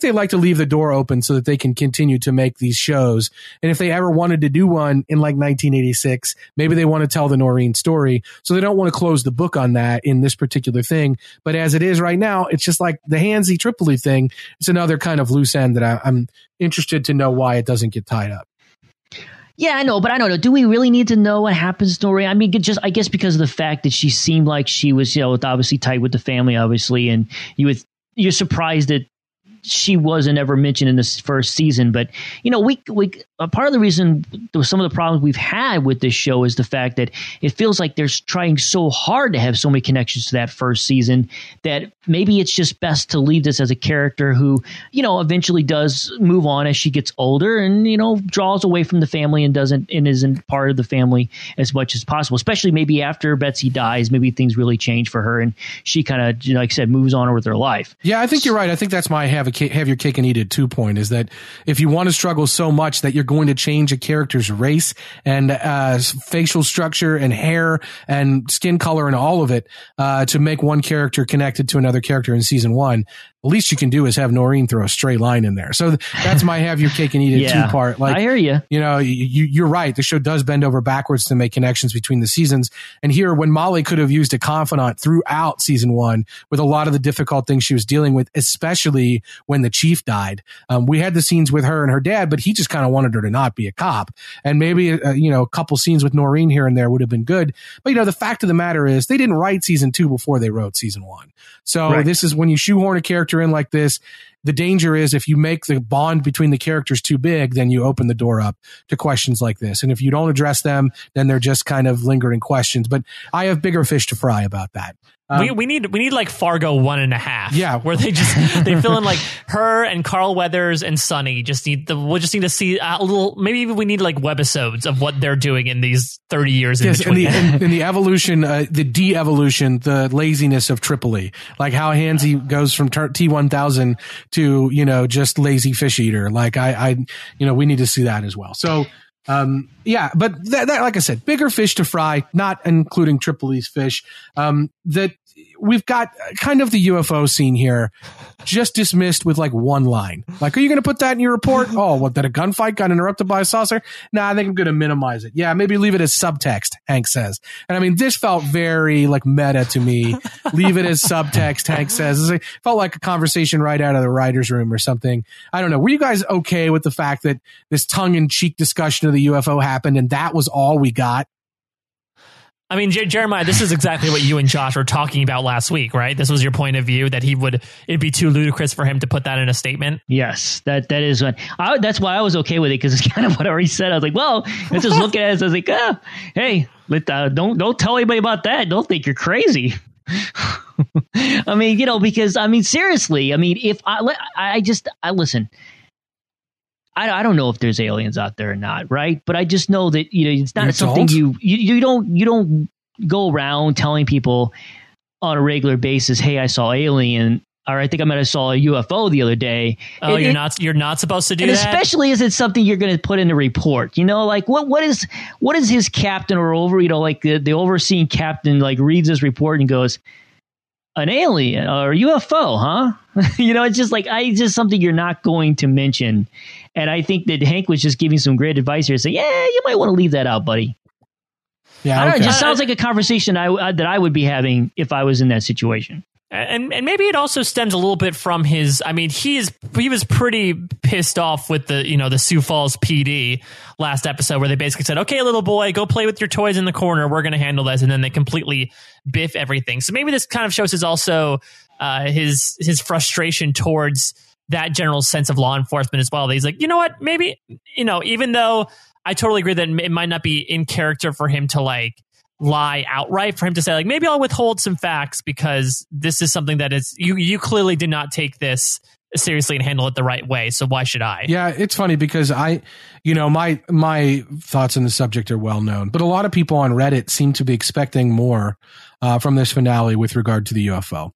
they like to leave the door open so that they can continue to make these shows. And if they ever wanted to do one in like 1986, maybe they want to tell the Noreen story. So they don't want to close the book on that in this particular thing. But as it is right now, it's just like the Hanzee Tripoli thing. It's another kind of loose end that I'm interested to know why it doesn't get tied up. Yeah, I know, but I don't know. Do we really need to know what happens to Noreen? I mean, I guess because of the fact that she seemed like she was, obviously tight with the family, obviously, and you're surprised that she wasn't ever mentioned in this first season. But, we part of the reason, some of the problems we've had with this show is the fact that it feels like they're trying so hard to have so many connections to that first season that maybe it's just best to leave this as a character who, eventually does move on as she gets older and, draws away from the family and isn't part of the family as much as possible, especially maybe after Betsy dies, maybe things really change for her and she kind of, like I said, moves on with her life. Yeah, I think you're right. I think that's my have your cake and eat it 2 point, is that if you want to struggle so much that you're going to change a character's race and facial structure and hair and skin color and all of it to make one character connected to another character in season one, least you can do is have Noreen throw a stray line in there. So that's my have your cake and eat it two-part. Like, I hear you. You know, you're right. The show does bend over backwards to make connections between the seasons. And here, when Molly could have used a confidant throughout season one with a lot of the difficult things she was dealing with, especially when the chief died. We had the scenes with her and her dad, but he just kind of wanted her to not be a cop. And maybe, a couple scenes with Noreen here and there would have been good. But, the fact of the matter is they didn't write season two before they wrote season one. So This is when you shoehorn a character in like this. The danger is if you make the bond between the characters too big, then you open the door up to questions like this. And if you don't address them, then they're just kind of lingering questions. But I have bigger fish to fry about that. We need like Fargo 1.5. Yeah. Where they fill in like her and Carl Weathers and Sonny. We'll just need to see a little, maybe even we need like webisodes of what they're doing in these 30 years. Yes, in between. And the evolution, the de-evolution, the laziness of Tripoli, like how Hanzee goes from T-1000 to, just lazy fish eater. Like I we need to see that as well. So, but that, like I said, bigger fish to fry, not including Tripoli's fish, that we've got kind of the UFO scene here just dismissed with like one line. Like, are you going to put that in your report? Oh, what, that a gunfight got interrupted by a saucer? Nah, I think I'm going to minimize it. Yeah, maybe leave it as subtext, Hank says. And I mean, this felt very like meta to me. Leave it as subtext, Hank says. It felt like a conversation right out of the writer's room or something. I don't know. Were you guys okay with the fact that this tongue-in-cheek discussion of the UFO happened and that was all we got? I mean, Jeremiah, this is exactly what you and Josh were talking about last week, right? This was your point of view that it'd be too ludicrous for him to put that in a statement. Yes, that is what. That's why I was okay with it, because it's kind of what I already said. I was like, well, let's just look at it. I was like, hey, don't tell anybody about that. Don't think you're crazy. I mean, because seriously, if I listen. I don't know if there's aliens out there or not, right? But I just know that it's not something you don't go around telling people on a regular basis, hey, I saw alien, or I think I might have saw a UFO the other day. Oh, you're not supposed to do that. Especially is it something you're going to put in a report? Like what is his captain or the overseeing captain like reads his report and goes, an alien or UFO, huh? It's just like it's just something you're not going to mention. And I think that Hank was just giving some great advice here, saying, "Yeah, you might want to leave that out, buddy." Yeah, I don't know, it just sounds like a conversation that I would be having if I was in that situation. And maybe it also stems a little bit from his. I mean, he was pretty pissed off with the the Sioux Falls PD last episode, where they basically said, "Okay, little boy, go play with your toys in the corner. We're going to handle this," and then they completely biff everything. So maybe this kind of shows is also his frustration towards that general sense of law enforcement as well. He's like, you know what? Maybe, even though I totally agree that it might not be in character for him to like lie outright, for him to say like, maybe I'll withhold some facts because this is something that is, you clearly did not take this seriously and handle it the right way. So why should I? Yeah, it's funny because my thoughts on the subject are well known, but a lot of people on Reddit seem to be expecting more from this finale with regard to the UFO.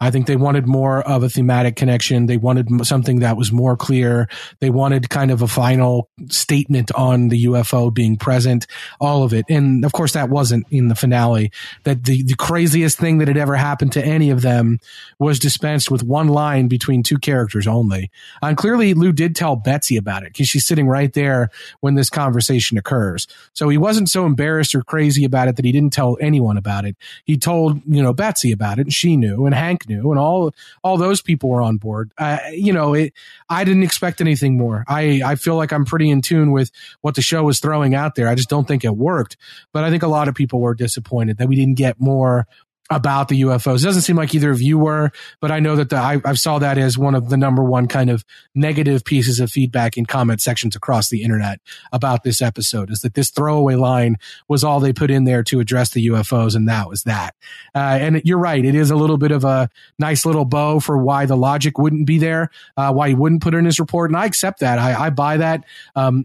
I think they wanted more of a thematic connection. They wanted something that was more clear. They wanted kind of a final statement on the UFO being present, all of it. And of course, that wasn't in the finale. That the craziest thing that had ever happened to any of them was dispensed with one line between two characters only. And clearly, Lou did tell Betsy about it because she's sitting right there when this conversation occurs. So he wasn't so embarrassed or crazy about it that he didn't tell anyone about it. He told, Betsy about it, and she knew. And Hank knew, and all those people were on board. I didn't expect anything more. I feel like I'm pretty in tune with what the show was throwing out there. I just don't think it worked. But I think a lot of people were disappointed that we didn't get more about the UFOs. It doesn't seem like either of you were, but I know that I saw that as one of the number one kind of negative pieces of feedback in comment sections across the internet about this episode, is that this throwaway line was all they put in there to address the UFOs, and that was that. And you're right, it is a little bit of a nice little bow for why the logic wouldn't be there, why he wouldn't put it in his report, and I accept that. I buy that.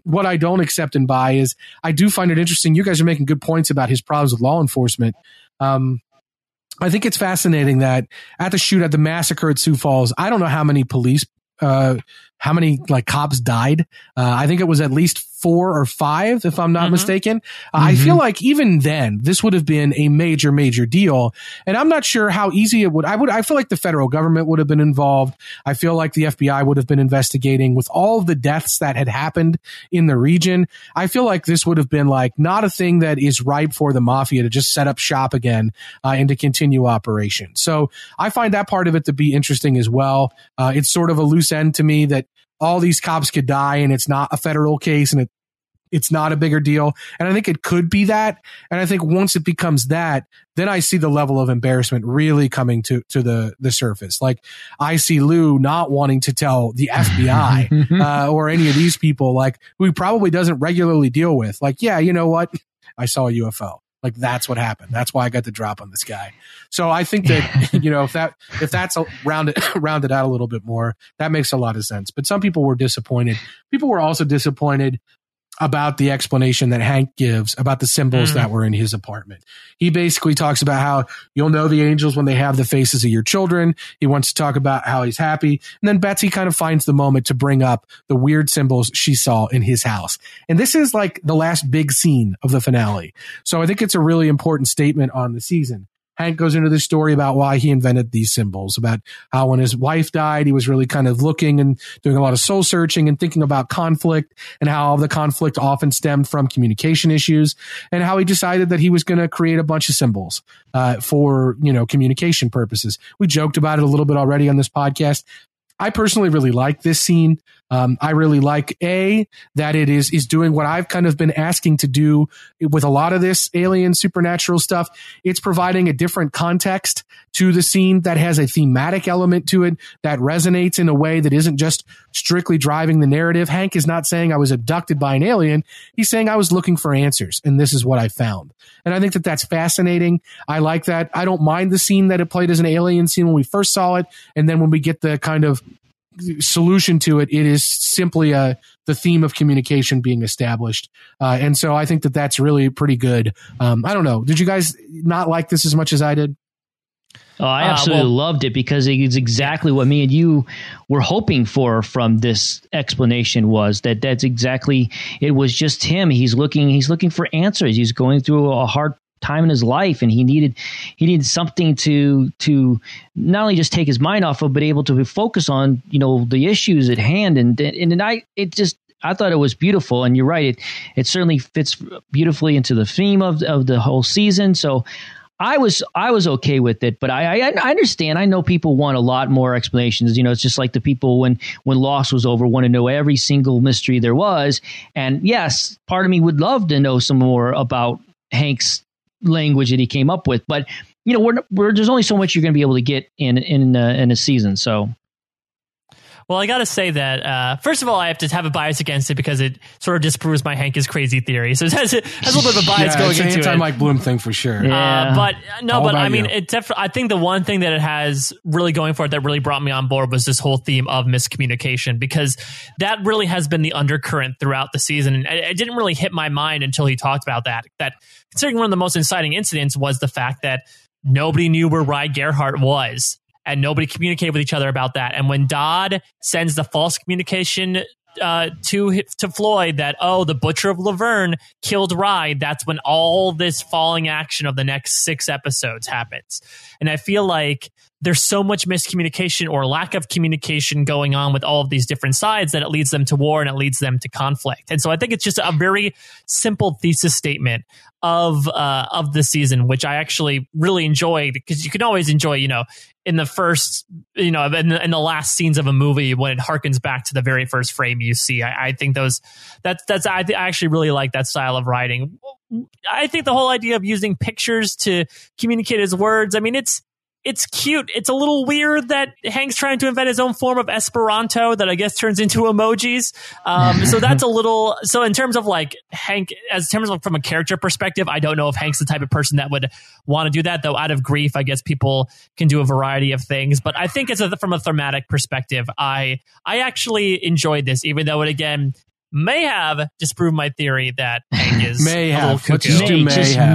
What I don't accept and buy is I do find it interesting. You guys are making good points about his problems with law enforcement. I think it's fascinating that at the shootout, the massacre at Sioux Falls, I don't know how many cops died. I think it was at least 4 or 5, if I'm not mistaken. I feel like even then, this would have been a major, major deal. And I'm not sure how easy it would. I feel like the federal government would have been involved. I feel like the FBI would have been investigating with all the deaths that had happened in the region. I feel like this would have been like not a thing that is ripe for the mafia to just set up shop again and to continue operation. So I find that part of it to be interesting as well. It's sort of a loose end to me that all these cops could die and it's not a federal case and it's not a bigger deal. And I think it could be that. And I think once it becomes that, then I see the level of embarrassment really coming to the surface. Like I see Lou not wanting to tell the FBI or any of these people, like who he probably doesn't regularly deal with. Like, yeah, you know what? I saw a UFO. Like that's what happened. That's why I got the drop on this guy. So I think that, you know, if that's rounded out a little bit more, that makes a lot of sense. But some people were disappointed. People were also disappointed about the explanation that Hank gives about the symbols that were in his apartment. He basically talks about how you'll know the angels when they have the faces of your children. He wants to talk about how he's happy. And then Betsy kind of finds the moment to bring up the weird symbols she saw in his house. And this is like the last big scene of the finale. So I think it's a really important statement on the season. Hank goes into this story about why he invented these symbols, about how when his wife died, he was really kind of looking and doing a lot of soul searching and thinking about conflict and how the conflict often stemmed from communication issues, and how he decided that he was going to create a bunch of symbols for, you know, communication purposes. We joked about it a little bit already on this podcast. I personally really like this scene. I really like that it is doing what I've kind of been asking to do with a lot of this alien supernatural stuff. It's providing a different context to the scene that has a thematic element to it that resonates in a way that isn't just strictly driving the narrative. Hank is not saying I was abducted by an alien. He's saying I was looking for answers and this is what I found. And I think that that's fascinating. I like that. I don't mind the scene that it played as an alien scene when we first saw it. And then when we get the kind of solution to it, it is simply the theme of communication being established. And so I think that that's really pretty good. I don't know. Did you guys not like this as much as I did? Oh, I absolutely loved it because it's exactly what me and you were hoping for from this explanation was that's exactly, it was just him. He's looking for answers. He's going through a hard time in his life and he needed something to not only just take his mind off of, but able to focus on, you know, the issues at hand. And I thought it was beautiful, and you're right. It certainly fits beautifully into the theme of the whole season. So I was okay with it, but I understand. I know people want a lot more explanations. You know, it's just like the people when Lost was over want to know every single mystery there was. And yes, part of me would love to know some more about Hank's language that he came up with, but you know, there's only so much you're going to be able to get in a season. So, well, I got to say that first of all, I have to have a bias against it because it sort of disproves my Hank is crazy theory. So it has a little bit of a bias going into it. It's a Mike Bloom thing for sure. Yeah. I think the one thing that it has really going for it that really brought me on board was this whole theme of miscommunication, because that really has been the undercurrent throughout the season, and it didn't really hit my mind until he talked about that. That, considering one of the most inciting incidents was the fact that nobody knew where Rye Gerhardt was and nobody communicated with each other about that. And when Dodd sends the false communication to Floyd that, oh, the butcher of Laverne killed Rye, that's when all this falling action of the next 6 episodes happens. And I feel like there's so much miscommunication or lack of communication going on with all of these different sides that it leads them to war and it leads them to conflict. And so I think it's just a very simple thesis statement of the season, which I actually really enjoyed, because you can always enjoy, you know, in the first, you know, in the last scenes of a movie when it harkens back to the very first frame you see. I think I actually really like that style of writing. I think the whole idea of using pictures to communicate his words, I mean, it's cute. It's a little weird that Hank's trying to invent his own form of Esperanto that I guess turns into emojis. So that's a little. So in terms of like Hank, from a character perspective, I don't know if Hank's the type of person that would want to do that. Though out of grief, I guess people can do a variety of things. But I think from a thematic perspective, I actually enjoyed this, even though it again may have disproved my theory that Hank is may a have. Let's just do may just have.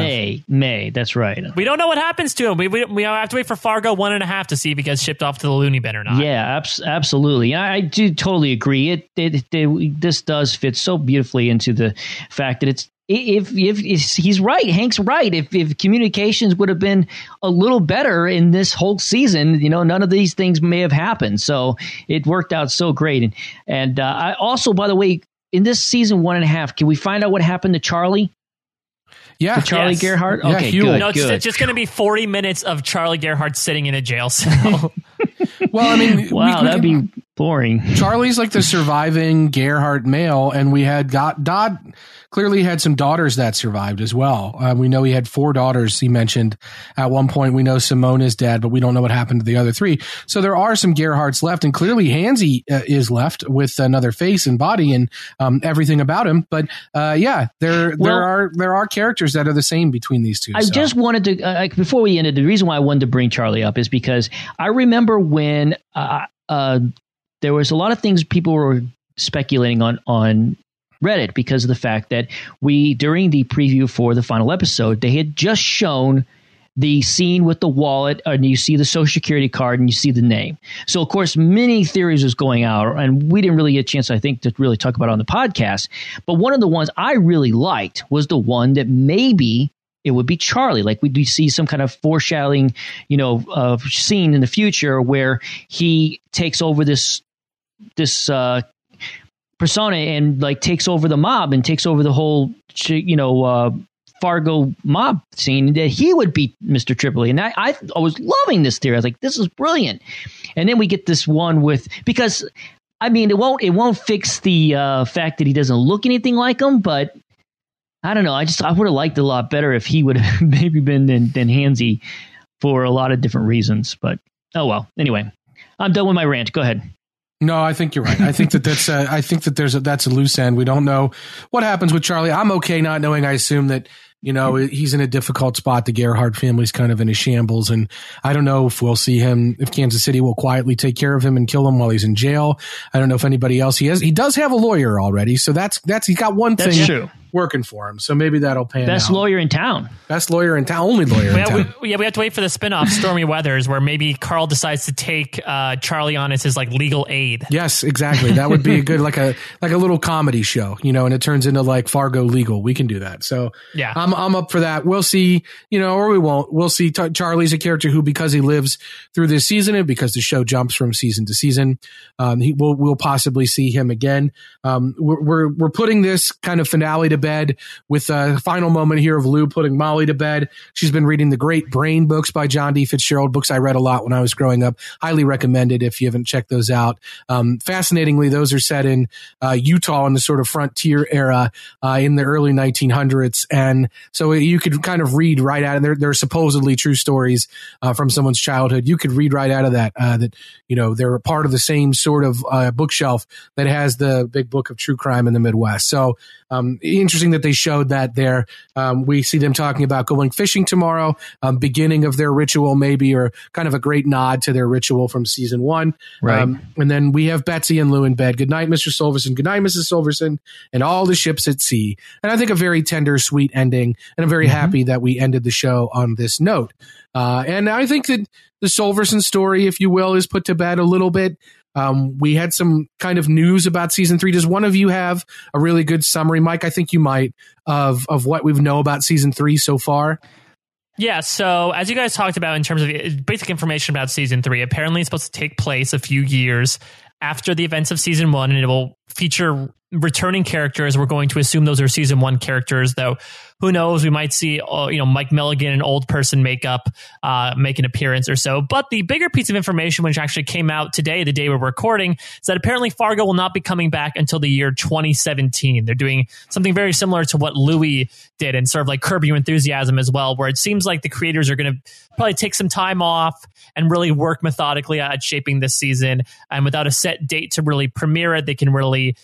May. That's right. We don't know what happens to him. We have to wait for Fargo 1.5 to see if he gets shipped off to the loony bin or not. Yeah, absolutely. I do totally agree. This does fit so beautifully into the fact that it's. If he's right, Hank's right. If communications would have been a little better in this whole season, none of these things may have happened. So it worked out so great. And I also, by the way, in this season 1.5, can we find out what happened to Charlie? Yeah, to Charlie Gerhardt. Okay, yeah, good. No, it's just going to be 40 minutes of Charlie Gerhardt sitting in a jail cell. Well, I mean, that'd be boring. Charlie's like the surviving Gerhardt male, and we had Dodd clearly had some daughters that survived as well. We know he had 4 daughters. He mentioned at one point. We know Simone is dead, but we don't know what happened to the other 3. So there are some Gerhardts left, and clearly Hanzee is left with another face and body and everything about him. But there are characters that are the same between these two. I just wanted to before we ended. The reason why I wanted to bring Charlie up is because I remember when there was a lot of things people were speculating on Reddit because of the fact that during the preview for the final episode, they had just shown the scene with the wallet, and you see the Social Security card and you see the name. So, of course, many theories was going out, and we didn't really get a chance, I think, to really talk about it on the podcast. But one of the ones I really liked was the one that maybe it would be Charlie. Like, we see some kind of foreshadowing, scene in the future where he takes over this persona and like takes over the mob and takes over the whole, Fargo mob scene, that he would be Mr. Tripoli. And I was loving this theory. I was like, this is brilliant. And then we get this one because I mean, it won't fix the fact that he doesn't look anything like him, but I don't know. I would have liked it a lot better if he would have maybe been than Hanzee for a lot of different reasons. But oh well. Anyway, I'm done with my rant. Go ahead. No, I think you're right. I think that that's a loose end. We don't know what happens with Charlie. I'm okay not knowing. I assume that he's in a difficult spot. The Gerhardt family's kind of in a shambles, and I don't know if we'll see him. If Kansas City will quietly take care of him and kill him while he's in jail, I don't know if anybody else he has. He does have a lawyer already, so that's he's got one thing. That's true. Working for him, so maybe that'll pan out. Best lawyer in town, only lawyer in town. We have to wait for the spinoff, Stormy Weathers, where maybe Carl decides to take Charlie on as his like legal aid. Yes, exactly. That would be a good like a little comedy show, and it turns into like Fargo Legal. We can do that. So yeah, I'm up for that. We'll see, or we won't. We'll see. Charlie's a character who, because he lives through this season and because the show jumps from season to season, we'll possibly see him again. We're putting this kind of finale to bed with a final moment here of Lou putting Molly to bed. She's been reading the Great Brain books by John D. Fitzgerald, books I read a lot when I was growing up. Highly recommended if you haven't checked those out. Fascinatingly, those are set in Utah in the sort of frontier era in the early 1900s. And so you could kind of read right out of there. They're supposedly true stories from someone's childhood. You could read right out of that, they're a part of the same sort of bookshelf that has the big book of true crime in the Midwest. So interesting that they showed that there. We see them talking about going fishing tomorrow, beginning of their ritual maybe, or kind of a great nod to their ritual from season 1. Right. And then we have Betsy and Lou in bed. Good night, Mr. Solverson. Good night, Mrs. Solverson, and all the ships at sea. And I think a very tender, sweet ending. And I'm very happy that we ended the show on this note. And I think that the Solverson story, if you will, is put to bed a little bit. We had some kind of news about season 3. Does one of you have a really good summary, Mike? I think you might of what we know about season 3 so far. Yeah, so as you guys talked about in terms of basic information about season 3, apparently it's supposed to take place a few years after the events of season 1, and it will feature returning characters. We're going to assume those are season 1 characters, though. Who knows? We might see, Mike Milligan in old person makeup make an appearance or so. But the bigger piece of information, which actually came out today, the day we're recording, is that apparently Fargo will not be coming back until the year 2017. They're doing something very similar to what Louis did and sort of like Curb Your Enthusiasm as well, where it seems like the creators are going to probably take some time off and really work methodically at shaping this season. And without a set date to really premiere it, they can really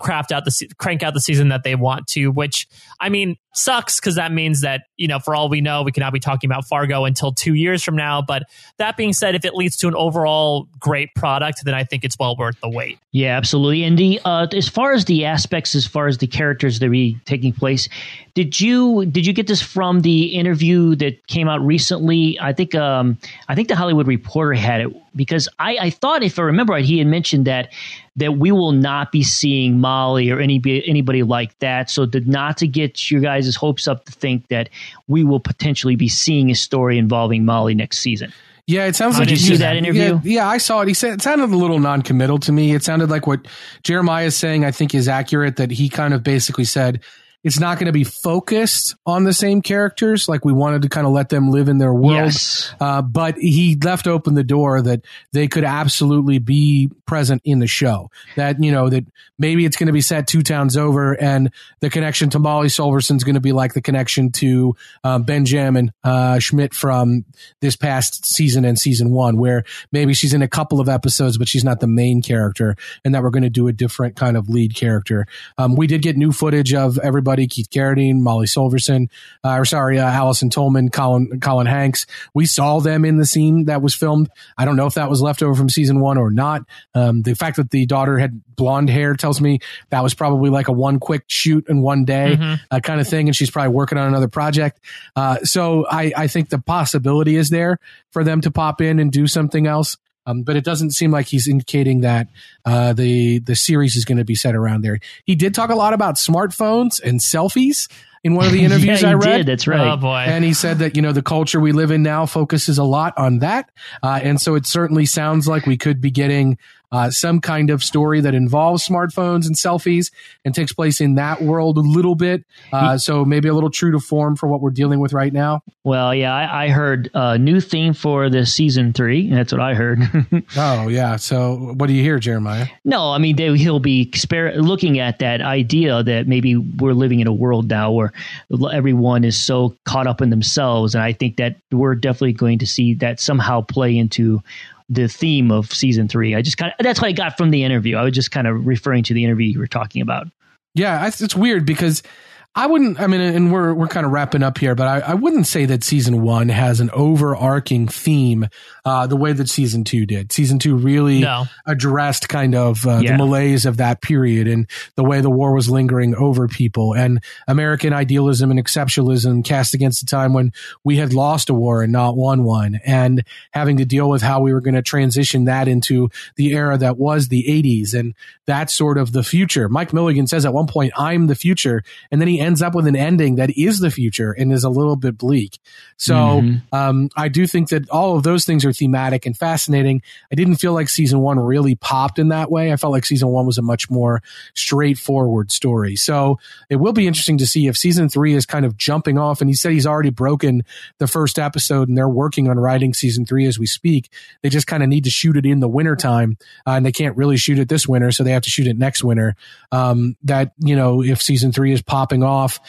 crank out the season that they want to, which, I mean, sucks because that means that, you know, for all we know, we cannot be talking about Fargo until 2 years from now. But that being said, if it leads to an overall great product, then I think it's well worth the wait. Yeah, absolutely. And the as far as the aspects, as far as the characters that are taking place, did you get this from the interview that came out recently? I think the Hollywood Reporter had it, because I thought, if I remember right, he had mentioned that we will not be seeing Molly or anybody like that. So not to get your guys' hopes up to think that we will potentially be seeing a story involving Molly next season. Yeah, it sounds like... Did you see that interview? Yeah, I saw it. He said it sounded a little non-committal to me. It sounded like what Jeremiah is saying, I think, is accurate, that he kind of basically said it's not going to be focused on the same characters. Like, we wanted to kind of let them live in their world. Yes. But he left open the door that they could absolutely be present in the show. That, you know, that maybe it's going to be set two towns over, and the connection to Molly Solverson is going to be like the connection to Benjamin Schmidt from this past season and season one, where maybe she's in a couple of episodes, but she's not the main character, and that we're going to do a different kind of lead character. We did get new footage of everybody. Keith Carradine, Molly Solverson, Allison Tolman, Colin Hanks. We saw them in the scene that was filmed. I don't know if that was left over from season one or not. The fact that the daughter had blonde hair tells me that was probably like a one quick shoot in one day kind of thing, and she's probably working on another project. So I think the possibility is there for them to pop in and do something else. But it doesn't seem like he's indicating that the series is going to be set around there. He did talk a lot about smartphones and selfies in one of the interviews. Yeah, I read. Did. That's right. Oh, boy. And he said that, you know, the culture we live in now focuses a lot on that. And so it certainly sounds like we could be getting some kind of story that involves smartphones and selfies and takes place in that world a little bit. So maybe a little true to form for what we're dealing with right now. Well, yeah, I heard a new theme for the season 3. That's what I heard. Oh, yeah. So what do you hear, Jeremiah? No, I mean, he'll be looking at that idea that maybe we're living in a world now where everyone is so caught up in themselves. And I think that we're definitely going to see that somehow play into the theme of season 3. I just that's what I got from the interview. I was just kind of referring to the interview you were talking about. Yeah, it's weird because we're kind of wrapping up here, but I wouldn't say that season 1 has an overarching theme the way that season 2 did. Season 2 really addressed kind of the malaise of that period and the way the war was lingering over people and American idealism and exceptionalism cast against the time when we had lost a war and not won one, and having to deal with how we were going to transition that into the era that was the 80s, and that's sort of the future. Mike Milligan says at one point, "I'm the future," and then he ends up with an ending that is the future and is a little bit bleak. So I do think that all of those things are thematic and fascinating. I didn't feel like season 1 really popped in that way. I felt like season 1 was a much more straightforward story. So it will be interesting to see if season 3 is kind of jumping off. And he said he's already broken the first episode and they're working on writing season 3 as we speak. They just kind of need to shoot it in the wintertime and they can't really shoot it this winter. So they have to shoot it next winter. That, you know, if season 3 is popping off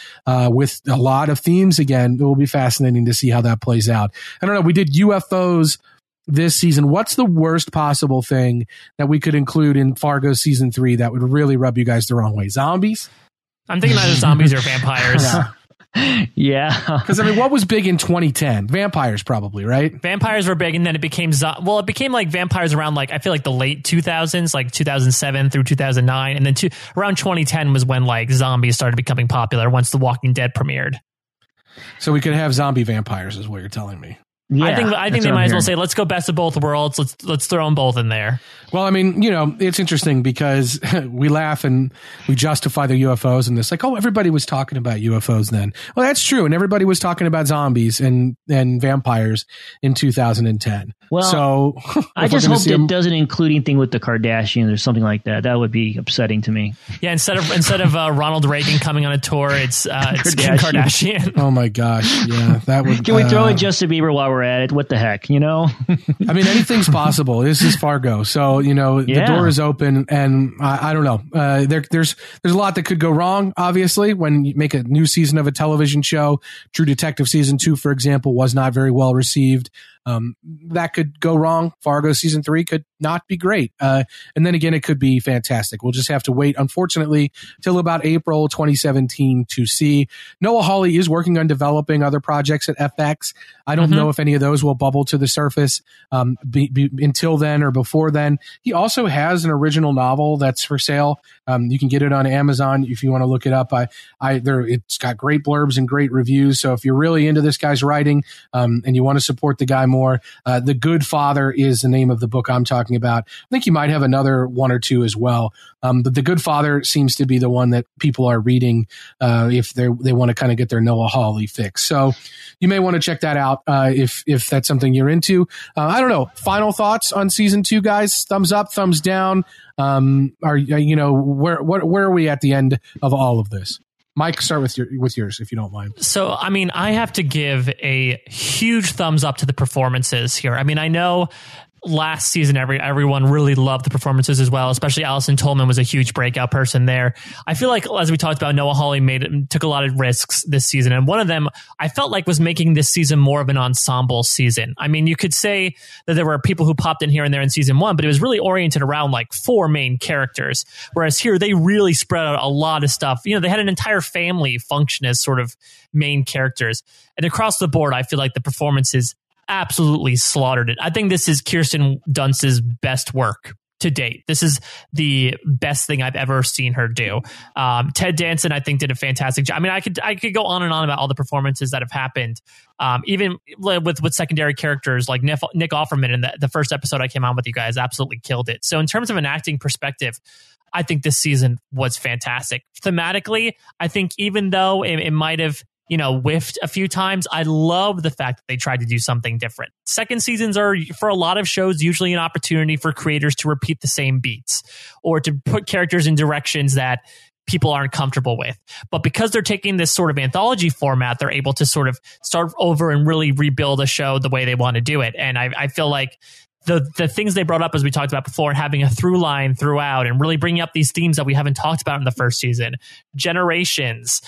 with a lot of themes again, it will be fascinating to see how that plays out. I don't know. We did UFOs this season. What's the worst possible thing that we could include in Fargo season 3 that would really rub you guys the wrong way? Zombies? I'm thinking either zombies or vampires. Yeah. Because, I mean, what was big in 2010? Vampires, probably, right? Vampires were big, and then it became... it became, like, vampires around, like, I feel like the late 2000s, like 2007 through 2009, and then around 2010 was when, like, zombies started becoming popular once The Walking Dead premiered. So we could have zombie vampires is what you're telling me. Yeah, I think they might as well say, let's go best of both worlds. Let's throw them both in there. Well, I mean, you know, it's interesting because we laugh and we justify the UFOs and this, like, oh, everybody was talking about UFOs then. Well, that's true. And everybody was talking about zombies and vampires in 2010. Well, so I just hope it doesn't include anything with the Kardashians or something like that. That would be upsetting to me. Yeah. Instead of Ronald Reagan coming on a tour, it's Kim Kardashian. Oh my gosh. Yeah. That would... Can we throw in Justin Bieber while we're at it? What the heck, you know? I mean, anything's possible. This is Fargo, so, you know, the door is open, and I don't know. There's a lot that could go wrong, obviously, when you make a new season of a television show. True Detective season 2, for example, was not very well received. That could go wrong. Fargo season 3 could not be great. And then again, it could be fantastic. We'll just have to wait, unfortunately, till about April 2017 to see. Noah Hawley is working on developing other projects at FX. I don't know if any of those will bubble to the surface until then or before then. He also has an original novel that's for sale. You can get it on Amazon if you want to look it up. It's got great blurbs and great reviews. So if you're really into this guy's writing and you want to support the guy more, The Good Father is the name of the book I'm talking about. I think you might have another one or two as well. But The Good Father seems to be the one that people are reading if they want to kind of get their Noah Hawley fix. So you may want to check that out if that's something you're into. I don't know. Final thoughts on season 2, guys? Thumbs up, thumbs down. Where are we at the end of all of this? Mike, start with yours, if you don't mind. So, I mean, I have to give a huge thumbs up to the performances here. I mean, I know last season, everyone really loved the performances as well, especially Allison Tolman was a huge breakout person there. I feel like, as we talked about, Noah Hawley took a lot of risks this season, and one of them I felt like was making this season more of an ensemble season. I mean, you could say that there were people who popped in here and there in season 1, but it was really oriented around like 4 main characters, whereas here they really spread out a lot of stuff. You know, they had an entire family function as sort of main characters, and across the board, I feel like the performances absolutely slaughtered it. I think this is Kirsten Dunst's best work to date. This is the best thing I've ever seen her do. Ted Danson, I think, did a fantastic job. I mean, I could go on and on about all the performances that have happened. Even with secondary characters like Nick Offerman in the first episode I came on with you guys, absolutely killed it. So in terms of an acting perspective, I think this season was fantastic. Thematically, I think even though it might have whiffed a few times, I love the fact that they tried to do something different. Second seasons are, for a lot of shows, usually an opportunity for creators to repeat the same beats or to put characters in directions that people aren't comfortable with. But because they're taking this sort of anthology format, they're able to sort of start over and really rebuild a show the way they want to do it. And I feel like the things they brought up, as we talked about before, and having a through line throughout and really bringing up these themes that we haven't talked about in the first season. Generations.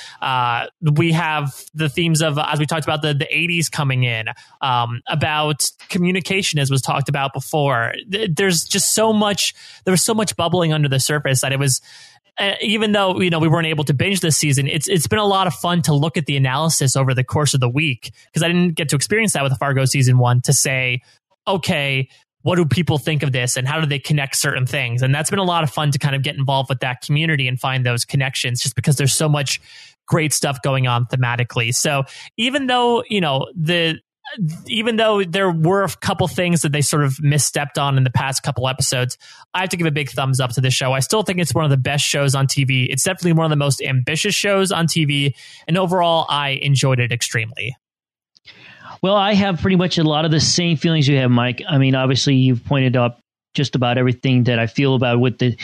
We have the themes of, as we talked about, the 80s coming in, about communication, as was talked about before. There's just so much, there was so much bubbling under the surface that it was, even though, we weren't able to binge this season, it's been a lot of fun to look at the analysis over the course of the week, because I didn't get to experience that with Fargo season 1 to say, okay, what do people think of this and how do they connect certain things? And that's been a lot of fun to kind of get involved with that community and find those connections, just because there's so much great stuff going on thematically. So even though, even though there were a couple things that they sort of misstepped on in the past couple episodes, I have to give a big thumbs up to this show. I still think it's one of the best shows on TV. It's definitely one of the most ambitious shows on TV. And overall, I enjoyed it extremely. Well, I have pretty much a lot of the same feelings you have, Mike. I mean, obviously, you've pointed up just about everything that I feel about with the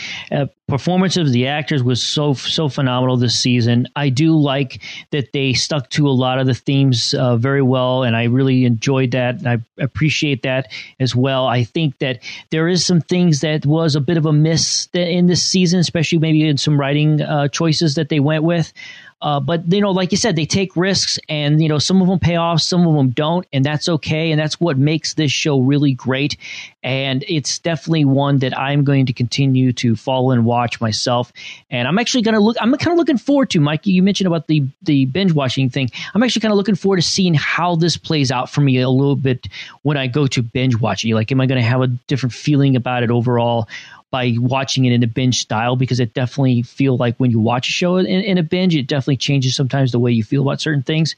performance of the actors was so phenomenal this season. I do like that they stuck to a lot of the themes very well, and I really enjoyed that, and I appreciate that as well. I think that there is some things that was a bit of a miss in this season, especially maybe in some writing choices that they went with. But, like you said, they take risks and, some of them pay off, some of them don't. And that's OK. And that's what makes this show really great. And it's definitely one that I'm going to continue to follow and watch myself. And I'm actually going to I'm kind of looking forward to, Mike, you mentioned about the binge watching thing. I'm actually kind of looking forward to seeing how this plays out for me a little bit when I go to binge watching. Like, am I going to have a different feeling about it overall by watching it in a binge style? Because it definitely feel like when you watch a show in a binge, it definitely changes sometimes the way you feel about certain things.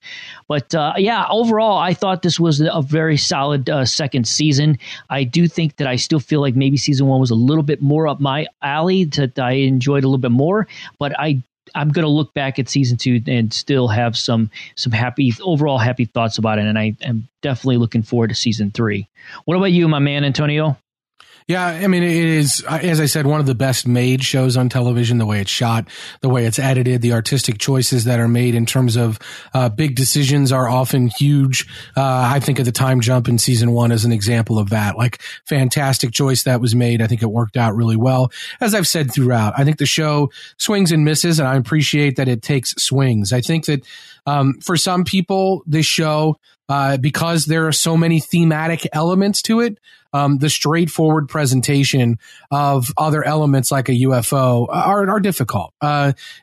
But overall, I thought this was a very solid second season. I do think that I still feel like maybe season 1 was a little bit more up my alley, that I enjoyed a little bit more, but I'm going to look back at season 2 and still have some overall happy thoughts about it. And I am definitely looking forward to season 3. What about you, my man, Antonio? Yeah, I mean, it is, as I said, one of the best made shows on television, the way it's shot, the way it's edited, the artistic choices that are made in terms of big decisions are often huge. I think of the time jump in season 1 as an example of that, like fantastic choice that was made. I think it worked out really well. As I've said throughout, I think the show swings and misses, and I appreciate that it takes swings. I think that for some people, this show because there are so many thematic elements to it. The straightforward presentation of other elements like a UFO are difficult.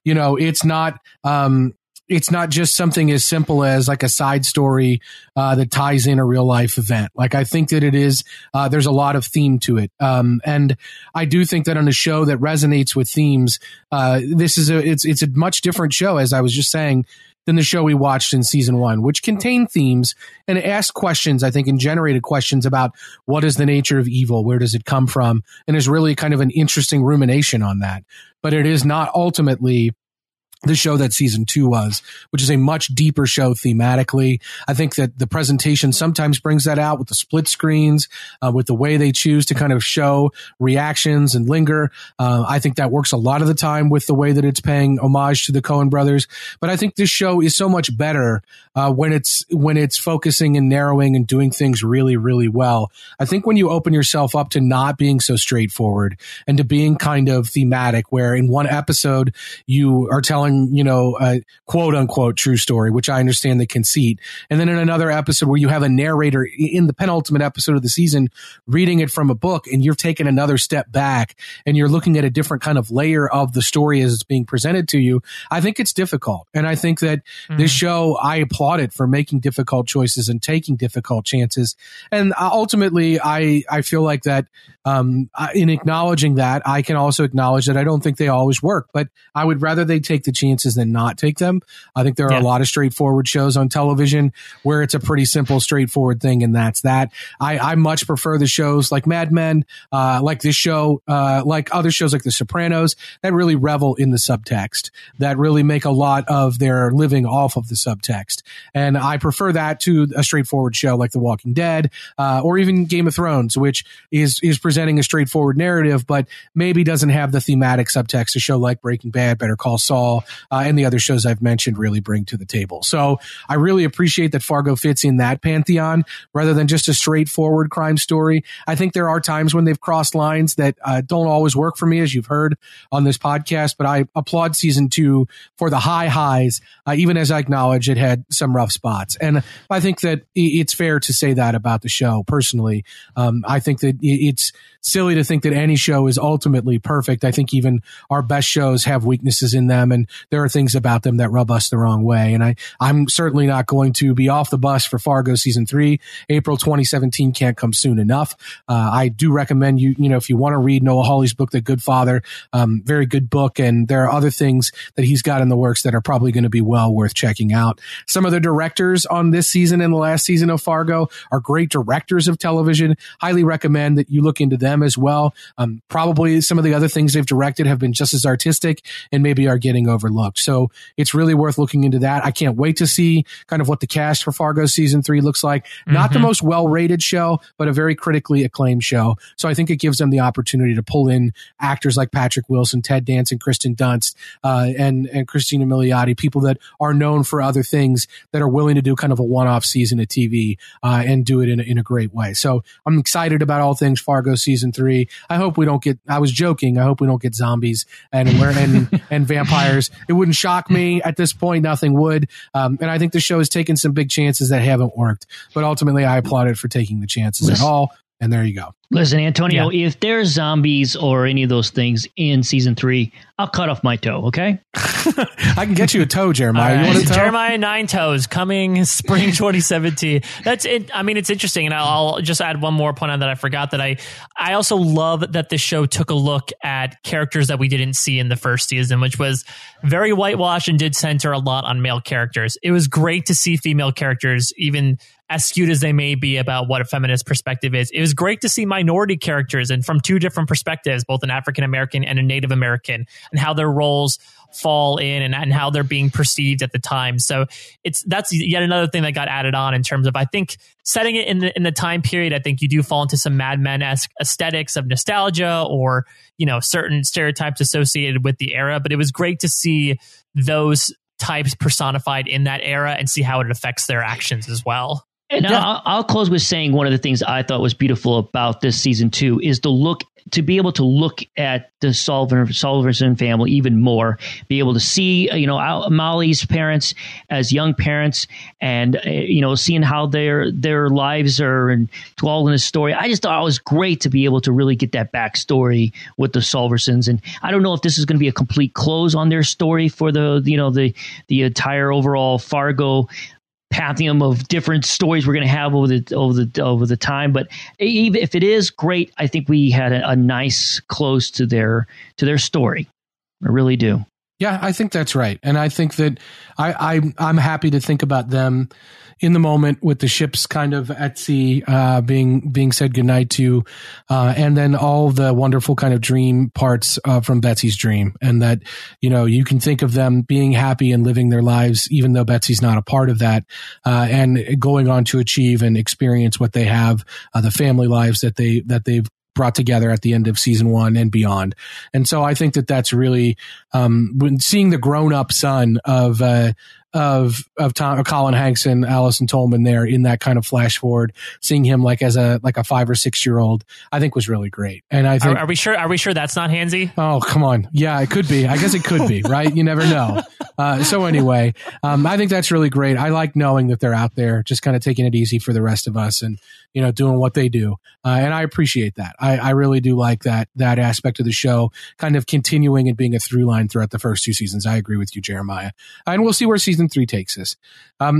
You know, it's not just something as simple as like a side story that ties in a real life event. Like, I think that it is, there's a lot of theme to it. And I do think that on a show that resonates with themes, this is it's a much different show, as I was just saying, than the show we watched in season one, which contained themes and asked questions, I think, and generated questions about what is the nature of evil? Where does it come from? And is really kind of an interesting rumination on that. But it is not ultimately the show that season two was, which is a much deeper show thematically. I think that the presentation sometimes brings that out with the split screens, with the way they choose to kind of show reactions and linger. I think that works a lot of the time with the way that it's paying homage to the Coen brothers. But I think this show is so much better when it's focusing and narrowing and doing things really, really well. I think when you open yourself up to not being so straightforward and to being kind of thematic, where in one episode you are telling, you know, a quote unquote true story, which I understand the conceit. And then in another episode where you have a narrator in the penultimate episode of the season reading it from a book, and you're taking another step back and you're looking at a different kind of layer of the story as it's being presented to you. I think it's difficult. And I think that this show, I applaud it for making difficult choices and taking difficult chances. And ultimately, I feel like that in acknowledging that, I can also acknowledge that I don't think they always work, but I would rather they take the chances than not take them. I think there are a lot of straightforward shows on television where it's a pretty simple, straightforward thing, and that's that. I much prefer the shows like Mad Men, like this show, like other shows like The Sopranos, that really revel in the subtext, that really make a lot of their living off of the subtext. And I prefer that to a straightforward show like The Walking Dead, or even Game of Thrones, which is presenting a straightforward narrative, but maybe doesn't have the thematic subtext a show like Breaking Bad, Better Call Saul, and the other shows I've mentioned really bring to the table. So I really appreciate that Fargo fits in that pantheon rather than just a straightforward crime story. I think there are times when they've crossed lines that don't always work for me, as you've heard on this podcast, but I applaud season two for the high highs, even as I acknowledge it had some rough spots. And I think that it's fair to say that about the show personally. I think that it's silly to think that any show is ultimately perfect. I think even our best shows have weaknesses in them, and there are things about them that rub us the wrong way. And I'm certainly not going to be off the bus for Fargo season 3. April 2017 can't come soon enough. I do recommend you know, if you want to read Noah Hawley's book, The Good Father, very good book. And there are other things that he's got in the works that are probably going to be well worth checking out. Some of the directors on this season and the last season of Fargo are great directors of television. Highly recommend that you look into them as well. Probably some of the other things they've directed have been just as artistic and maybe are getting overlooked. So it's really worth looking into that. I can't wait to see kind of what the cast for Fargo season 3 looks like. Not the most well-rated show, but a very critically acclaimed show. So I think it gives them the opportunity to pull in actors like Patrick Wilson, Ted Danson, Kirsten Dunst, and Christina Milioti, people that are known for other things that are willing to do kind of a one-off season of TV and do it in a great way. So I'm excited about all things Fargo season 3. I hope we don't get, I was joking, I hope we don't get zombies and vampires. It wouldn't shock me at this point. Nothing would. And I think the show has taken some big chances that haven't worked, but ultimately I applaud it for taking the chances at all. And there you go. Listen, Antonio, if there's zombies or any of those things in season 3, I'll cut off my toe. Okay. I can get you a toe, Jeremiah. Right. You want a toe? Jeremiah 9 toes coming spring 2017. That's it. I mean, it's interesting. And I'll just add one more point on that. I forgot that I also love that this show took a look at characters that we didn't see in the first season, which was very whitewashed and did center a lot on male characters. It was great to see female characters, even as skewed as they may be about what a feminist perspective is. It was great to see minority characters and from two different perspectives, both an African American and a Native American, and how their roles fall in and how they're being perceived at the time. So that's yet another thing that got added on in terms of, I think, setting it in the time period. I think you do fall into some Mad Men-esque aesthetics of nostalgia or, you know, certain stereotypes associated with the era, but it was great to see those types personified in that era and see how it affects their actions as well. And I'll close with saying one of the things I thought was beautiful about this season 2 is the look to be able to look at the Solverson family even more, be able to see, you know, Molly's parents as young parents, and, you know, seeing how their lives are involved in this story. I just thought it was great to be able to really get that backstory with the Solversons. And I don't know if this is going to be a complete close on their story for the, you know, the entire overall Fargo pantheon of different stories we're going to have over the time, but even if it is great, I think we had a nice close to their story. I really do. Yeah, I think that's right, and I think that I'm happy to think about them in the moment with the ships kind of at sea, being said goodnight to, and then all the wonderful kind of dream parts from Betsy's dream, and that, you know, you can think of them being happy and living their lives, even though Betsy's not a part of that, and going on to achieve and experience what they have, the family lives that they've brought together at the end of season one and beyond. And so I think that that's really, when seeing the grown up son of Colin Hanks and Allison Tolman there in that kind of flash forward, seeing him like as a 5 or 6 year old, I think was really great. And I think, are we sure that's not Hanzee? Oh, come on. Yeah, it could be. I guess it could be, right? You never know. So anyway, I think that's really great. I like knowing that they're out there just kind of taking it easy for the rest of us and, you know, doing what they do. And I appreciate that. I really do like that aspect of the show kind of continuing and being a through line throughout the first two seasons. I agree with you, Jeremiah. And we'll see where season three takes us.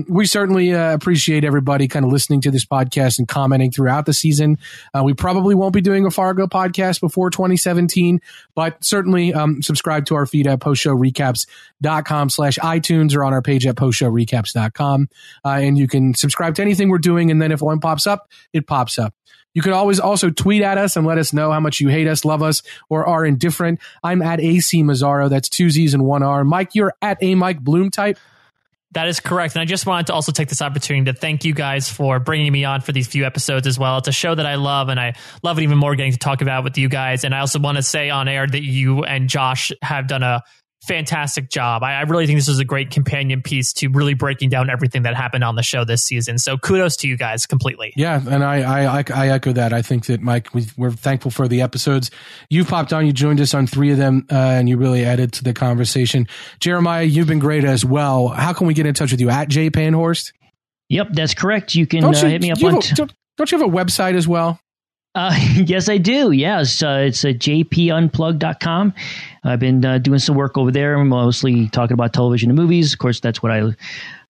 We certainly appreciate everybody kind of listening to this podcast and commenting throughout the season. We probably won't be doing a Fargo podcast before 2017, but certainly subscribe to our feed at postshowrecaps.com/iTunes or on our page at postshowrecaps.com. And you can subscribe to anything we're doing. And then if one pops up, it pops up. You could always also tweet at us and let us know how much you hate us, love us, or are indifferent. I'm at AC Mazzaro. That's 2 Z's and 1 R. Mike, you're at a Mike Bloom type. That is correct. And I just wanted to also take this opportunity to thank you guys for bringing me on for these few episodes as well. It's a show that I love, and I love it even more getting to talk about with you guys. And I also want to say on air that you and Josh have done a fantastic job. I really think this was a great companion piece to really breaking down everything that happened on the show this season. So kudos to you guys completely. Yeah, and I echo that. I think that, Mike, we're thankful for the episodes. You popped on, you joined us on 3 of them, and you really added to the conversation. Jeremiah, you've been great as well. How can we get in touch with you? At J. Panhorse? Yep, that's correct. You can hit me up on... Don't you have a website as well? Yes, I do. Yes. It's jpunplug.com. I've been doing some work over there, mostly talking about television and movies. Of course, that's what I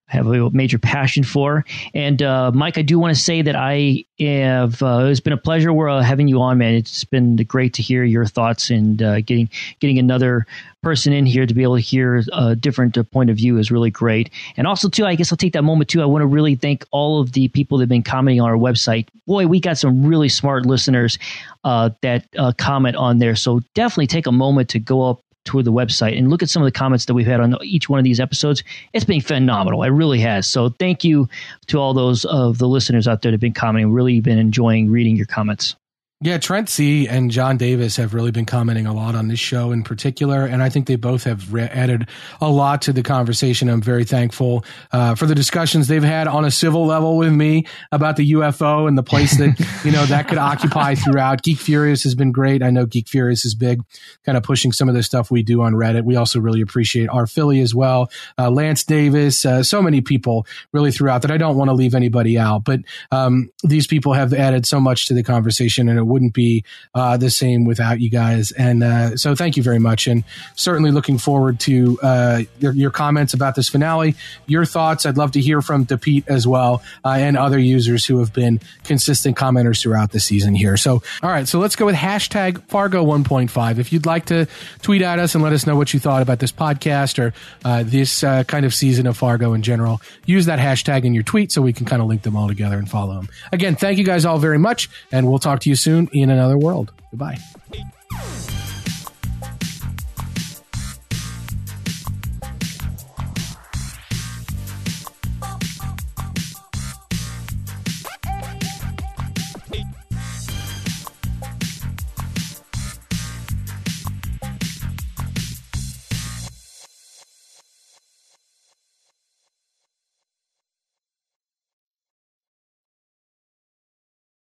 have a major passion for. And Mike, I do want to say that I have, it's been a pleasure having you on, man. It's been great to hear your thoughts, and getting another person in here to be able to hear a different point of view is really great. And also, too, I guess I'll take that moment, too. I want to really thank all of the people that have been commenting on our website. Boy, we got some really smart listeners that comment on there. So definitely take a moment to go up to the website and look at some of the comments that we've had on each one of these episodes. It's been phenomenal. It really has. So thank you to all those of the listeners out there that have been commenting. Really been enjoying reading your comments. Yeah, Trent C. and John Davis have really been commenting a lot on this show in particular, and I think they both have added a lot to the conversation. I'm very thankful for the discussions they've had on a civil level with me about the UFO and the place that, you know, that could occupy throughout. Geek Furious has been great. I know Geek Furious is big, kind of pushing some of the stuff we do on Reddit. We also really appreciate our Philly as well. Lance Davis, so many people really throughout that. I don't want to leave anybody out, but these people have added so much to the conversation, and it wouldn't be the same without you guys. And so thank you very much. And certainly looking forward to your comments about this finale, your thoughts. I'd love to hear from DePete as well, and other users who have been consistent commenters throughout the season here. So, all right. So let's go with hashtag Fargo 1.5. If you'd like to tweet at us and let us know what you thought about this podcast or this kind of season of Fargo in general, use that hashtag in your tweet so we can kind of link them all together and follow them. Again, thank you guys all very much. And we'll talk to you soon in another world. Goodbye.